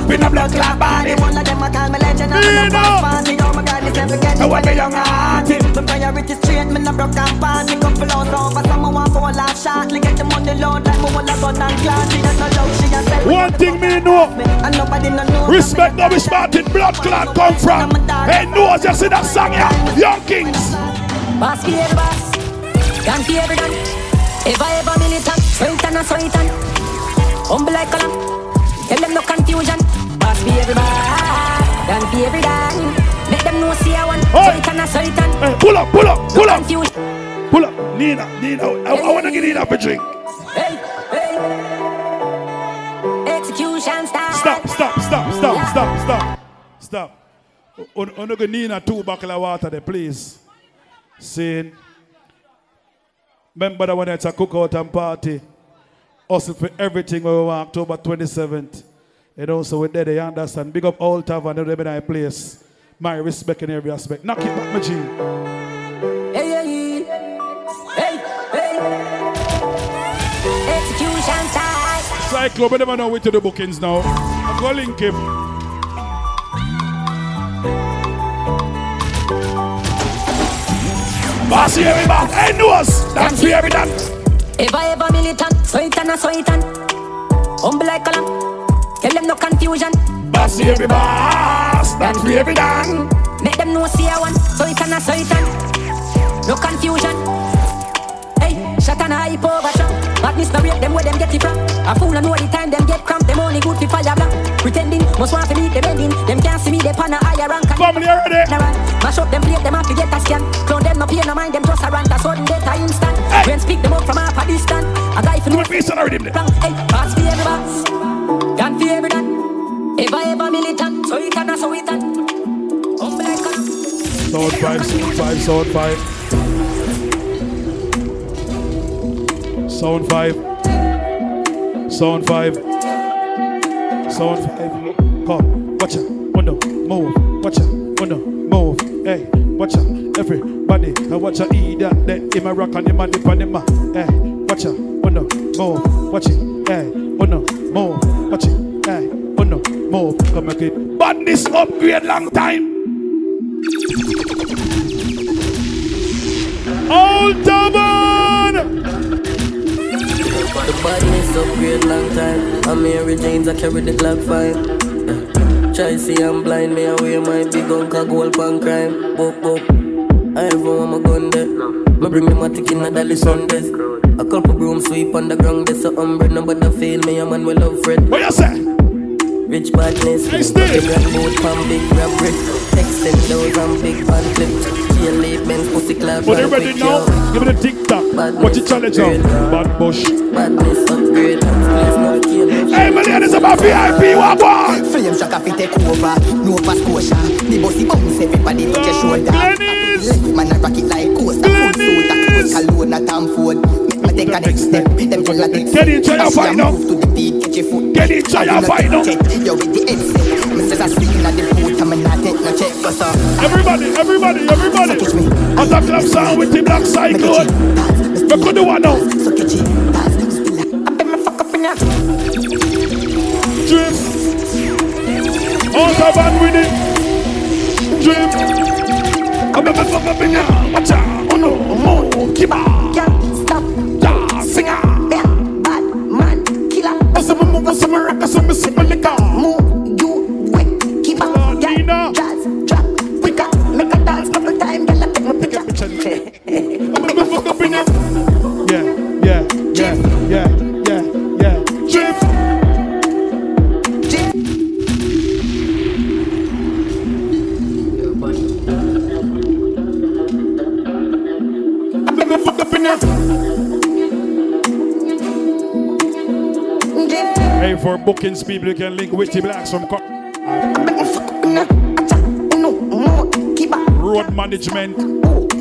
With a blood clot body. One of them I call me legend. I'm not fast, me know my God, this never gets me. I want a young artist. My priority straight, me not broke down fast. Me come for loads over, someone want for a laugh shot. Me get the money load, like me want a gun and glass. She just a joke, she just said. One thing me know. And nobody no know. Respect no which Martin blood clot come from. Hey, knows you see that song, yeah? Young Kings. Basky every bass. Ganty every gun. Ever militant, sweatan, humble like column, tell them no confusion. Pass be every bar, don't be every dime. Let them know see I want, sweatan. Hey, pull up. Confusion. Pull up, Nina, I want to get Nina a drink. Hey. Execution start. Stop. Onogo Nina 2 bottle of water there, please. Sin. Remember that when it's a cookout and party, hustle for everything when we were October 27th. You know, so we're there, they understand. Big up Old Tavern, they've been in a place. My respect in every aspect. Knock it back, my G. Hey. Execution time. Cyclo, we never know where to do bookings now. I'm calling him. Bossy every back, I know us. Dance for every dance. Ever militant, sweatan. Humble like column, tell them no confusion. Bossy every bass, dance for every dance. Make them know see I want, sweatan. No confusion. Hey, shut an eye over shop. Badness no rate them where them get it from. A fool and know the time them get cramped. Them only good for fire black. Pretending, most want to meet them ending. Them can't see me, they pan a higher rank. Come family already. Mash up them plate, them have to get a scan. Clown them no pay no mind, them just a rant. A sudden data instant. When speak them up from half a distance. A guy for the face already. Hey, pass for every box, done for every done. Ever militant, so it can, so it can. Sound 5, sound 5, sound 5. Sound 5. Sound 5. Sound 5. Come, watch out, window, move. Watch out, window, move. Hey, watch out, everybody. And watch out, eat that, that. In my rock and in my dip and in my. Hey, watch out, window, move. Watch it, hey, window, move. Watch it, hey, window, move. Come make it. But this upgrade long time. Old Tavern! The badness upgrade long time. I'm Mary James, I carry the Glock 5. Try see I'm blind, me I wear my big uncle gold pan crime. Bop bop, I ever want my gun there. Me bring me my ticket in a dolly Sundays. A couple broom sweep on the ground, there's a umbrella. Nobody fail me, a man will love Fred. What you say? Rich badness, I still grab both from big grab brick. Extend those and big band clip. Jelly bends, pussy clap. But everybody know, give me the TikTok. Watch it challenge out. Bad bush. Badness upgrade. Hey, my name is about VIP, Wabba. Film Shaka fi take over. No pass Scotia. The bossy bounce, everybody put your shoulder. Man, I rock it like Costa. Food suit, I close alone at Tamford. Take a next step, them just like get into your fight now. Get into your fight now. Everybody. I'm the club sound with the black cycle. We could do one now. Dream. Old Tavern with it. Dream. I'm the fuck up in ya. Watch out. Oh no, oh, keep on. Singer, bad man, killer. As I'm a move, some rock, some liquor. Move, you wet, keep on. Jazz, drop, quicker. Make a dance, couple time, girl, I take my picture. I'm gonna fuck up in ya. Yeah. Drip. I'm gonna fuck up in ya. Hey, for bookings, people, you can link with the blacks from road management.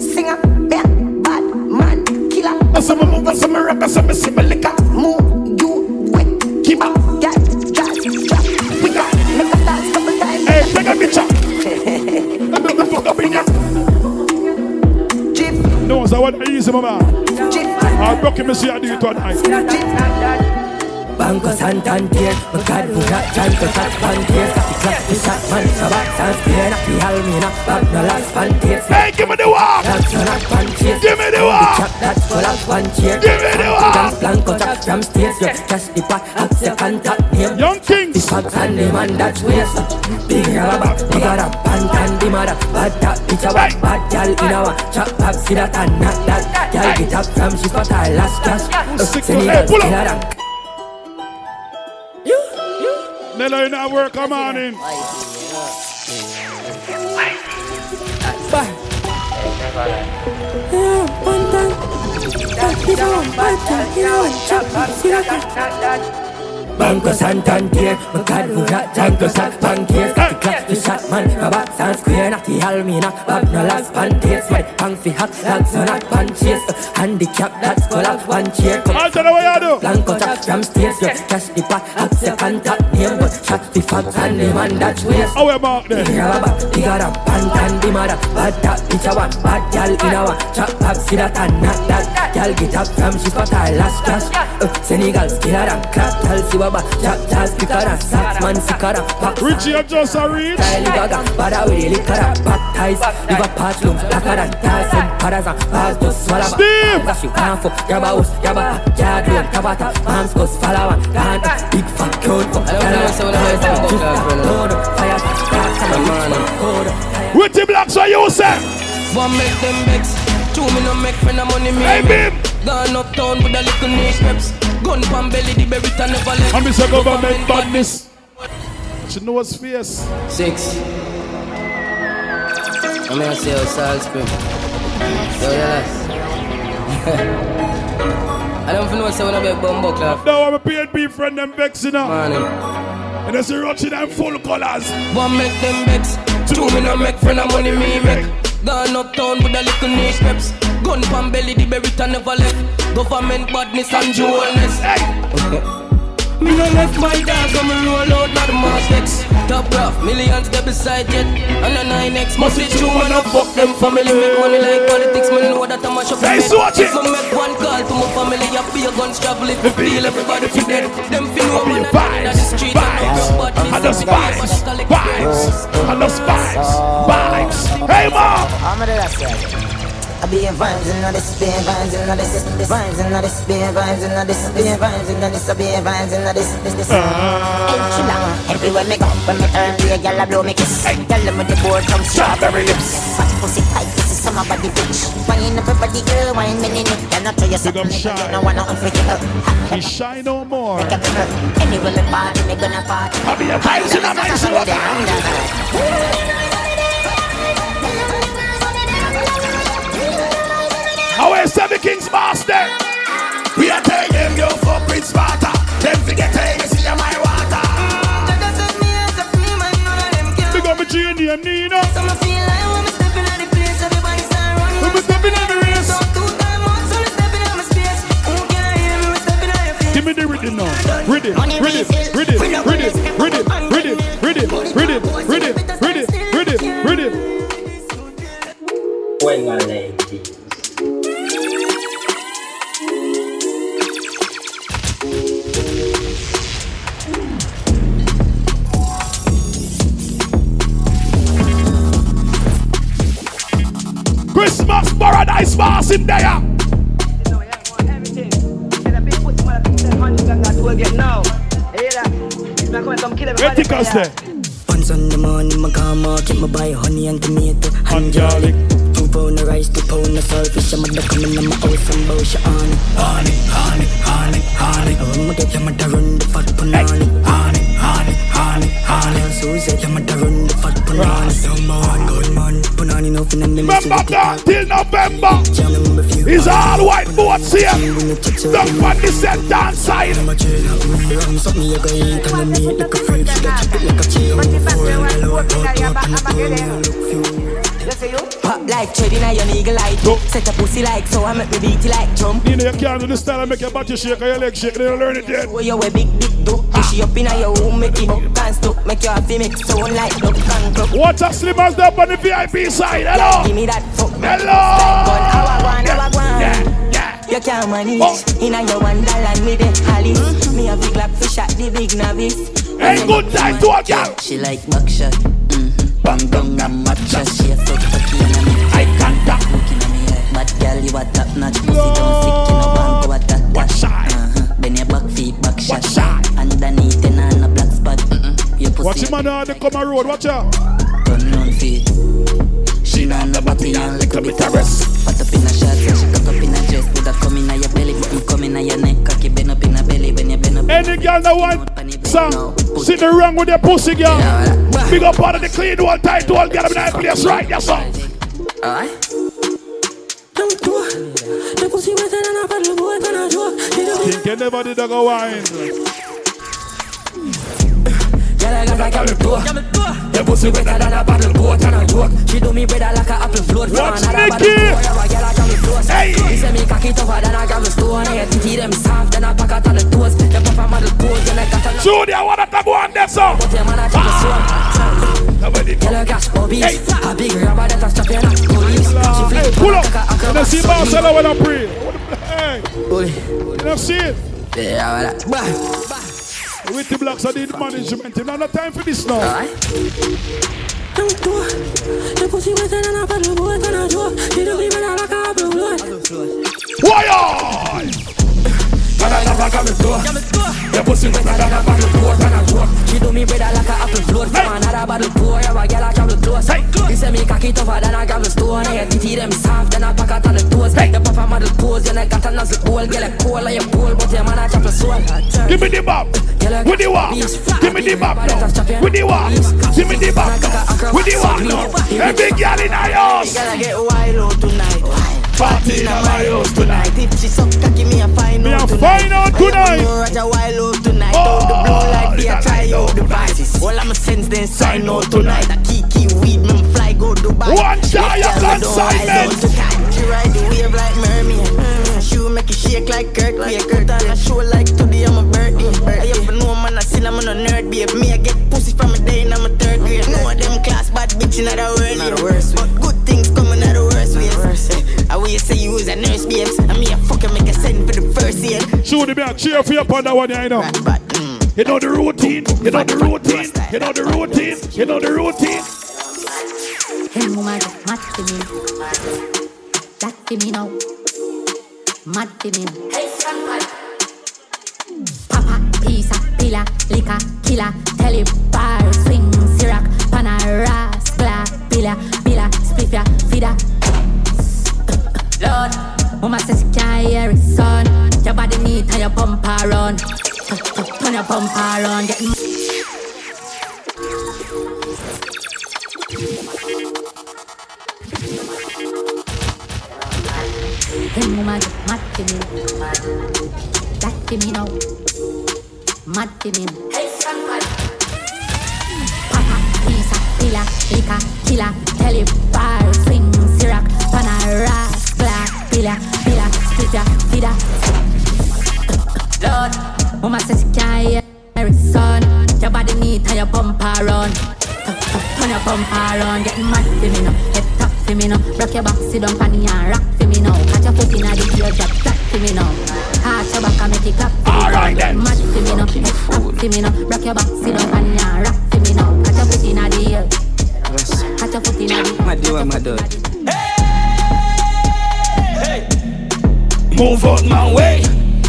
Singer, bad man, killer. Some move, some rapper, some liquor. Move, you wet, keep up, jazz, quicker. Make a dance couple times. Hey, take a picture. I'm gonna fuck up in ya. No, so what easy, mama. I'll document you. I do it one night. Bankers and Tantier, my God, who got time to touch Pantier. The clock to shot man, the box and spear. The Almina, back no last Pantier. Hey, give me the walk! That's no last Pantier. Give me the walk! The chap that's full of Pantier. Give me the walk! Dance blank, cut up from stairs. You catch the pot, axe your contact name. Young Kings! The shots and the man that's waste. Big rubber, bigger up, pant and the mother. Bad that bitch, a whack, bad gal in a whack. Chop up, see that and not that. Gal get up from she for her last cash. Hey, pull up! Nello, you not work, come on in. Bankers and Tantier, my God, who got Jankers at Pantiers. The clap to shot man, my box and square. Not the Almina, but no last Pantiers. Right, punk fi hot, that's not Pantiers. Handicap, that's called out one cheer. I'll tell you what you do. Blank out of drum stairs, you cash the pot, up the contact name. But shot the facts and the man that's waste. How we mark them? Big rubber, bigger than pant and the mother. Bad that bitch a one, bad gal in a one. Chop up, see that and not that. Gal get up from, she got her last cash. Senegal, skiller and crap, tell see what. Richie and just a reach. Steve! With the blocks are you, sir? One make them bex. Two me no make friend of money me. Gone uptown with a little knee steps. Gun from belly, the berry can never let. I'm Mr. Government Badness. She knows fierce. Six. I'm here to say how Salisbury. So yeah. I don't know what's going on with Bumbleclaw. No, I'm a PNP friend, I'm vexing now. And that's a rotting and full colors. One make them vex. Two me no make friend, I'm money me make. Gone uptown with a little knee steps. Gun pan belly, the berita never left. Government badness and jewelness. Hey! Me no left my dog, I'm roll out, not Mastex. Top graph, millions there beside yet. And a 9X, must be true, man, I fuck them family. Make money like politics, me know that I'm a shop. Hey, swatch it! If I make one call to my family, I feel guns travel. If I feel everybody to death, them feel no man. Vibes. Hey, mom! I'm a last I be in vibes and not this, be in vibes and not this, vibes and not this, be in vibes and not this, be in vibes and not this, be in vibes and not this, this. Everywhere me go, when me turn to a gal, I blow me kiss. Tell them with the board from strawberry lips. Fat pussy, tight pussy, summer body bitch. Wine up everybody girl, wine me in it. Then I tell you something, you don't wanna unforgettable. He shy no more. Anywhere me party, me gonna party. I be in vibes and not this, be in vibes. Our seven kings master. We are telling them your fuck with Sparta. Them forget to see my water. They got me G&M Nina. So I feel like when I'm stepping on the place, everybody's not running. When I'm stepping on the race, so I'm stepping on my space. Who can hear me? We're stepping on your face. Give me the rhythm now. Rhythm. When my name is Christmas paradise bars in there. You know, yeah, want everything. Get a big foot, you want to think that money you got to get now. Hey, that. It's not going to come kill everybody. Reticles there. On Sunday morning, my car market, my buy honey and tomato. And garlic. 2 pound of rice, 2 pound of saltfish. I'm going to come in my house and bow your honey. Honey, honey, honey, honey. I'm going to get your mother run the fat punani. Honey, honey, honey, honey. So say your mother run the fat punani. Number one, good man. Punani no finna me. Remember that till November is all white boats here. Stop on the set down side. Pop like trading on your eagle light. Set a pussy like so I make me beat like jump. You know you can't do this style and make your body shake or your leg shake. They don't learn it yet. You a big dick do. She up in your home make it up and stuck. Make your feet make sound like duck and cluck. What a slimmers up on the VIP side. Hello. Give me that fuck. Hello. You can't manage in a your wonderland with the Alice. Me a big black fish at the big novice. Ain't good time to a girl. She like buckshot. Bang bang and matcha. She a fuck fucky and a me. I can't tap. Looking at me like mad girl you a tap not. Pussy don't sick you no bang go a tap. Watch out. Bend your back feet back shot. Watch out. Underneath and on a black spot. Watch him on the come a road. Watch out. Turn on feet. She on the body and little bit of rest. Put up in a shirt and she tuck up in a dress. Would have come in a your belly, but you come in a your neck. Cocky bend up in a belly when you bend up. Any girl that want some sitting wrong with your pussy girl. Big up part of the clean one, tight one, get up in that place right, yes sir. Alright. Think you never did a go wine. Your pussy wetter than a bottle boat and a joke. She do me better like a apple float. Watch Nicky! Hey! She say me cocky tougher than a gravel stone. I titty them soft than a packet on the toast. The papa model pose and I got a... Junior, I want to go on there, sir! But your man a check the soul. Tell her gas for beast. A big rubber that a strap you not to leave. She flick pull up like a... You see Marcella when I pray. Hey! You know see it? Yeah, well, that... With the blocks, I did management. There's no time for this now. Don't do the pussy wetter than a paddle boat and a joke. She do me better like a apple float. Why on? Can I never come to door? The pussy wetter than a paddle boat and a joke. She do me better like a apple float. From another paddle boat, you're a girl I travel close. He say me cocky tougher than a gravel stone. I titty them soft than a packet on the toast. The papa model pose, and I got a nozzle old. Get a coal, I a pole, but your man a chop a soul. Give me the bop, with the wop. Give me the bop now, with the wop. Give me the bop now, with the wop now. A big girl in my house. Gotta get wild out tonight. Party in my house tonight. If she suck, give me a fine out tonight. Don't the blow like they a try out devices. All I'ma sense then sign out tonight. A kiki weed, man fly go Dubai. One giant consignment. She ride the wave like mermaid. She will make it shake like earthquake. Put on a show like today I'm a birthday. I have no man, I seen I'm on a nerd, babe. Me I get pussy from a day and I'm a third grade. No of them class bad bitch in the world. But good things coming out of worse ways. I will say you is a nurse, babes. I mean, a fucker make a send for the first year. She would be a cheer for your partner one, you know. You know the routine, you know the routine, you know the routine, you know the routine. Hey, mad for me. That for me now. Mad for me. Hey, friend, Papa, pizza, pila, liquor, killer, telly, bar, swing, syrup, panara, skla, pila, pila, spliffia, fida. Lord, mama says you can't hear it, son. Your body need to your bumper run. Turn your bumper run. Get hey, mama, get mad for me. That for me now. Mad for me. Hey, somebody. Papa, pizza, pila, liquor, killer, telly, bar, swing, syrup, panara. Pila, pila, splitter, vida. Lord, mama says you can't hear it, son. Your body need to your bumper run. Turn your bumper run. Get mad for me now, get top for me now. Rock your back, sit down, panty and rock for me now. Catch your foot in the gear, drop flat for me now. Catch your back and make it clap for me. All right then. Mad for me now, get top for me now. Rock your back, sit down, panty and rock for me now. Catch your foot in the gear. Catch your foot in the gear. Hey! Move out my way,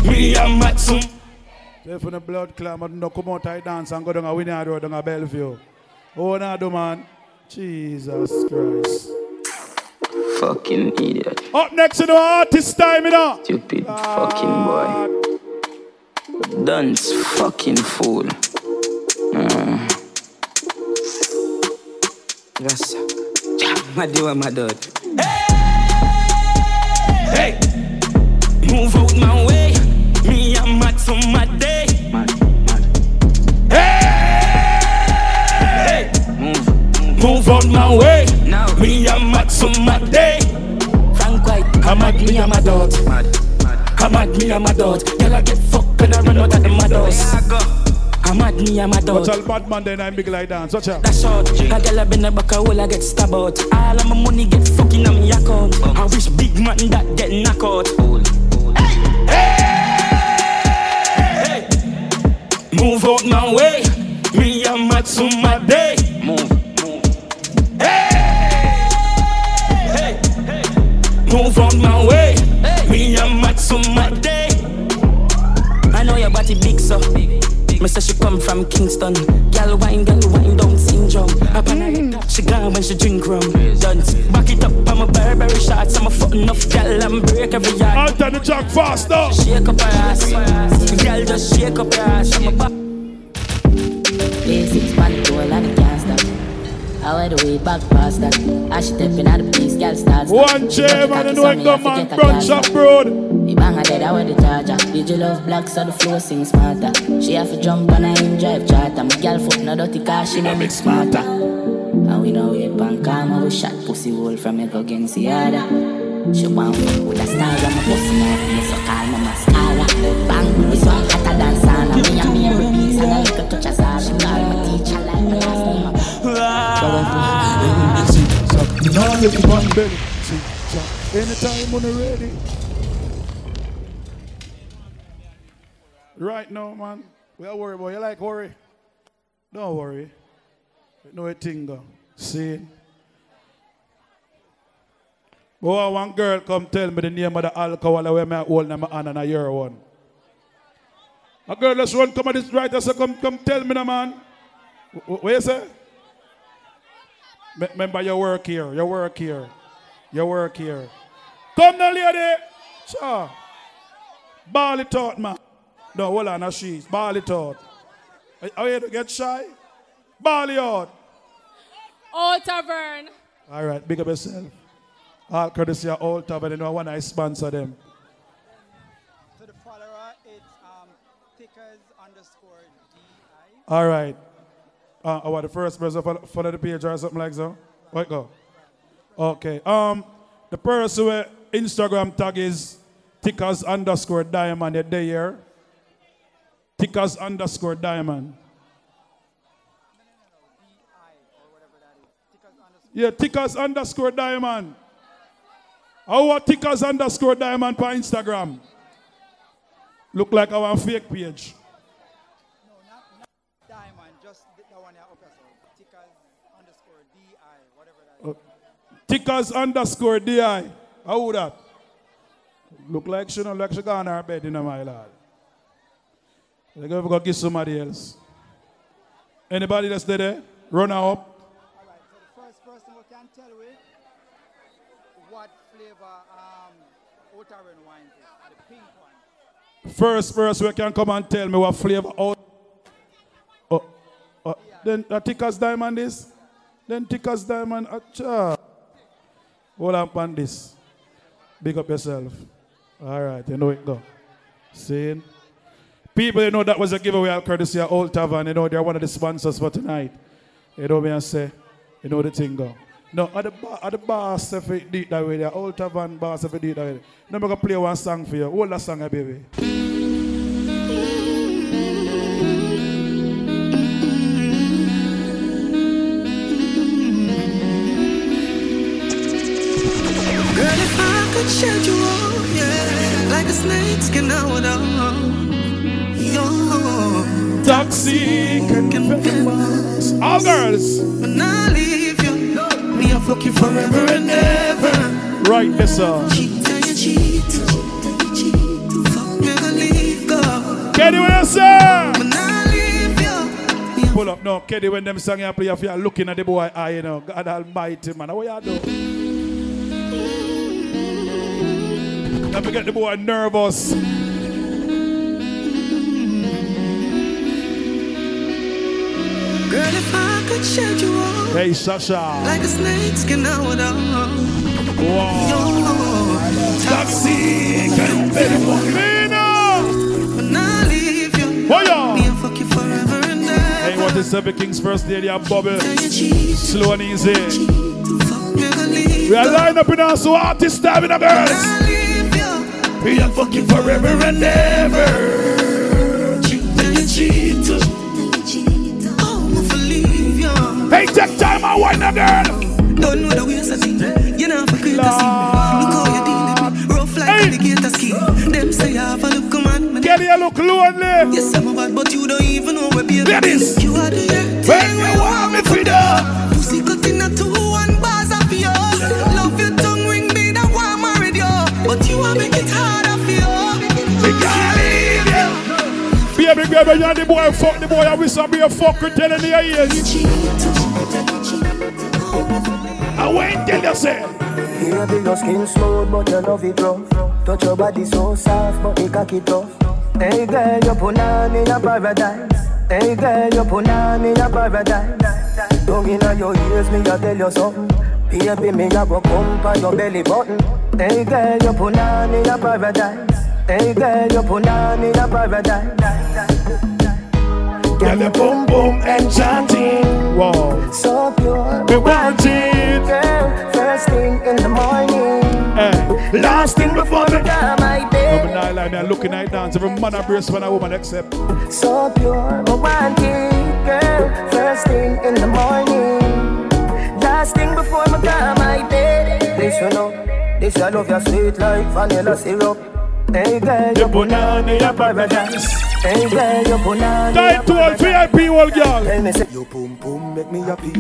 me and Maxim. Play for the blood clam, I don't come out, I dance and go down a Winner Road, down a Bellevue. Oh, no, do man. Jesus Christ. Fucking idiot. Up next in the artist time, you know. Stupid fucking boy. Dance fucking fool. Yes. My dear, my dad. Hey! Hey! Move out my way, me I'm mad for my day. Mad, mad. Hey, hey. Move out my way, now me I'm mad for my day. Frank White, I'm mad, me I'm a dog. I'm mad, me I'm a dog. Y'all get fucked and I run out of the madhouse. I'm at me, I'm at out. What's all bad man then I big like dance? What's up? That's short. A girl I been a back a hole, I get stabbed out. All of my money get fucking on me account. I wish big man that get knocked out. Hey! Hey! Hey! Move out my way. Me, I'm mad to my day. Move, move. Hey! Hey! Hey! Move out my way. Hey. Me, I'm mad to my day. I know your body big, so big. Me say she come from Kingston. Girl wine down syndrome. Up on her, she gone when she drink rum. Dance, back it up, I'm a Burberry shots. I'm a fucking off girl and break every yard. Out on the jog faster. Shake up her ass. Girl just shake up her ass. I'm a pop. Play six man goal and it can't stop. I went way back past that. I should step in at the place, girl starts. One jam and then wake up and brunch up road. The banger dead, I wear the charger. Did you love blacks on the floor, sing smarter. She have to jump on a him drive charter. My girl foot no dirty car, she no make smarter. And we know it bank calm. We shot pussy hole from a go against the other. She want fuck with a star. I'm a pussy my face, so calm my mascara. Bang, this one hotter than sauna. Me and me every piece and I like a touch of salt. She call my teacher like my last name. You know I'm looking on the belly. Anytime when you're ready. Right now, man, we are worried about you. Like worry? Don't worry. No thing go. See? But one girl come tell me the name of the alcohol where I hold in my hand and I hear one. A girl just run come at this right and say, come tell me, man. What you say? Remember your work here. Come now, lady. Sure. Ball it out, man. No, hold on, she's ball it out. Are you to get shy? Ball it out. Old Tavern. All right, big up yourself. All courtesy of Old Tavern, you know, when I sponsor them. To the follower, it's Tickers_DI. All right. What, the first person follow the page or something like so? Right, go. Okay. The person where Instagram tag is Tickers_Diamond, they're here. Tickers_Diamond. Yeah, Tickers_Diamond. Our Tickers_Diamond for Instagram. Look like our fake page. No, not Diamond, just the one up there. Tickers_DI, whatever that is. Tickers_DI. How would that? Look like she don't like she gone her bed, you know, my lad. They're going to go get somebody else. Anybody that's there? Run her up. First person we can come and tell me what flavor out. Then the Tickers Diamond is? Then Tickers Diamond. Hold on this. Big up yourself. All right, you know it go. Seeing? People, you know that was a giveaway all courtesy of Old Tavern. You know, they're one of the sponsors for tonight. You know me and say, you know the thing go. No, at the bar, if it did that way, the Old Tavern bar, if it did that way. Now I'm going to play one song for you. Hold that song, baby. Girl, if I could shed you all, yeah, like a snake skin out of all. Yo, toxic, and all girls. When I leave you, me a fuck you forever and ever. Right, this song. Keddy, when I say? Pull up, no, Keddy, when them sang, you play off, you're looking at the boy eye, you know. God Almighty, man, what you do? Let me get the boy nervous. Girl, if I could shed you all, hey, Sasha, like a snake skin out of all. Whoa. Toxic and very cleaner. When I leave you, me and fuck you forever and ever. Hey, what is Seven King's first day? They have bubble. Slow and easy. We are lined up in our so artists time in the girls. We are fucking forever and ever. Cheat. Hey, take time and wind up, girl. Don't know the ways I see. You know, for create a scene. Look how you're dealing. Rough like alligator skin. Them say you have a look, man. Get here, look low and live. Yes, I'm bad, but you don't even know where be. Ladies, you are the end. When you want me for that. Pussy cutting a 2-1 bars of yours. Love your tongue ring me, that warm already. But you are making it harder for you. We can't leave you. Be a big baby, you're the boy, fuck the boy. I wish I'd be a fucker telling you yes. I went tell yourself. You know be your skin smooth, but you love it rough. Touch your body so soft, but you cock it off. Hey girl, you put on in a paradise. Hey girl, you put on in a paradise. Don't in your ears, me I tell you something. Baby, me I go come for your belly button. Hey girl, you put on in a paradise. Hey girl, you put on in a paradise. Girl, your boom boom enchanting. Wow. So pure. We want it. Girl, first thing in the morning. Hey. Last thing before the time I bed. No, but I'm looking at dance. Every man embrace when a woman accept. So pure. We want it. Girl, first thing in the morning. Last thing before my time I bed. This you know. This I love your sweet like vanilla syrup. Hey girl, your banana, your paradise. Hey girl, your banana. Time to all VIP, all girl. Your boom boom make me happy.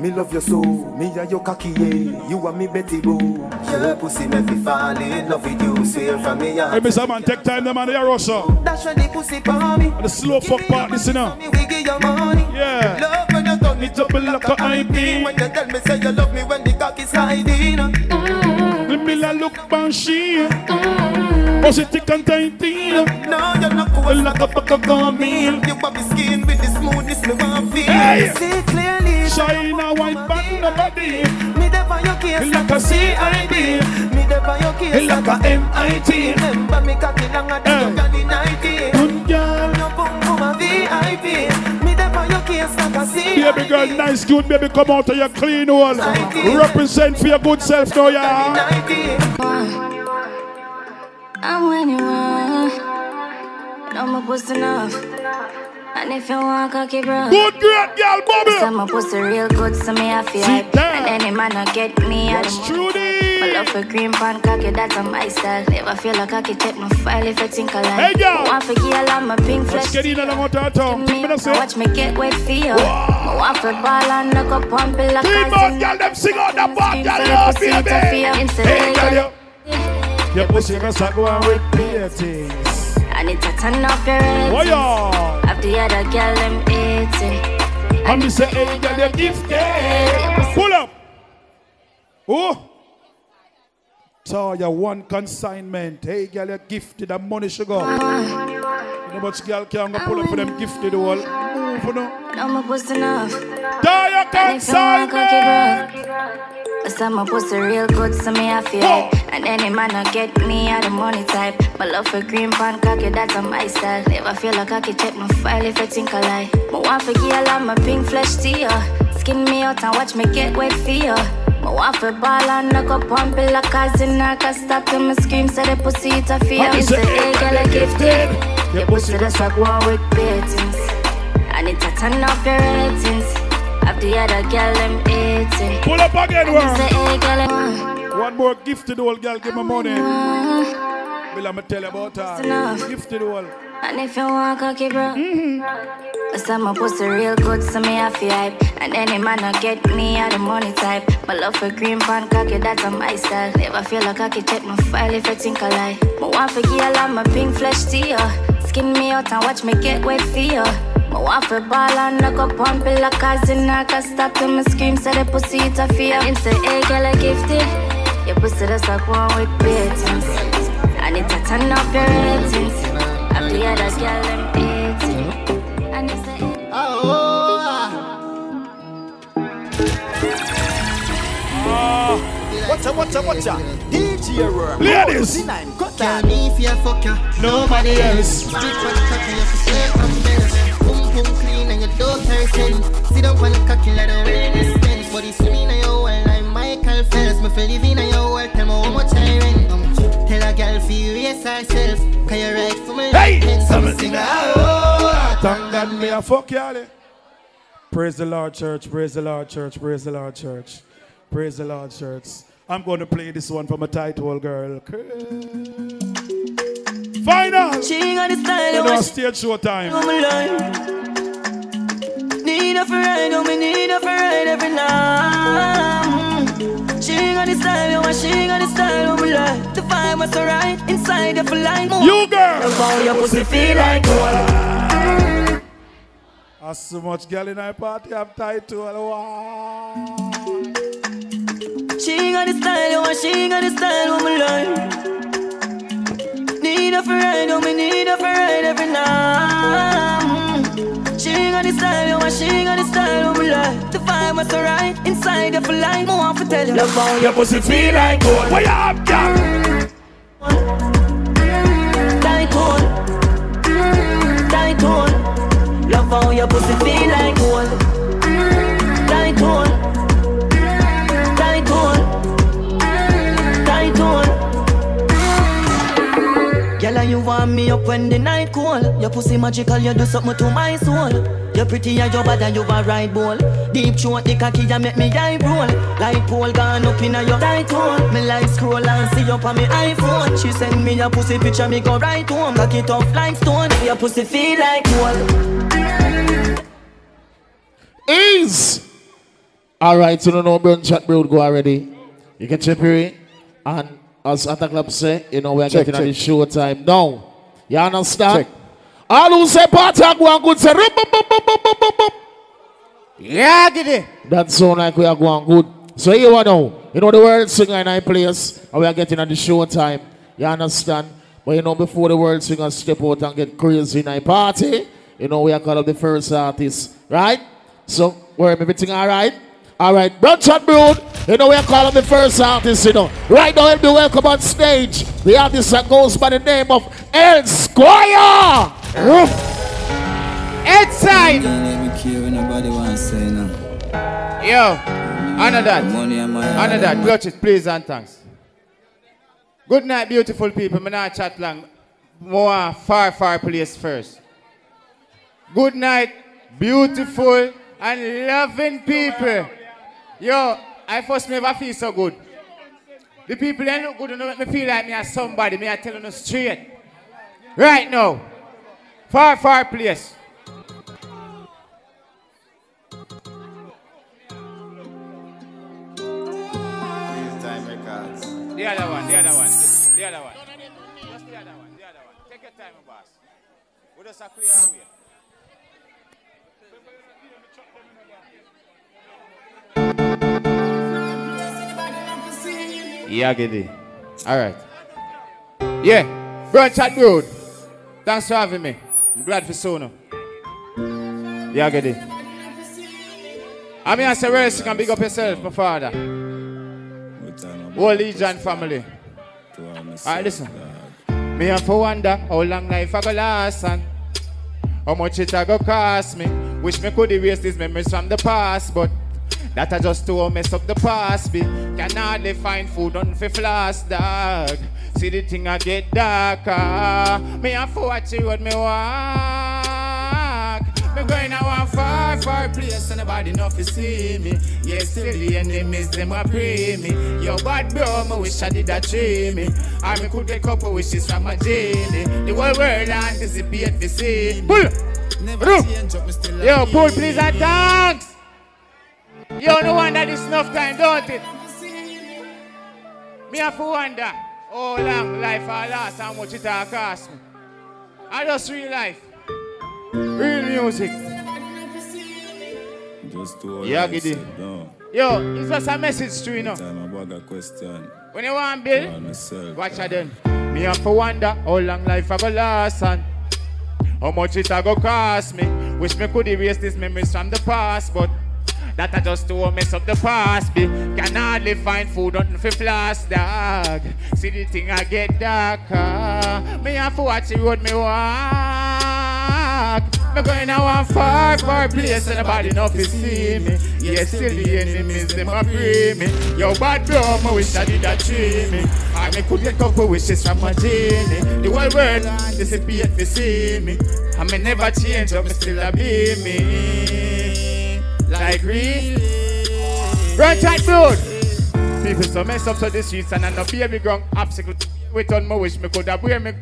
Me love your soul, me and your cocky. You and me Betty Boo. Your pussy make me fall in love with you. Swear for me. Hey, Mr. Man, take time, the man, they are Russia. That's when the pussy for me. The slow fuck part, listen now. We give your money. Yeah. Love when you turn it up like a IP. When you tell me, say you love me when the cock is hiding. The miller look. Baby girl, nice dude, baby, come out of your clean hole. Represent for your good self now, yeah. I'm when you want, and I'm a boost enough. And if you want, cocky bro. Good girl, girl, Bobby. I'm a boost real good, so me I feel hype. And any man I get me out. My love for cream pan cocky, that's a my style. Never feel like I can check my file if I think I like. Hey, y'all. I want for gear, I'm my pink flesh. Let's get in and I'm out of town. Watch me get wet for you. I want for ball and knock up on bill. Come on, y'all, them sing out the bar, y'all, baby. Your pussy must go on with beauties. I need to turn off your ratings. After the other girl, I'm eating. I'm just saying, hey, girl, they're gifted. Pull up. Oh. So your one consignment. Hey, girl, you're gifted. The money should go. You know what girl can pull up for them gifted all. Move for now. No more boost enough. Die your consignment. Cause I'm a pussy real good, so me I feel it. And any man I get me out the money type. My love for green pan cocky, that's a my style. Never feel like I can check my file if I think I lie. But want for girl, I'm a pink flesh to you. Skin me out and watch me get wet for you. My want for ball and knock up on pillow. Cause in I can stop to me scream, so the pussy it a feel. It's the A girl I gifted. Your pussy that's like one with beatings. I need to turn up your ratings. After the other girl, I'm eating. Pull up again, one. One more gifted old girl, give me money. Will I'ma tell you about her? Gifted old. And if you want cocky, bro. Cause I'm a pussy real good, so me I feel hype. And any man I get me out the money type. My love for green pan cocky, that's a my style. Never feel like I can check my file if I think I lie. But one for girl, I'm a pink flesh to you. Skin me out and watch me get wet for you. I want for ball and knock up on pillow. Cause in I can stop to me scream, so the pussy it a fear. I need to hey girl I gifted. Your pussy that's like one with beatings. I need to turn up your ratings. After the other girl I'm eating. I need to hey. Watcha DJ ladies. Can't leave here fuck ya. Nobody else. Street for the cocky. You have to stay from there. Clean and you don't person. See don't want to cocky like the rain is spent. But it's me in your world like Michael Phelps. Me feel live in your world, tell me how much I rent. Tell a girl feel yes herself. Can you write for me? Hey! Something that thank God me a fuck y'all. Praise the Lord church, praise the Lord church, praise the Lord church. Praise the Lord church. I'm going to play this one for my title girl. Final! She got the style of our stage show time. Need a ride, oh me need a ride every night. She got the style, oh she got the style, oh me like the vibe was alright inside of a line. You girl, love how your pussy feel like cola. As so much girl in our party have tied to her. She got the style, oh she got the style, oh me like. Need a ride, oh me need a ride every night. She got the style, oh, she got the style, oh, like the vibe was alright inside of a line. I want to tell you, love how your pussy feel like gold. Way up, girl. Tight hole, tight hole. Love how your pussy feel like gold. Tight hole, tight hole, tight hole. Girl, you warm me up when the night cold. Your pussy magical, you do something to my soul. You're pretty and you're bad and you're a right ball. Deep throat, the cocky, you make me eye roll. Like pole gone up in your tight hole. Me like scroll and see up on me iPhone. She send me a pussy picture, me go right home. Cock it off like stone, your pussy feel like gold. Ease! Alright, so no know burn chat Brew'd go already. You can chip here in. And as Attack Club say, you know we're getting at the show time now. You understand? Check. All who say Patak one good say rip up up. Yeah, did it. That sound like we are going good. So here we are now. You know the world singer in our place, and we are getting at the show time. You understand? But you know, before the world singer step out and get crazy in our party, you know, we are called up the first artist, right? So, where everything alright? Alright, Brunch and Brew'd, you know, we are called up the first artist, you know. Right now, everybody welcome on stage, the artist that goes by the name of El Squire! Outside! Yo, honor that. Honor that. Watch it, please and thanks. Good night, beautiful people. I'm not chat long. More far, far place first. Good night, beautiful and loving people. Yo, I first never feel so good. The people that look good, don't make me feel like me as somebody. Me, I tell them straight. Right now. Far, far place. The other one. Take your time, boss. We just have to clear our way. Yeah, get it. All right. Yeah, Brunch and Brew'd. Thanks for having me. I'm glad for Sono. Yeah, get it. I mean, I say, well, you can big up yourself, my father. Whole Legion family. Alright, listen. Me have to wonder how long life I go last and how much it I go cost me. Wish me could erase these memories from the past, but that I just to mess up the past. Be can hardly find food on fi floss, dog. See the thing I get darker. Me have to watch it with me walk. Me going to one far, far place and nobody know fi see me. Yes, still the enemies, them a pray me. Yo, bad bro, me wish I did a dream me. I me could get couple wishes from my genie. The whole world anticipate fi see me. Pull! Never change up, me still like yo, pull, please, and thanks! Yo, no wonder this enough time, don't it? Me have to wonder how long life I last, how much it all cost me. I just real life. Real music. Just to yeah, get it. Yo, it's just a message to you now. When you want build, watch it then. Me have to wonder how long life I go last and how much it I go cost me. Wish me could erase these memories from the past, but that I just to mess up the past. Be can hardly find food on the floss, dog. See the thing I get darker. Me have to watch it road me walk. I'm going to one far, far place and nobody know to see me. Yes, still the enemies, them a free me. Yo, bad bro, I wish I did a dream me. I me could get couple wishes from my genie. The whole world anticipate to see me. I may never change up, I still a be me. Like really. Brunch and Brew'd. People so mess up to the streets and I no baby ground obstacle. Wait on my wish, me could have wear me.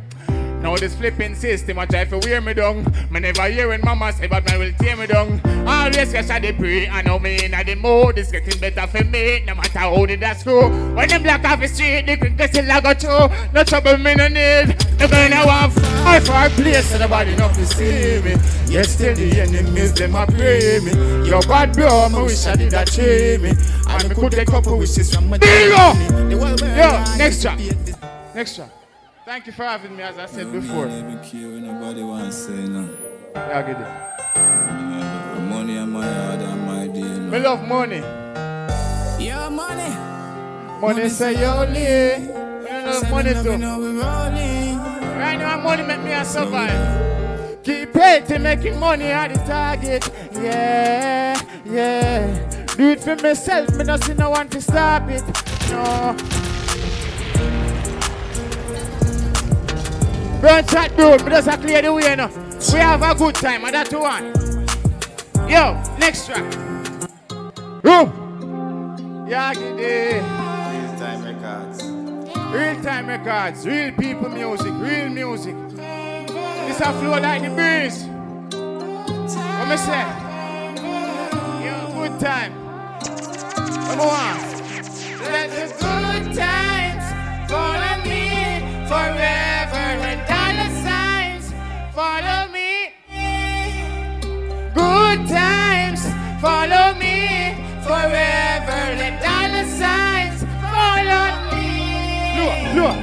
Now this flipping system I try to wear me down. Me never hear when mama say but man will tear me down. Always catch a debris I know me in the mood. It's getting better for me no matter how did that screw. When them block off the street the quickest still I go through. No trouble me no need. No going to want far far place and nobody know to see me. Yes still the enemies them a pray me. Your bad bro me wish I did a tree me. And me could take couple wishes from my day. Yo, next track. Next track. Thank you for having me, as I said before. Nobody wants to say no. Yeah, get it. The money and my heart and my deal. We love money. Your money. Money say you only. We don't love money too. Right now, money make me a survive. Keep hating, making money at the target. Yeah, yeah. Do it for myself, me don't see no one to stop it. No. Brunch and Brew'd, we just clear the way now. We have a good time, and that's the one. Yo, next track. Room. Yagide. Real Time Records. Real Time Records, real people music, real music. This a flow like the breeze. What me say? Yo, good time. Come on. Let the good times follow me forever. And dollar signs follow me. Good times follow me forever. And dollar signs Look.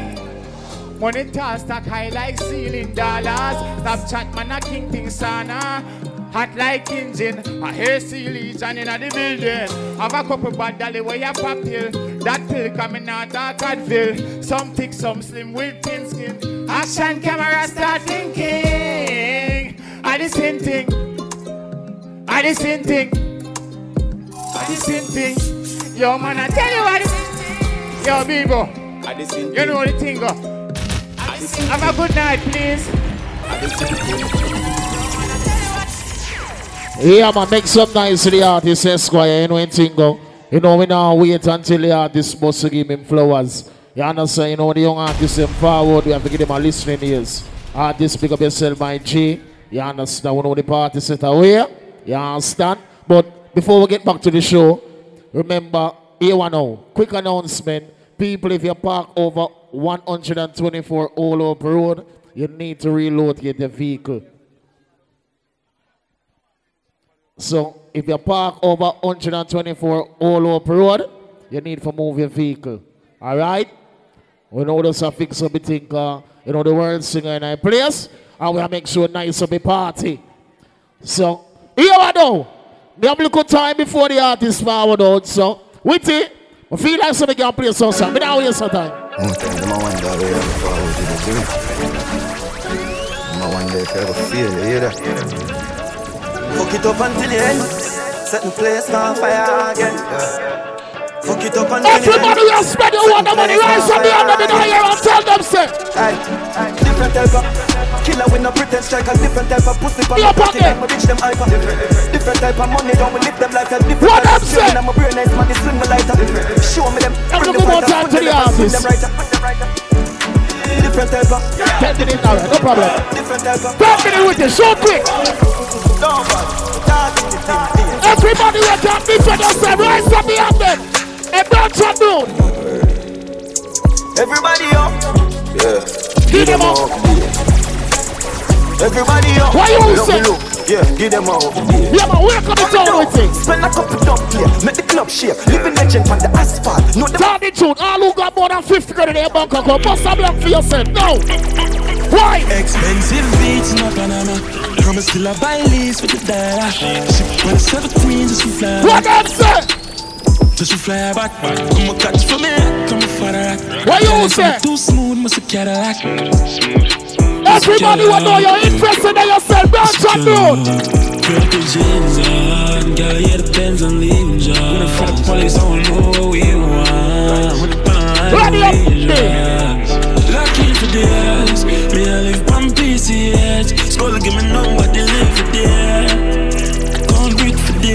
Money toss stack high like ceiling dollars. Snapchat man a king thing sana. Hot like engine. I hear sea legion in the building. Have a couple bad dolly where you pop pill. That pill coming out of Godville. Some thick, some slim with thin skin. Action camera start thinking. I the same thing. I the same thing. I the same thing. Yo man, I tell you what it is. Yo, Bebo, you know the thing, go. Have a good night, please. Yeah, man, make some noise to the artist, Esquire. You know the thing, go. You know, we now wait until the artist supposed to give him flowers. You understand? You know, the young artist, them forward, we have to give them a listening ears. Artist, pick up yourself, my G. You understand? We know the party set away. You understand? But before we get back to the show, remember, here one now, quick announcement. People, if you park over 124 Old Hope Road, you need to relocate the vehicle. So, if you park over 124 Old Hope Road, you need to move your vehicle. Alright? We know this a fix up the thing, you know, the world singer in our place, and we'll make sure nice of the party. So, here I know. We have a little time before the artist forward out, so. With it, I feel like somebody can play some song. But now we have some time. Fuck it up until the end. Setting place on fire again. Fuck it up until the end. Everybody will spend your water money. Rise from the end of the day and tell them, sir. Different type of. Killer with no pretense, strike a different type of pussy. But I'm a bitch, them hyper. Different type of money, don't we live them like a different what type of shit. I'm a brain nice man, this swing the lighter. Show me them, bring the fighter, put them right up, different type of, no problem. Different type of, 5 minutes with you, so quick. Everybody with them, different yourself, rise up behind them. And that's what noon. Everybody up. Yeah. Give them up. Everybody up. Why you say? Yeah, give them all. Yeah, man, wake up the town with it. Spend a couple dump here. Make the club shake. Living legend on the asphalt. No, tell the truth. All who got more than 50 grand in their bank account, bust a block for yourself. No. Why? Expensive beats in Panama. Promise till I buy lease for the dollar. Ship when I serve the queens just to fly. What I'm saying? Just to fly back. Come a catch for me. Come a father. Why you say? Too smooth, must a Cadillac. Smooth. Everybody will know you're interested in yourself. That's a dude. Drop the jeans on. Girl, yeah, depends on the job. When the fuck police don't know what we want. When the pan line we drive. Lucky for this. Me, I live on PCH. School give me number, they live for this. Can't wait for this.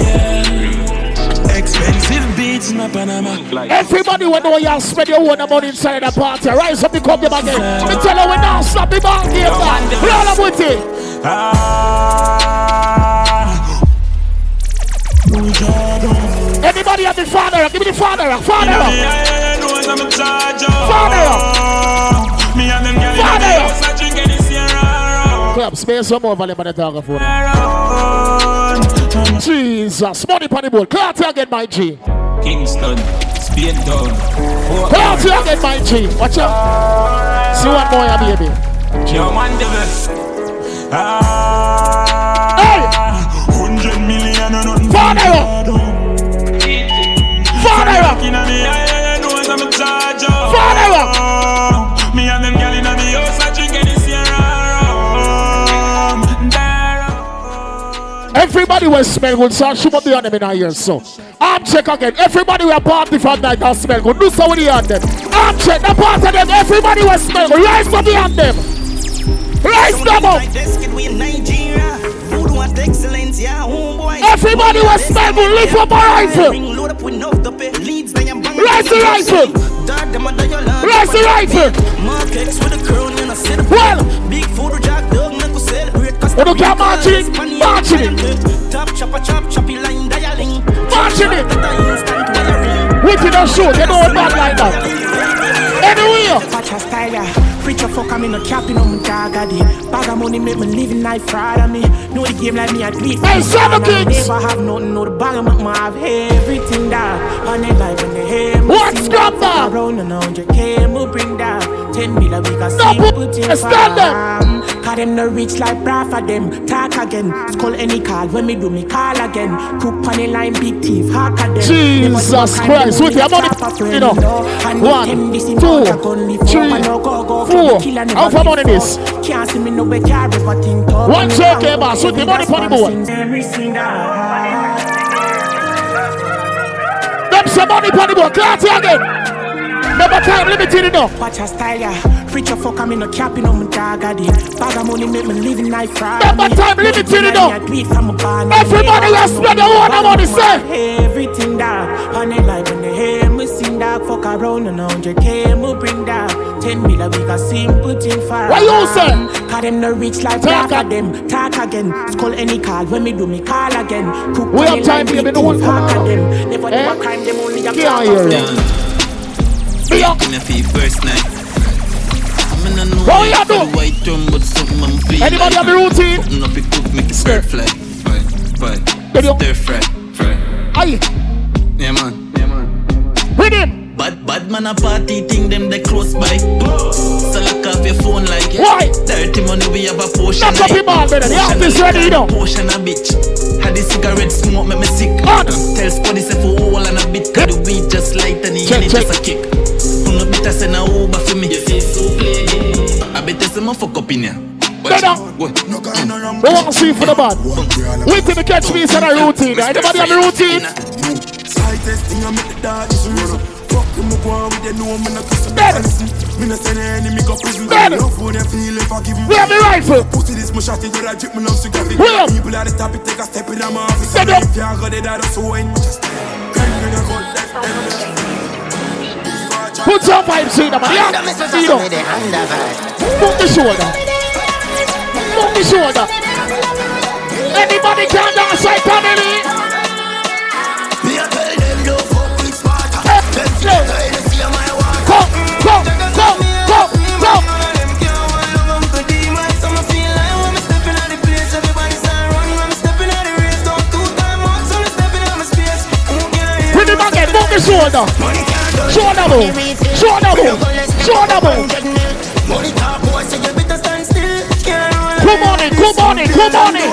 Expensive beats in Panama. Everybody will know you're spending your own money inside the party. Rise up and come back in. Me tell her we now stop the ball game, man. Roll up with it. Anybody have the father? Give me the father. Father. Father. Club, spare some more value by the target phone. Jesus. Money pan the ball. Clarty again, my G. Kingston, Spain down. Clarty again, my G. Watch out. See what more you baby. Your man devil. Hey! 100 million on nothing. Father up! Father up! Me and them girl in the house I drink and it's your rum. Everybody will smell good, so I should not be on them in a year, so. Arm check again. Everybody will party for night and smell good. Do so with the hand them. Arm check, the part of them. Everybody will smell good. Rise up the hand them. Rise them up. Everybody will smell good. Lift up a rifle. Rise the rifle. Rise the rifle. Well. We don't care marching it. Marching it. We did not show. They don't bad like that. Anyway. Preacher fuck I'm in a capping on my dog at it. Bag of money make me living like Friday me. Know the game like me I do it. Hey, Seven Kings! Never have nothing, know the bag of money have everything down. On the life and the hair. What's got that? Around 100K, we'll bring down. 10 million we can see put in farm. Cause them no reach like bra for them. Talk again, call any call. When me do me call again. Cook on the line, big thief, hack at them. Jesus Christ, with the money, you know. 1, 2, 3, 4. How far money this? Can't see me no better. 1 second, boss. With the money for the boy. Some money party boy, classy again. Never time limited enough. Watch a style, yeah. Preacher fuck, I'm in a cap in on my dog daddy. Bag of money make me living life right. Never time limited enough. Everybody has spent the whole amount of say. Everything that on the life and the hair, we sing that fuck around and 100K, we bring that 10 million we got simple thing for. Why you say? Cause them no rich like talk at them. Talk again. Call any call when me do me call again. Cook we have time to give me the one talk at them. Never do a crime. Yeah, yeah. First night. I do white drum with something on feet. Anybody have a routine? No pick up, make a stir fly. Stir fry. Aye. Yeah man. Yeah man. Bring him. Bad man a party thing them they close by. So lock off your phone like why? Dirty money we have a portion. Knock up your ball better. The office ready you know. Portion a bitch. Had the cigarette smoke, make me sick. Tell Spuddy say for all and a bit. Cause the weed just light and the honey just a kick. Who no better send a Uber for me. You say so play. I better send my fuck up in here. What? We want to see for the bad. Wait till the catch me send a routine. Anybody have a routine? We have a rifle. People at the top take a step in the office. Put your vibes in the move the shoulder. Move the shoulder. Anybody can dance like family. Go, go, go, go, go, go. Bring him again, move the shoulder. Shoulder move, shoulder move, shoulder move. Come on in, come on in, come on in.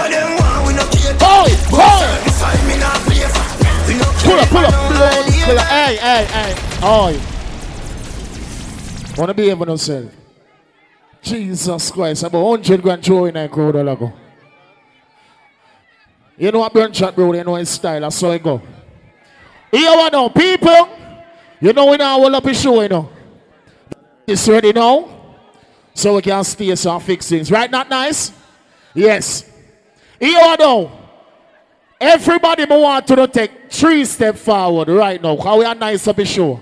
Oh, pull up, pull up. Hey. Wanna be able to sell? Jesus Christ, about 100 grand throw in a crowd all ago. You know what Brunchat bro, you know his style, I saw it go. Here we know, people. You know we now hold up his show, you know. It's ready now. So we can stay some fixings. Right, not nice? Yes. Here we know. Everybody want to take 3 steps forward right now. How we are nice up the show.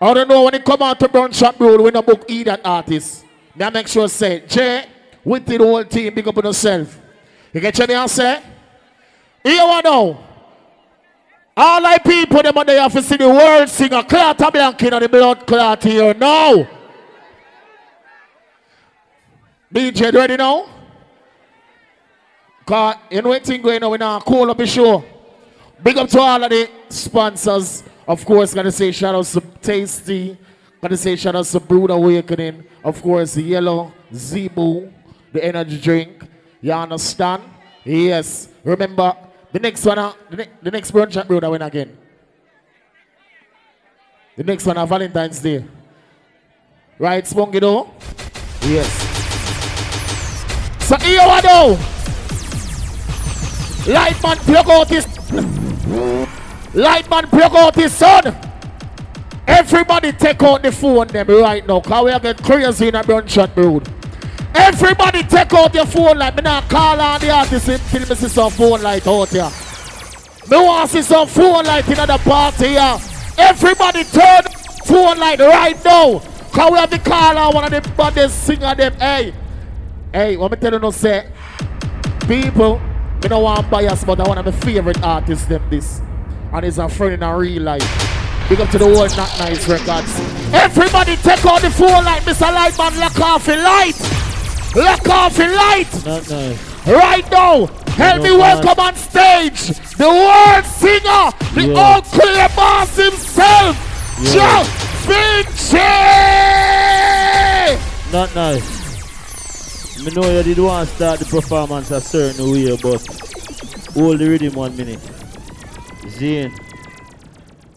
I don't know when it come out to Brunchap Road, we don't book either artist. Now make sure say, Jay, with the whole team, pick up on yourself. You get your name say? Here we know. All I people, them on the office see the world singer, Clot Blanket and the blood clot here now. BJ, ready now? Because you know anything going on, we now call up the show. Big up to all of the sponsors. Of course, gonna say shout outs to Tasty. Gonna say shout outs to Brewed Awakening. Of course, the Yellow Zebu, the energy drink. You understand? Yes. Remember, the next one, the next brunch at Brewed Awakening again. The next one on Valentine's Day. Right, Spunky though? Yes. So here we go. Lightman plug out his son. Everybody take out the phone them right now. Cause we are getting crazy in a Brunchat Road. Everybody take out your phone light. Me not call on the artist until me see some phone light out here. Me want to see some phone light in the party here. Everybody turn phone light right now. Cause we have the call on one of the baddest singer them. Hey, what me tell you no say. People. I don't want bias, but I want my favorite artist them this. And he's a friend in a real life. Big up to the world, Not Nice Records. Everybody take out the phone light, Mr. Lightman, lock off the light. Lock off the light. Not nice. Right now, help me welcome on stage the world singer, the old clear boss himself, Justin J. Not Nice. I know you did want to start the performance a certain way, but hold the rhythm 1 minute. Zane,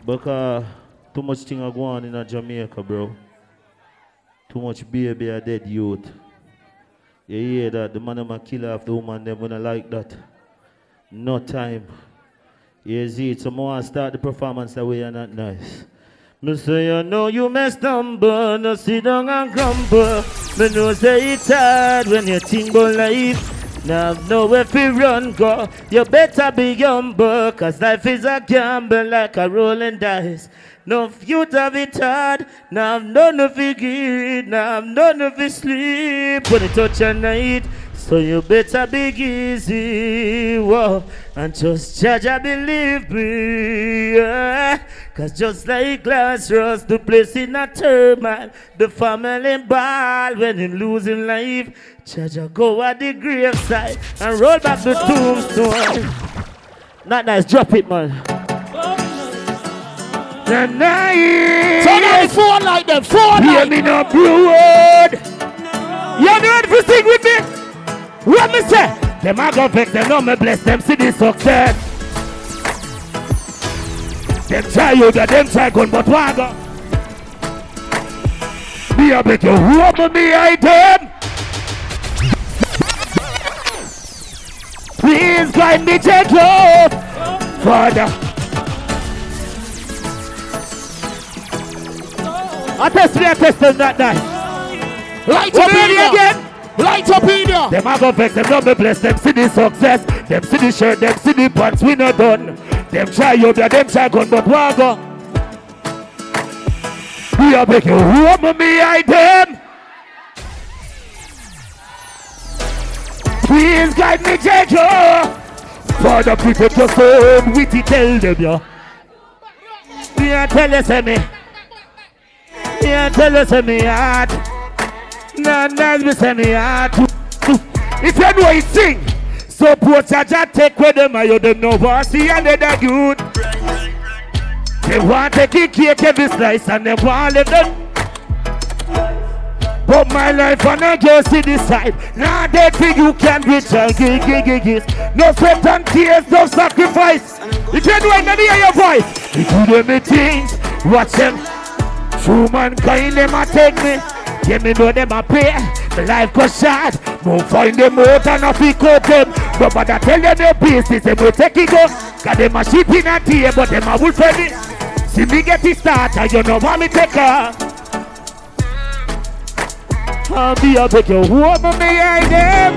because too much thing are going on in Jamaica, bro. Too much baby a dead youth. You hear that? The man am a killer of the woman, they're gonna like that. No time. You see, so more start the performance that way are Not Nice. Me say, you know you may stumble, no sit down and crumble. Me know say it's hard when you think about life. Now nowhere to run, go. You better be humble, cause life is a gamble like a rolling dice. No future be tired, now I'm none of it good, now I'm none of it sleep. When it touch a night, so you better be easy, whoa. And just judge and believe me, yeah. Cause just like glass rust, the place in a turmoil, the family ball when in losing life. Judge and go at the graveside and roll back the tombstone. Not Nice, drop it, man. The night. Turn on the phone like them, phone like them. No Brew'd. You know it for sing with me? What me say? Them I go vex them, no me bless them, see the success. Them try you, them try gun, but one go. Me I bet you whoever me I them. Please find me gentle, Father. I test them that night. Light up in here again. Light up in here. Them I go vex, them not be blessed. Them see the success. Them see the shirt. Them see the pants. We not done. Them try you, them try gun, but one go. We are making woman me I them. Please guide me, Jacob. For the people just so witty, tell them yo. We are telling them me. Yeah, tell us in me heart. Not Nice, me say me heart. If you know it sing, support Jaja, take with them, and you don't know what see another good. They want to take cake every slice, and they want to live them. But my life, and I just see this side. Now that thing you can reach, and give. No sweat and tears, no sacrifice. If you know it, let me hear your voice. If you do me things, watch them. True mankind, them a take me. Yeah, me know them a pay. My life go short. No find them out and a pick up them. No bother tell them their business. Them will take it up. Cause them a sheep in a tear, but them a wolf in it. See me get it started. You know what me take her. I'll be a big woman behind them.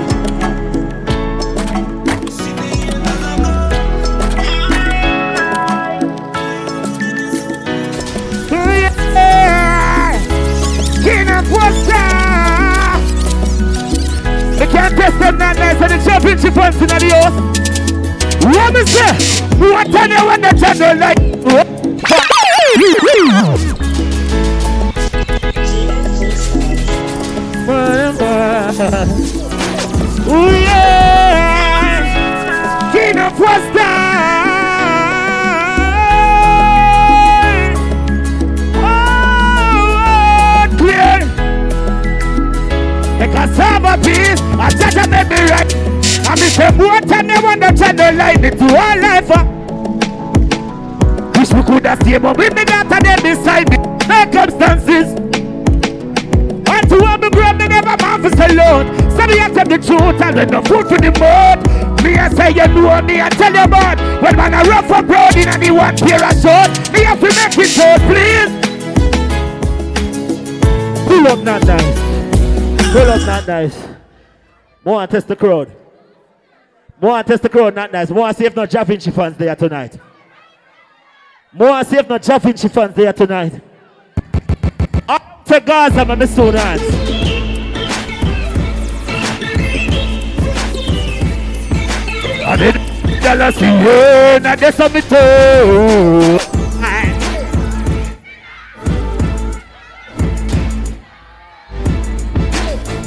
They can't test them Not Nice and the championship fans in the house. What me say? What are they on the channel like? Oh yeah! King of Western! I serve a peace, I judge and make me right. And me say more time they want the channel like me to all life. Wish we could have stayed, but with me got to them beside me. Circumstances. And to all me grow, me never man for so long. So me I tell the truth and with no food for the mud. Me I say you know me I tell you about. When man I rough for broad in and he want pair of shorts. Me have to make it short, please. Pull up Not Nice. Pull up Not Nice. More and test the crowd. More and test the crowd, Not Nice. More and see if no Javinci fans there tonight. More and see if no Javinci fans there tonight. Up to Gaza, my so dance. I did jealousy, and I did something too.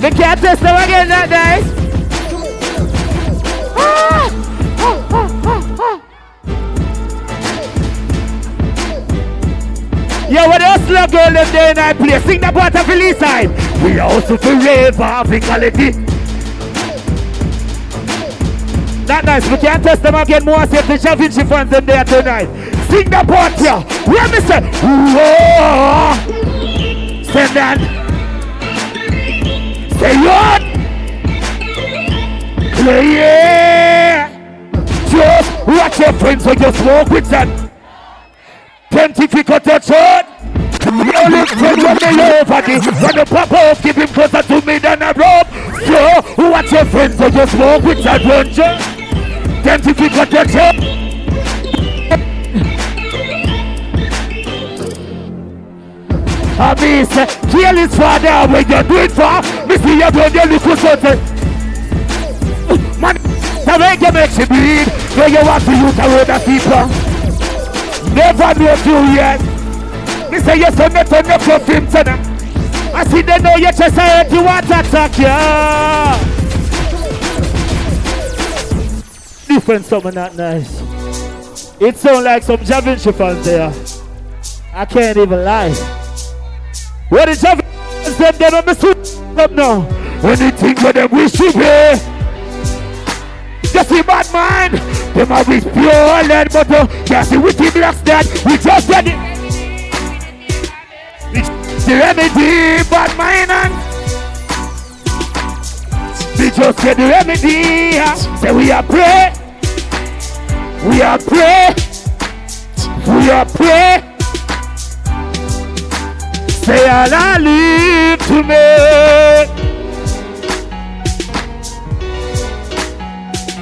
They can't test them again, Not Nice. Ah! Oh, oh, oh, oh. Yo, when the hustler go live there in that place, sing the part of the least time. We also forever have equality. Not nice, we can't test them again. More safe the Da Vinci fans them there tonight. Sing the part here. Where me say, whoa. Send that. Say what? Play it. Just watch your friends when you smoke with them. Tentifico touch on. No look for me over this. When the pop off, keep him closer to me than a rope. So, watch your friends so you smoke with that lunch. Then if you got your job. I miss, kill his father when you do it for. Missy, you don't get the cushion. Man, the way you make she bleed, when you want to use the road of people. Never know you yet. Me say yes on the turn up your film tonight. I see they know your chest hurt, you want to attack ya. Different summer, not nice. It sound like some Da Vinci fans there. I can't even lie. What the Da Vinci fans them on the suit up now. Anything for them we should be. Just see bad man, them are with pure lead butter. Just see wicked blacks that we just get it. The remedy, but mine and we just get the remedy. Say we are pray, we are pray, we are pray. Say Allah live to me.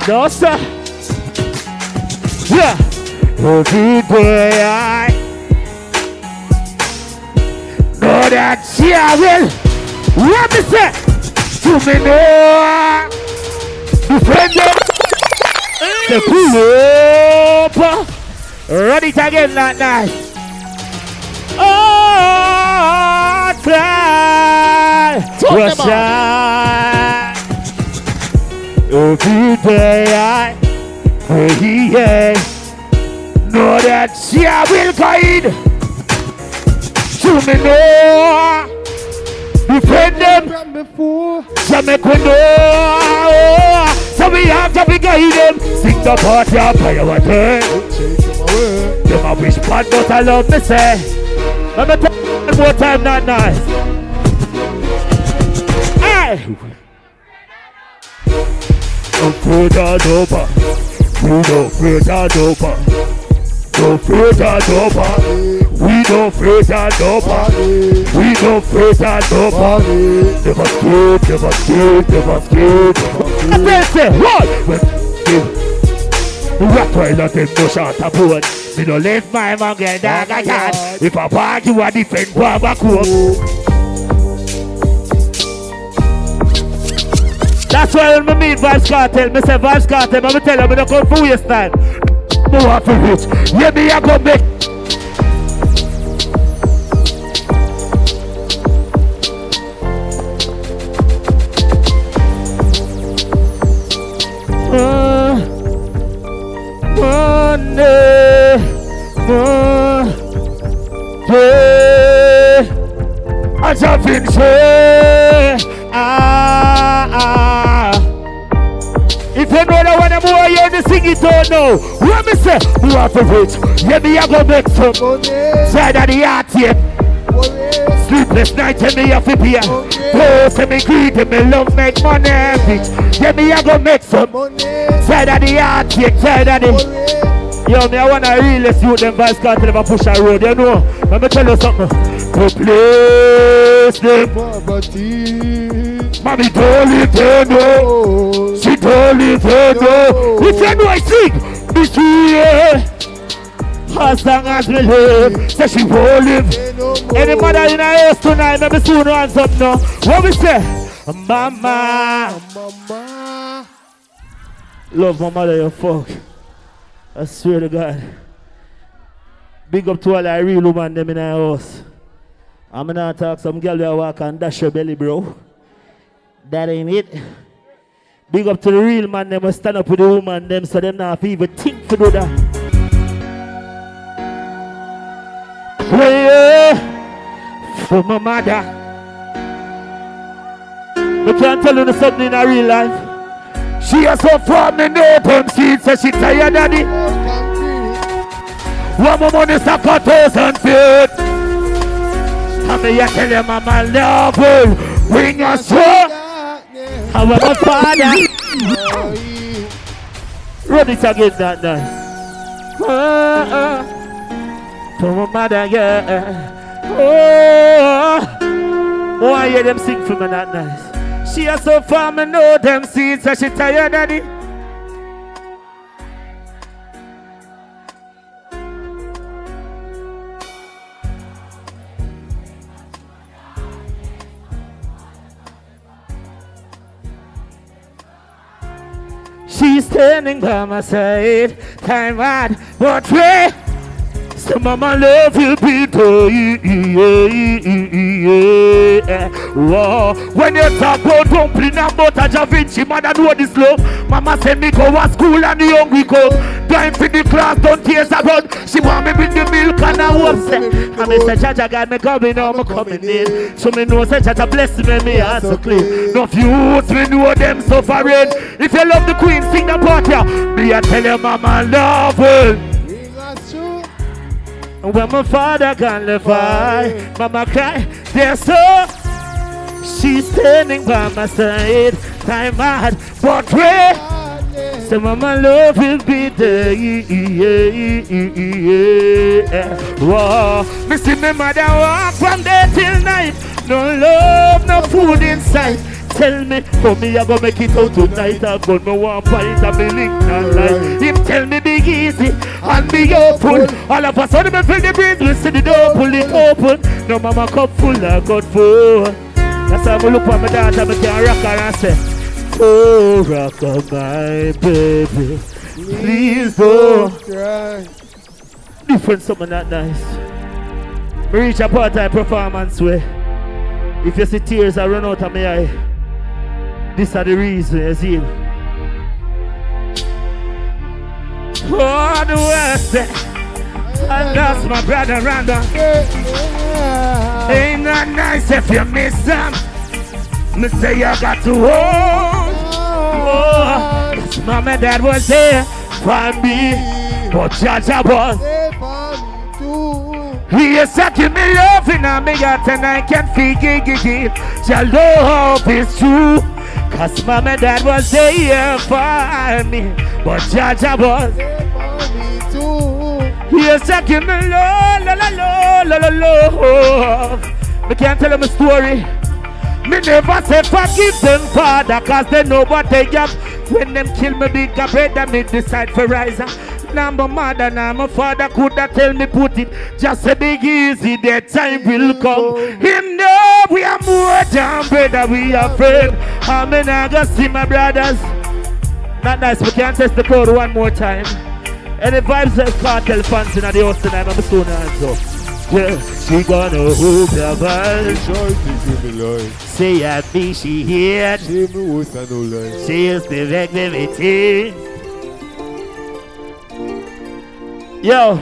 No sir, yeah. Every day I. Know that she will. What is it? To me now. Defend them. The pull up. Run it again that night. Oh, try. Russia. Every day I pray. Know that she will guide. To me know, defend them before. So make we know, so we have to be guided. Sing the part your prayer will turn. Them a wish part, but I love me say. Let me tell you one more time, not nice. Hey, don't feel that over. You don't feel that over. Don't feel that over. We don't fear that nobody. We don't fear that nobody. Never scared, never scared, never scared. I can't say what. Rock while nothing no shot a boat. Me no leave my man get dog a yard. If I bag you a different one back home. That's why when me meet Vibes Cartel, me say Vibes Cartel, but me tell him me no come for waste time. No one for rich. Yeah, me a go make. Da Vinci, if you know that when I'm over here, you sing it all now. What me say? You have to wait. Yeah, me I go make some. Side of the heart here. Sleepless night, yeah, me have to be here. Oh, say me greed, me love, make money, bitch. Yeah, me I go make some. Side of the heart here, side of the. Yo, me, I wanna really see them Vibes Cartel never push a road, you know. Let me tell you something. To place them poverty. Mommy don't live there, no. She don't live there, no. If you know I sing, bitch, yeah. As long as we live, say she won't live. No any mother in her house tonight, let me see no hands up now. What we say? Mama. Mama. Love my mother, you fuck. I swear to God. Big up to all the real woman them in our house. I'm not talk some girl who walk and dash your belly, bro. That ain't it. Big up to the real man them who stand up with the woman them so them not even think to do that. Prayer for my mother. I can't tell you something in her real life. She has so from in the open seat, so she tired of it. One more money sack a 1,000 feet. I may tell you, mama, love you. Bring your soul. I was my father. Run it again that night. Oh, oh. To my mother, yeah. Oh, oh. Oh, I hear them sing for me that night. She has so far, me know them seeds, so she tired of it. She's standing by my side, time out, what way? So mama love you, people, yeah. Whoa. When you talk about dumpling and butter, Javinci, mother know this love. Mama said me go to school and the hungry go. Time for the class, don't tears about. She want me with the milk and I upset. And me say, Jaja got me coming, I'm coming in. So me know say, Jaja bless me, me heart so clean. No youths, me know them suffering. If you love the queen, sing the part here. Me I tell you, mama love her. When my father gone left by, mama cry, there's so. She's standing by my side, time out, but way. So mama love will be there. Whoa. Me see my mother walk from day till night. No love, no food in sight. Tell me, for me I go make it out tonight. I got me one pint and me link that light. Him tell me be easy and be open. All of a sudden me feel the breeze, we see the door pull it open. No mama cup full, I got full. That's how I look at my daughter, me can rock her and say, oh, rock on my baby, please don't cry. Different something that nice. Me reach a part-time performance way. If you see tears I run out of my eye, this are the reason, you see. Oh, the worst. I lost my brother Randa. Ain't not nice if you miss him. Me say you got to hold. Oh, mom and dad was there for me, but Jaja was there for me too. He is sucking me love in a me heart and I can't figure it. Your love is true, cause mom and dad was there for me, but Jaja was there for me too. He is sucking me love, la la la la la love. Me can't tell him a story. Me never say forgive them father, cause they know what they have. When them kill me big a bread and me decide for rise up. Now my mother, now my father coulda tell me put it. Just a big easy, that time will come. Him know we are more than brother, we are friend. I'm not gonna see my brothers. Not nice, we can't test the code one more time. And the Vibes Cartel fans in the house tonight, I'm soon hands up. Yeah, she gonna hook the vibe. Say I think she here. She is the victim. Yo,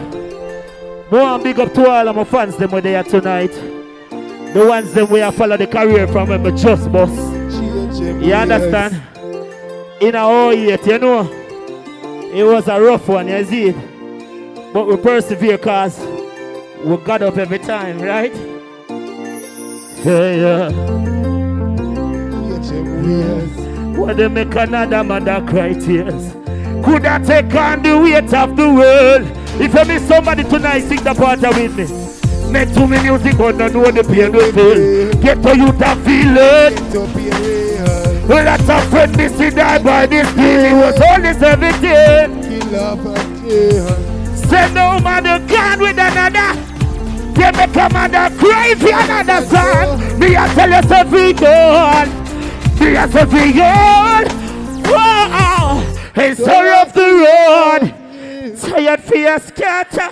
I want to big up to all of my fans them where they are tonight. The ones them where I follow the career from when I just boss. You understand? In our yet, you know. It was a rough one, you see it. But we persevere cause we got up every time, right? Yeah, yeah. What they make another mother cry tears? Could I take on the weight of the world? If you miss somebody tonight, sing the part with me. Make too many music, but don't know the pain will fail. Get to you to feel it. Well, that's a friend missing die by this deal. It was only 17. Say no mother gone with another. They make a mother cry for another son. Me I tell you something gone. Me I tell you gone. Wow, it's all off the road. Tired for your scatter.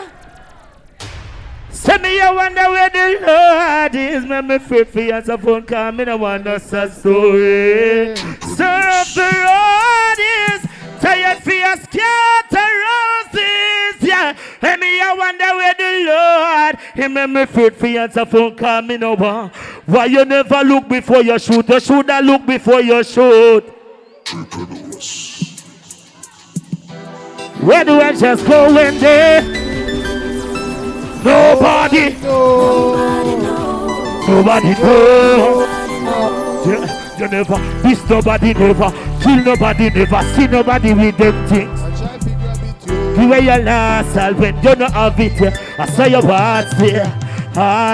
Send me, I wonder where the Lord is. Make me free for your phone call. Me no want no sad story. So of the road is tired for your scatter roses. Yeah, send me, I wonder where the Lord, he make me afraid for you answer phone call me no one. Why you never look before you shoot? You shoulda look before you shoot. Where do I just go in there? Nobody knows. Nobody knows. You never, this nobody never, kill nobody never, see nobody with them things. You wear your last, I'll win, you know of it, yeah. I saw your words here, yeah.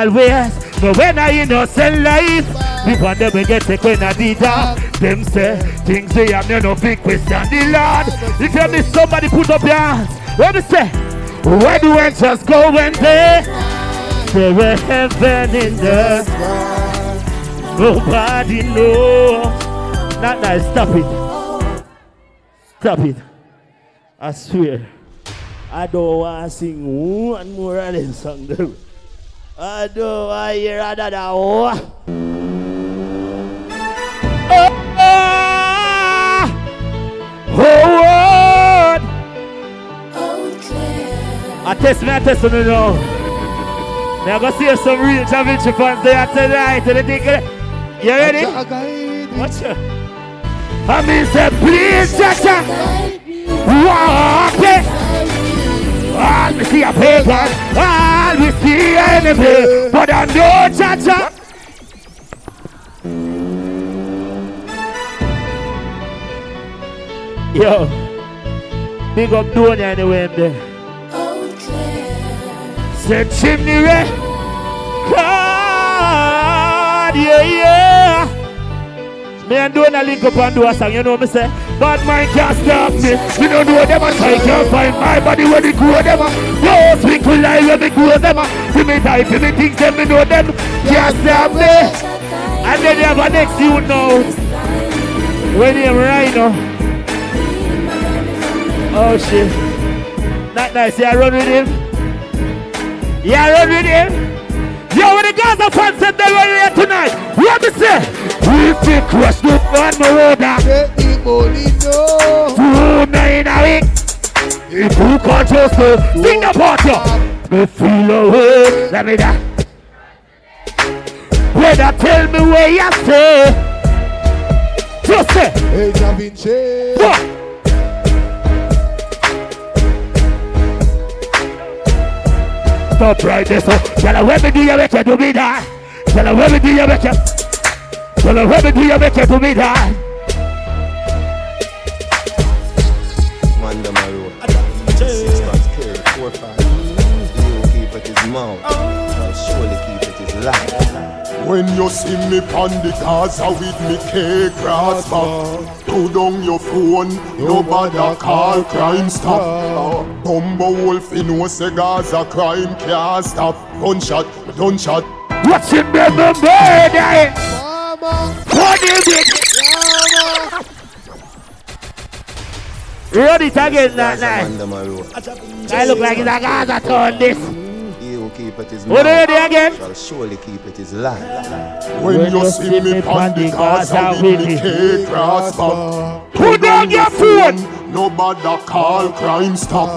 Always. But when I innocent life, we wonder we get sick when I did that. Them say, things they have no big question. The Lord, if you miss somebody, put up your hands. What do you say? Why do I just go and play? There were heaven in the sky. Nobody knows. Not nice. Stop it. Stop it. I swear. I don't want to sing one more than song. Though. I don't want to hear another one. Oh, I test you now. Now I'm going to see some real Javinci fans there tonight. Anything? You ready? Watch it. I mean, say, please, Jaja. Walk it. All we see a paper. All we see enemy. But I know, Jaja. Yo. Big up doing anyway in there. Okay. Say, chimney, red. God, yeah. Me and do a link up and do a song, you know me say. Bad mind can't stop me. You don't know them, so I can't find my body where they grow them. Those people lie where they grow them. See me die, see me things, them, me know them. Can't stop me. And then they have a next you now. When you're right now. Oh shit. Not nice, yeah, run with him. Yeah, run with him. Yo, when the Gaza fans said they were here tonight, what do you say? We think crush the one more order. Who made a week? If you can't just think about you, me feel away. Let me die. Brother, tell me where you stay. Just say. Hey, Javinci. What? Stop right there, so tell her where me do you make you do me die. Tell her where me do you make you. Tell her where me do you make you do me die. Man down my road. 6 months, carry 4 or 5. He'll keep at his mouth. I'll surely keep at his life. When you see me on the Gaza with me cake grass back, throw down your phone, nobody call crime stop. Combo wolf in no cigars, a crime can't stop. Gunshot, gunshot. What's in the murder? What is it? Run it again, that night. I look like it's a Gaza turn this. Keep it his what are they again? Shall surely keep it his life. When you see me on the Gaza with me cake grass back, put down your phone. Nobody call crime stop.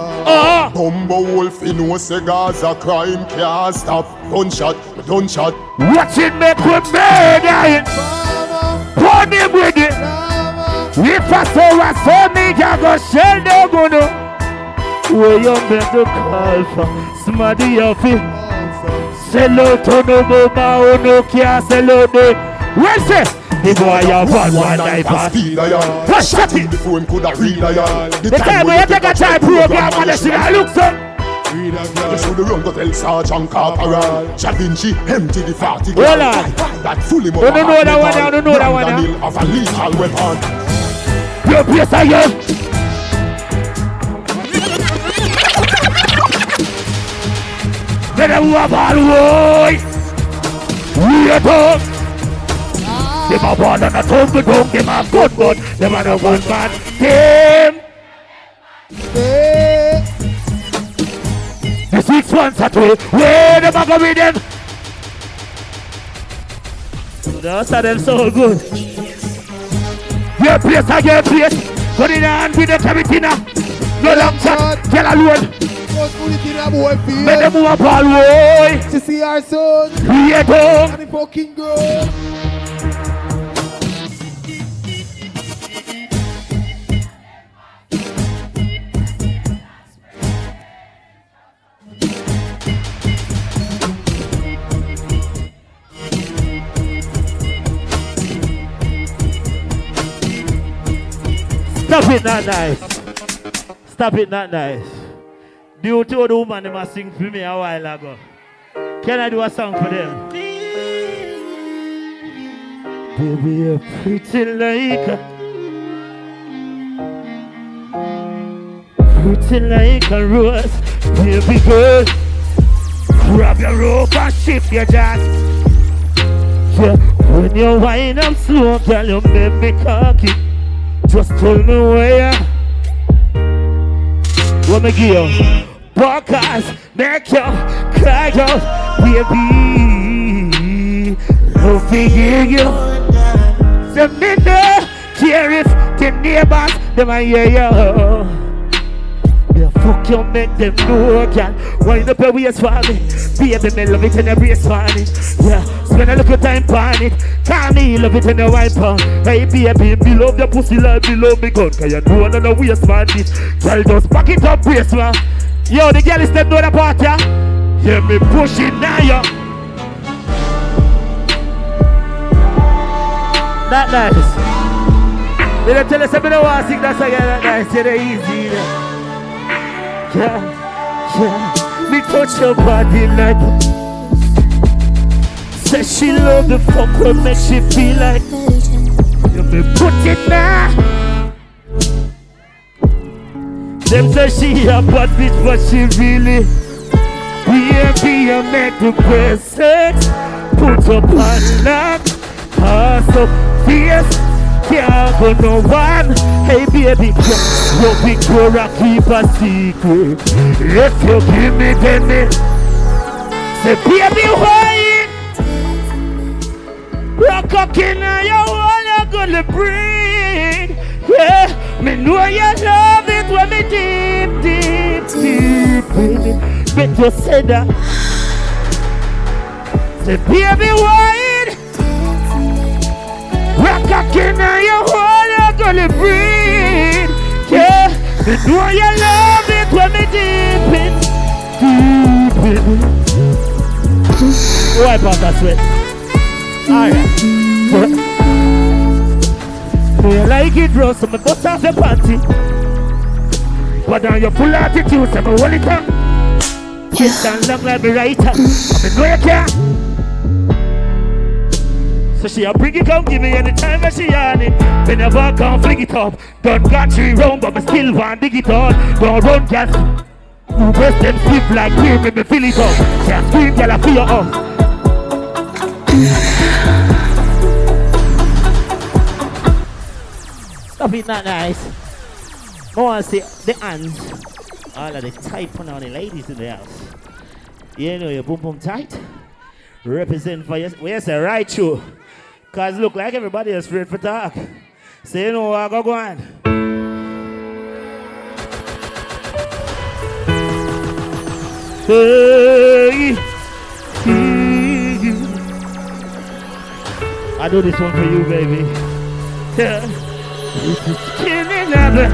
Bumbo wolf in no cigars, a crime can't stop. Gunshot, gunshot. Watch it make we murder it. Put him with it. If I saw a son, I go shell no good. Where you better call for Smaddy Yofi. Sell out to no mama, no care, sell out there. Where's it? The boy of one life has been a flash shot it before him could have read a. The time when you take a child program and the shit I look for. You should run to tell Sergeant Corporal Javinci empty the 40 gun. That fully mobile. I don't know that one. I don't know that one. Of a lethal weapon. Your place I am. We have all right. We are done. They are born on a tumble-dung. They are good. They are the one man team. The 6 months at way. Where the bag of them? Those are them so good. Your place are your place. Put it on with the committee now. No long shot. Get alone. To see our son, and the fucking girl. Stop it, not nice. Stop it, not nice. You told the woman they must sing for me a while ago. Can I do a song for them? Baby, you're pretty like a rose. Baby girl, grab your rope and shift your jack. Yeah, when you wind up slow, girl, you make me cocky. Just tell me where. What me give? Walkers, make you cry out, baby. Love to hear you. The me no care if the neighbors them a hear you. Yeah, fuck you, make them know, girl. Wind up your waist for me, baby. Me love it and embrace for it. Yeah, spend a little time on it. Call me, love it and the wipe on. Hey, baby, me love your pussy like me love me gun. 'Cause you know another waist for this. Girl, just pack it up, waist for. Yo, the girl is stepped down the path, yeah? Yeah, me push it now, yo. Not nice. Me don't tell you something, I don't want to sing that song, yeah, not nice. Yeah, they're easy, yeah. Yeah, yeah. Me touch your body like say she love the fuck what makes she feel like. Yeah, me put it now. Them say she a bad bitch, but she really baby, I make the present. Put up on lock, pass up fierce. Can't go no one. Hey baby, your big girl I keep a secret. If you give me, then me say baby, why? Rock up in your wall, I'm gonna breathe. Yeah, me know you love it when me deep, baby. Bet you said that. Say, baby, wine. Rock a king and you hold your gully breed. Yeah, me know you love it when me deep, baby. Wipe out that sweat. Alright. Me like it raw, so me bust off your panty. But on your full attitude, so me hold it up. You stand long like me right up, me know you care. So she a bring it come, give me any time that she on it. Me never come fling it up. Done got 3 rounds, but me still want dig it all. Don't run, gas. You best them stiff like you, make me feel it up. Can't scream, girl, I feel your up. Stop it, not nice. I want to see the hands. All of the tight on all the ladies in the house. You know, you boom boom tight. Represent for yes. Well, yes, I right shoe. Because look like everybody is afraid for talk. So you know, I go on. Hey. Hey. I do this one for you, baby. Yeah. This is killing lover.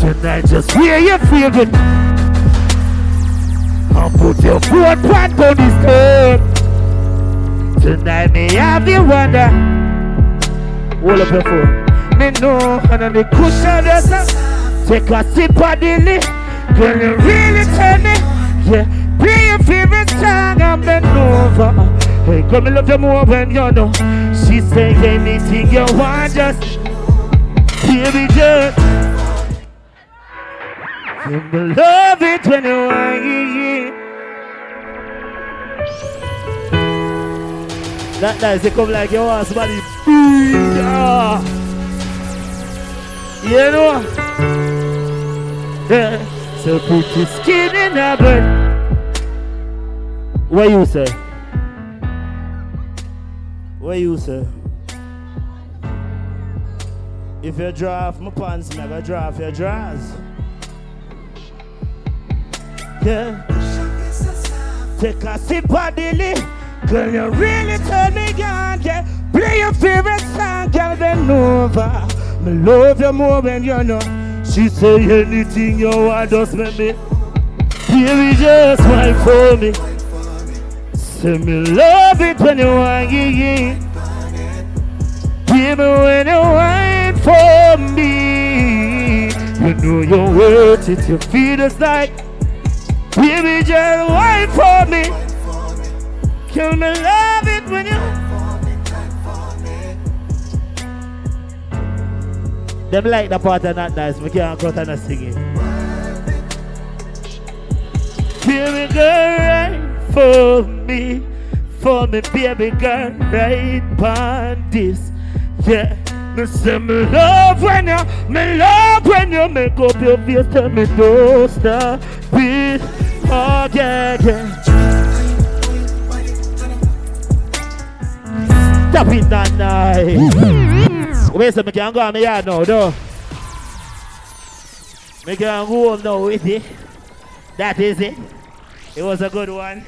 Tonight just hear your favorite. I'll put your foot back on this earth. Tonight may have you wonder. Hold up your phone. Me know under the cushion doesn't. Take a sip of the lip. Girl, you really tell me. Yeah, play your favorite song and bend over. Hey, come me love you more when you know. She say anything you want, just hear me just. You will love it when you want it. That nice, they come like you want somebody. You know? Yeah. So put your skin in her bed. What you say? Where you say? If you draft my pants, never draft your drawers. Yeah. Take a sip of the liquor, girl, you really turn me on, yeah. Play your favorite song, girl, bend over. Me love you more when you know. She say anything you want, just make me. Baby, just wine for me. Say me love it when you want, yeah, yeah. Baby, when you wine for me, you know you're worth it, you feel it's like. Baby, just wine for me. Can me love it when you them like the part of Not Nice, we can't cut and sing it. Baby girl, right for me, baby girl, right on this. Yeah, me say me love when you make up your face, tell me don't stop it. Oh yeah, yeah. Stop it, Not Nice. Wait, so me can't go on my yard now, though. Me can't go home now, is it? That is it. It was a good one.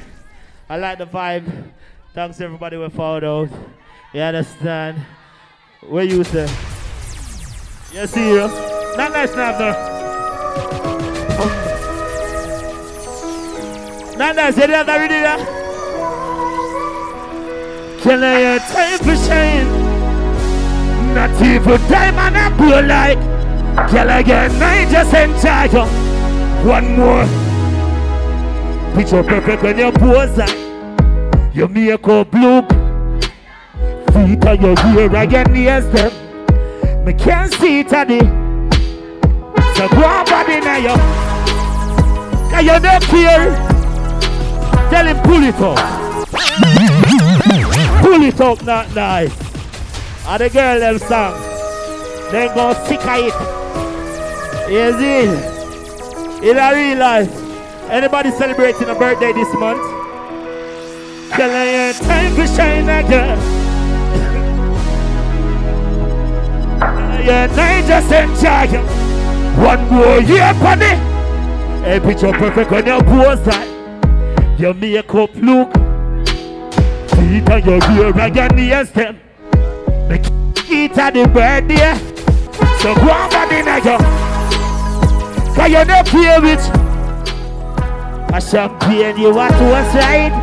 I like the vibe. Thanks to everybody who found out. You understand? Where you, sir? You see you. Not Nice now, though. Not Nice, you didn't have to read it now. Can I have time for shine? Not even time and I blow like. Can I get 90% charge? One more. Picture perfect when you pose that. Your makeup look. Feet on your hair and your nails them. Me can't see it today. So go on body now you. Cause you don't care. Tell him pull it off. Pull it up, Not Nice. And the girl them song, they go sick of it. You see? In a real life, anybody celebrating a birthday this month? Girl, I ain't time to shine again. Yeah, I just enjoy you. One more year, buddy. Hey, picture perfect when you pose that. Your makeup look. Eat on your beer and your knees them. Make eat at the birthday. So go on body now yo. Cause you don't play with a champagne you want to slide.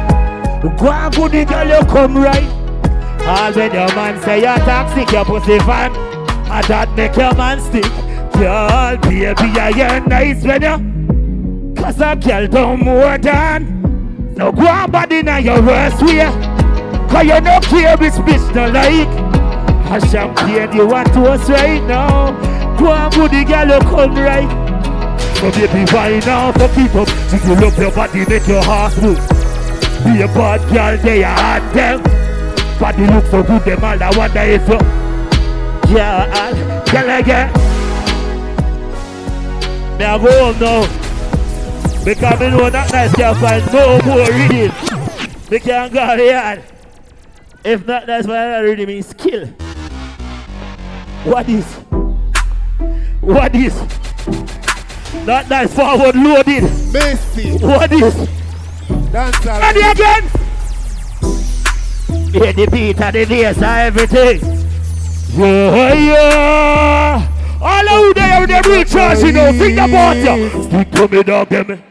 Go on good the girl you come right. All when your man say you're toxic your pussy fan. And that make your man stick. Girl baby you're nice when you. Cause a girl don't more than. So go on body now your worst way. Cause you don't care which bitch don't like. A champagne you want to us right now. Go and go the girl you come right. So baby why now for keep up. If you love your body make your heart move. Be a bad girl they are them. Body look so good them all I wonder if you. Yeah, girl again. Now go home now. Because I know Not Nice can't find no more reading. They can't go ahead. If not, that's what I really mean. Skill. What is? Not Nice forward loaded. Messi. What is? Dance and again. Yeah, the beat and the dance and everything. Yeah. All out there with the real church, you know. Think about you. Stick to me, dog, them.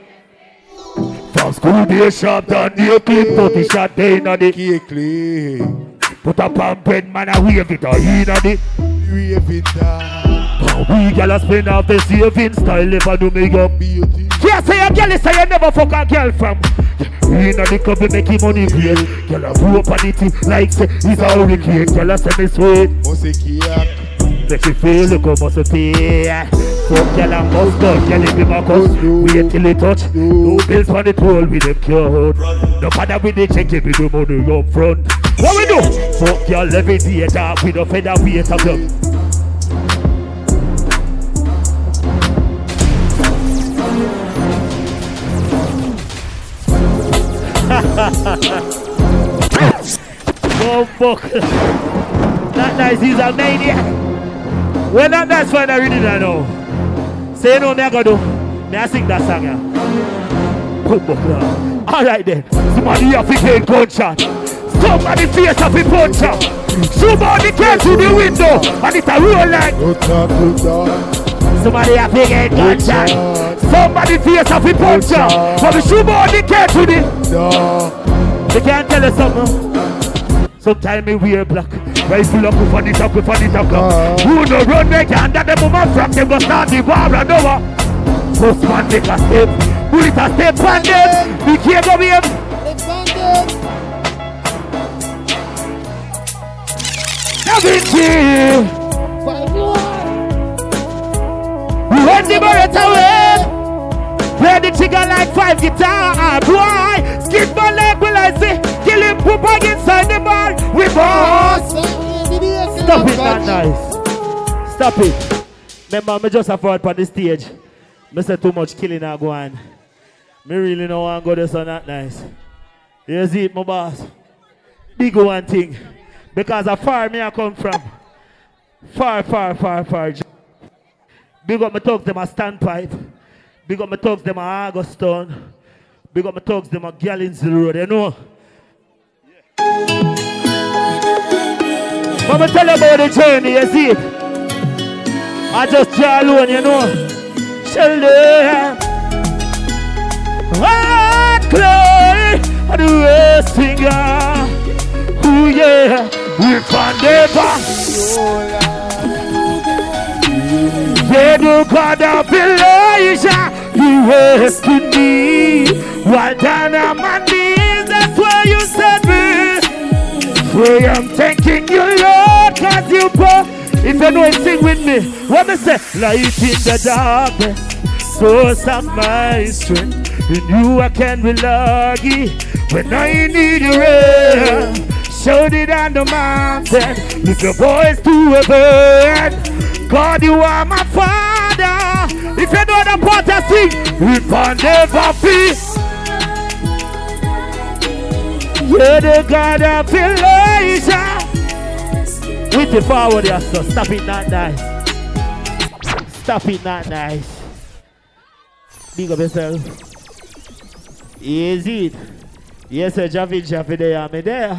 From school they shop down the clip, 30 shot they in on the put up on bread man and wave it on in on the wave it down. We gala spin off the saving style if I do make up beauty. Yeah, say a gala say you never fuck a girl from in on the club we make him money great. Gala blow up on it like say he's all we cake. Gala say me sweet make you feel you come must pay. So girl and mouse dog, girl it be my cuss. Wait till it touch, no bills for the toll with them cute. No father with the check, give me the money up front. What we do? Fuck girl every day, dog, with a feather weight of them. No fuck. That Nice is a maniac. Well Not Nice find a reading I know. Say no, me I go do. Me I sing that song, yeah. Alright then, somebody have to get gunshot. Somebody face have to punch. Somebody came to the window and it's a real light. Somebody have to get gunshot. Somebody face have to punch. But somebody came to the... They can't tell us something. Sometimes we wear black. Rifle up for the top, for the top. Who no run back under the moment from them go start the war and over. First man take a step, bullet a step on them. We can't go in. We run the barrett away. Play the chicken like five guitar. Boy, skip my leg will I say. Kill him poop inside the bar. We boss. Stop it, Not Nice. Stop it. Remember, I just afford on the stage. I say too much killing I go on. Me really don't want to go there, so Not Nice. You see it, my boss? Big one thing. Because of far me I come from. Far, far, far, far. Big up my thugs, them a standpipe. Big up my thugs, them a Augustine. Big up my thugs, them a Gallons Road, you know? Yeah. But I tell you about the journey, you see it? I just try alone, you know? What glory and the worst singer. Oh yeah, we found the bomb. They do God of Elijah, you rescued me. While down on my knees, that's where you set me. Free, I'm thanking you, Lord, cause you brought. If you know it, sing with me. What I say? Light in the darkness, source of my strength. In you I can rely. When I need your help, shout it on the mountain. Lift your voice to heaven. God, you are my Father. If you know the part I sing, we can never be. You're the God of Elijah. With the forward, yeah, so stop it, Not Nice. Stop it, Not Nice. Big up yourself. Is it? Yes, sir, Javi there, I'm there.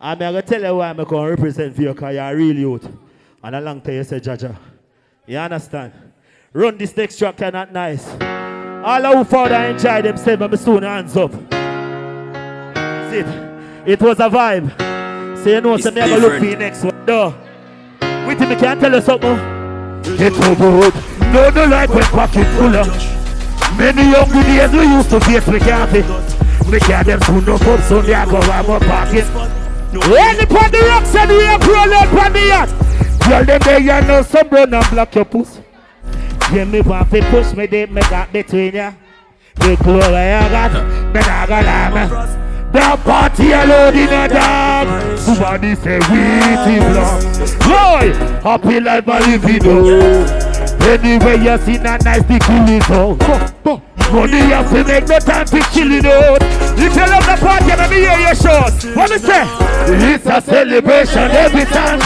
I'm going to tell you why I'm going to represent for you, because you're real youth. And a long time, you say, Jaja. You understand? Run this next track, you're Not Nice. All who found and enjoy themselves, I'm soon hands up. That's it. It was a vibe. So you know, so me have a look for the next one, though. Wait till me can't tell you something. Get overhood. No, no like when pocket full up. Many young days we used to face we can't be. We can't them soon no up, so they are going to have a pocket. Any part the rocks and we are roll up on the yacht. Girl, them there you know some brown and black your puss. Yeah, me want to push me, they me got between ya. The glory I got, me not gonna lie, man. The party alone in a dog. Somebody say we team long. Boy, happy life my libido. Anyway you see Not Nice to kill it out. Money have to make no time to kill it out. If you love the party let me hear your shots. What is that? It's a celebration every time.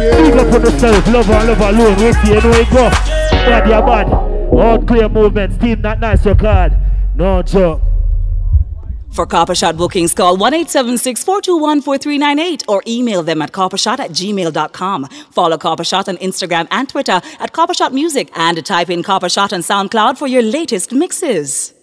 Big up on yourself, love and love alone. We see you know it go. Bad your bad. All clear movements, team Not Nice record. No joke. For Coppershot bookings, call 1-876-421-4398 or email them at coppershot@gmail.com. Follow Coppershot on Instagram and Twitter at Coppershot Music and type in Coppershot on SoundCloud for your latest mixes.